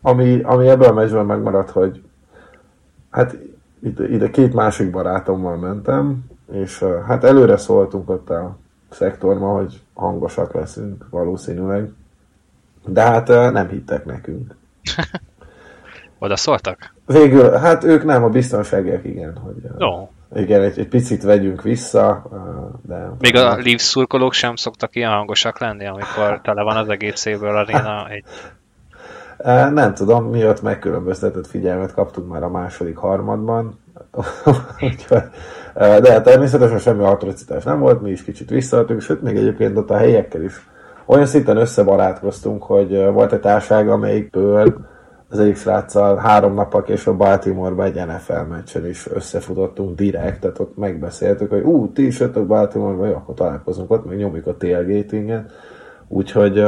Ami ebből a meccsben megmaradt, hogy hát ide két másik barátommal mentem, és hát előre szóltunk ott a szektorban, hogy hangosak leszünk valószínűleg, de hát nem hittek nekünk. Oda szóltak? Végül, hát ők nem, a biztonságiak igen. Hogy, igen, egy picit vegyünk vissza. De még a Leafs szurkolók sem szoktak ilyen hangosak lenni, amikor tele van az egész Sabre Arena egy... Nem tudom, mi ott megkülönböztetett figyelmet kaptunk már a második harmadban, de természetesen semmi atrocitás nem volt, mi is kicsit visszaadtunk, sőt még egyébként ott a helyekkel is olyan szinten összebarátkoztunk, hogy volt egy társaság, amelyikből az egyik sráccal 3 nappal később Baltimore-ba egy NFL meccsen is összefutottunk direkt, tehát ott megbeszéltük, hogy ti is jöttök Baltimore-ba, jó, akkor találkozunk ott, meg nyomjuk a tailgating-en, úgyhogy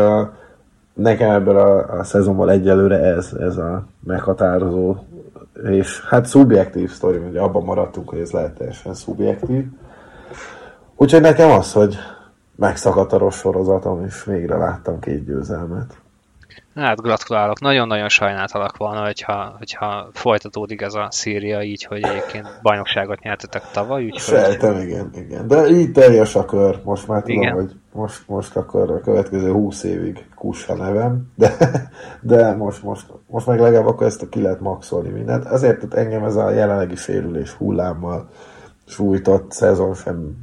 nekem ebből a szezonból egyelőre ez a meghatározó, és hát szubjektív sztori, ugye abban maradtunk, hogy ez lehet teljesen szubjektív. Úgyhogy nekem az, hogy megszakadt a rossz sorozatom, és végre láttam 2 győzelmet. Hát gratulálok, nagyon-nagyon sajnáltalak van, hogyha folytatódik ez a széria így, hogy egyébként bajnokságot nyertetek tavaly, úgyhogy... Szerintem, igen. De így teljes a kör, most már tudom, igen. Hogy most akkor a következő 20 évig kuss a nevem, de most meg legalább akkor ezt ki lehet maxolni mindent. Azért, hogy engem ez a jelenlegi sérülés hullámmal sújtott szezon sem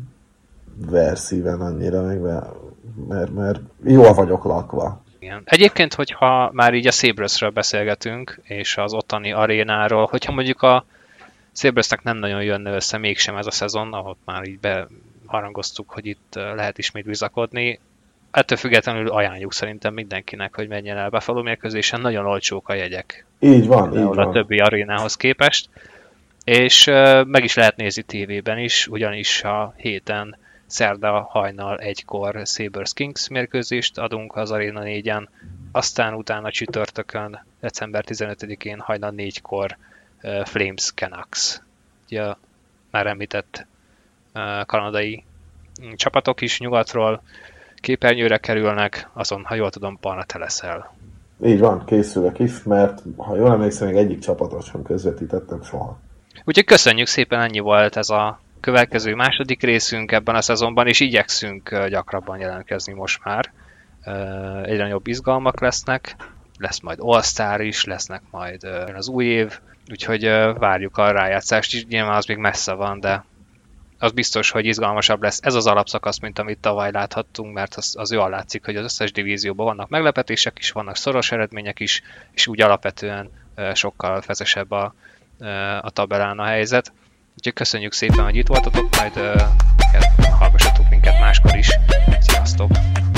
ver szíven annyira, mert jól vagyok lakva. Igen. Egyébként, hogyha már így a Sabresről beszélgetünk, és az ottani arénáról, hogyha mondjuk a Sabresnek nem nagyon jönne össze mégsem ez a szezon, ahol már így beharangoztuk, hogy itt lehet ismét bizakodni, ettől függetlenül ajánljuk szerintem mindenkinek, hogy menjen el Buffalo mérkőzésen, nagyon olcsók a jegyek. Így van, így van. A többi arénához képest, és meg is lehet nézni tévében is, ugyanis a héten szerda hajnal 1-kor Sabres Kings mérkőzést adunk az Arena 4-en, aztán utána csütörtökön, december 15-én hajnal 4-kor Flames Canucks. Ugye már említett kanadai csapatok is nyugatról képernyőre kerülnek, azon, ha jól tudom, Panna, te leszel. Így van, készülök is, mert ha jól emlékszem, még egyik csapatot sem közvetítettem soha. Úgyhogy köszönjük szépen, ennyi volt ez a következő második részünk ebben a szezonban, és igyekszünk gyakrabban jelentkezni most már. Egyre jobb izgalmak lesznek, lesz majd All-Star is, lesznek majd az új év, úgyhogy várjuk a rájátszást is, nyilván az még messze van, de az biztos, hogy izgalmasabb lesz ez az alapszakasz, mint amit tavaly láthattunk, mert az jól látszik, hogy az összes divízióban vannak meglepetések is, vannak szoros eredmények is, és úgy alapvetően sokkal feszesebb a tabellán a helyzet. Úgyhogy köszönjük szépen, hogy itt voltatok, majd hallgassatok minket máskor is. Sziasztok!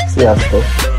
Sziasztok!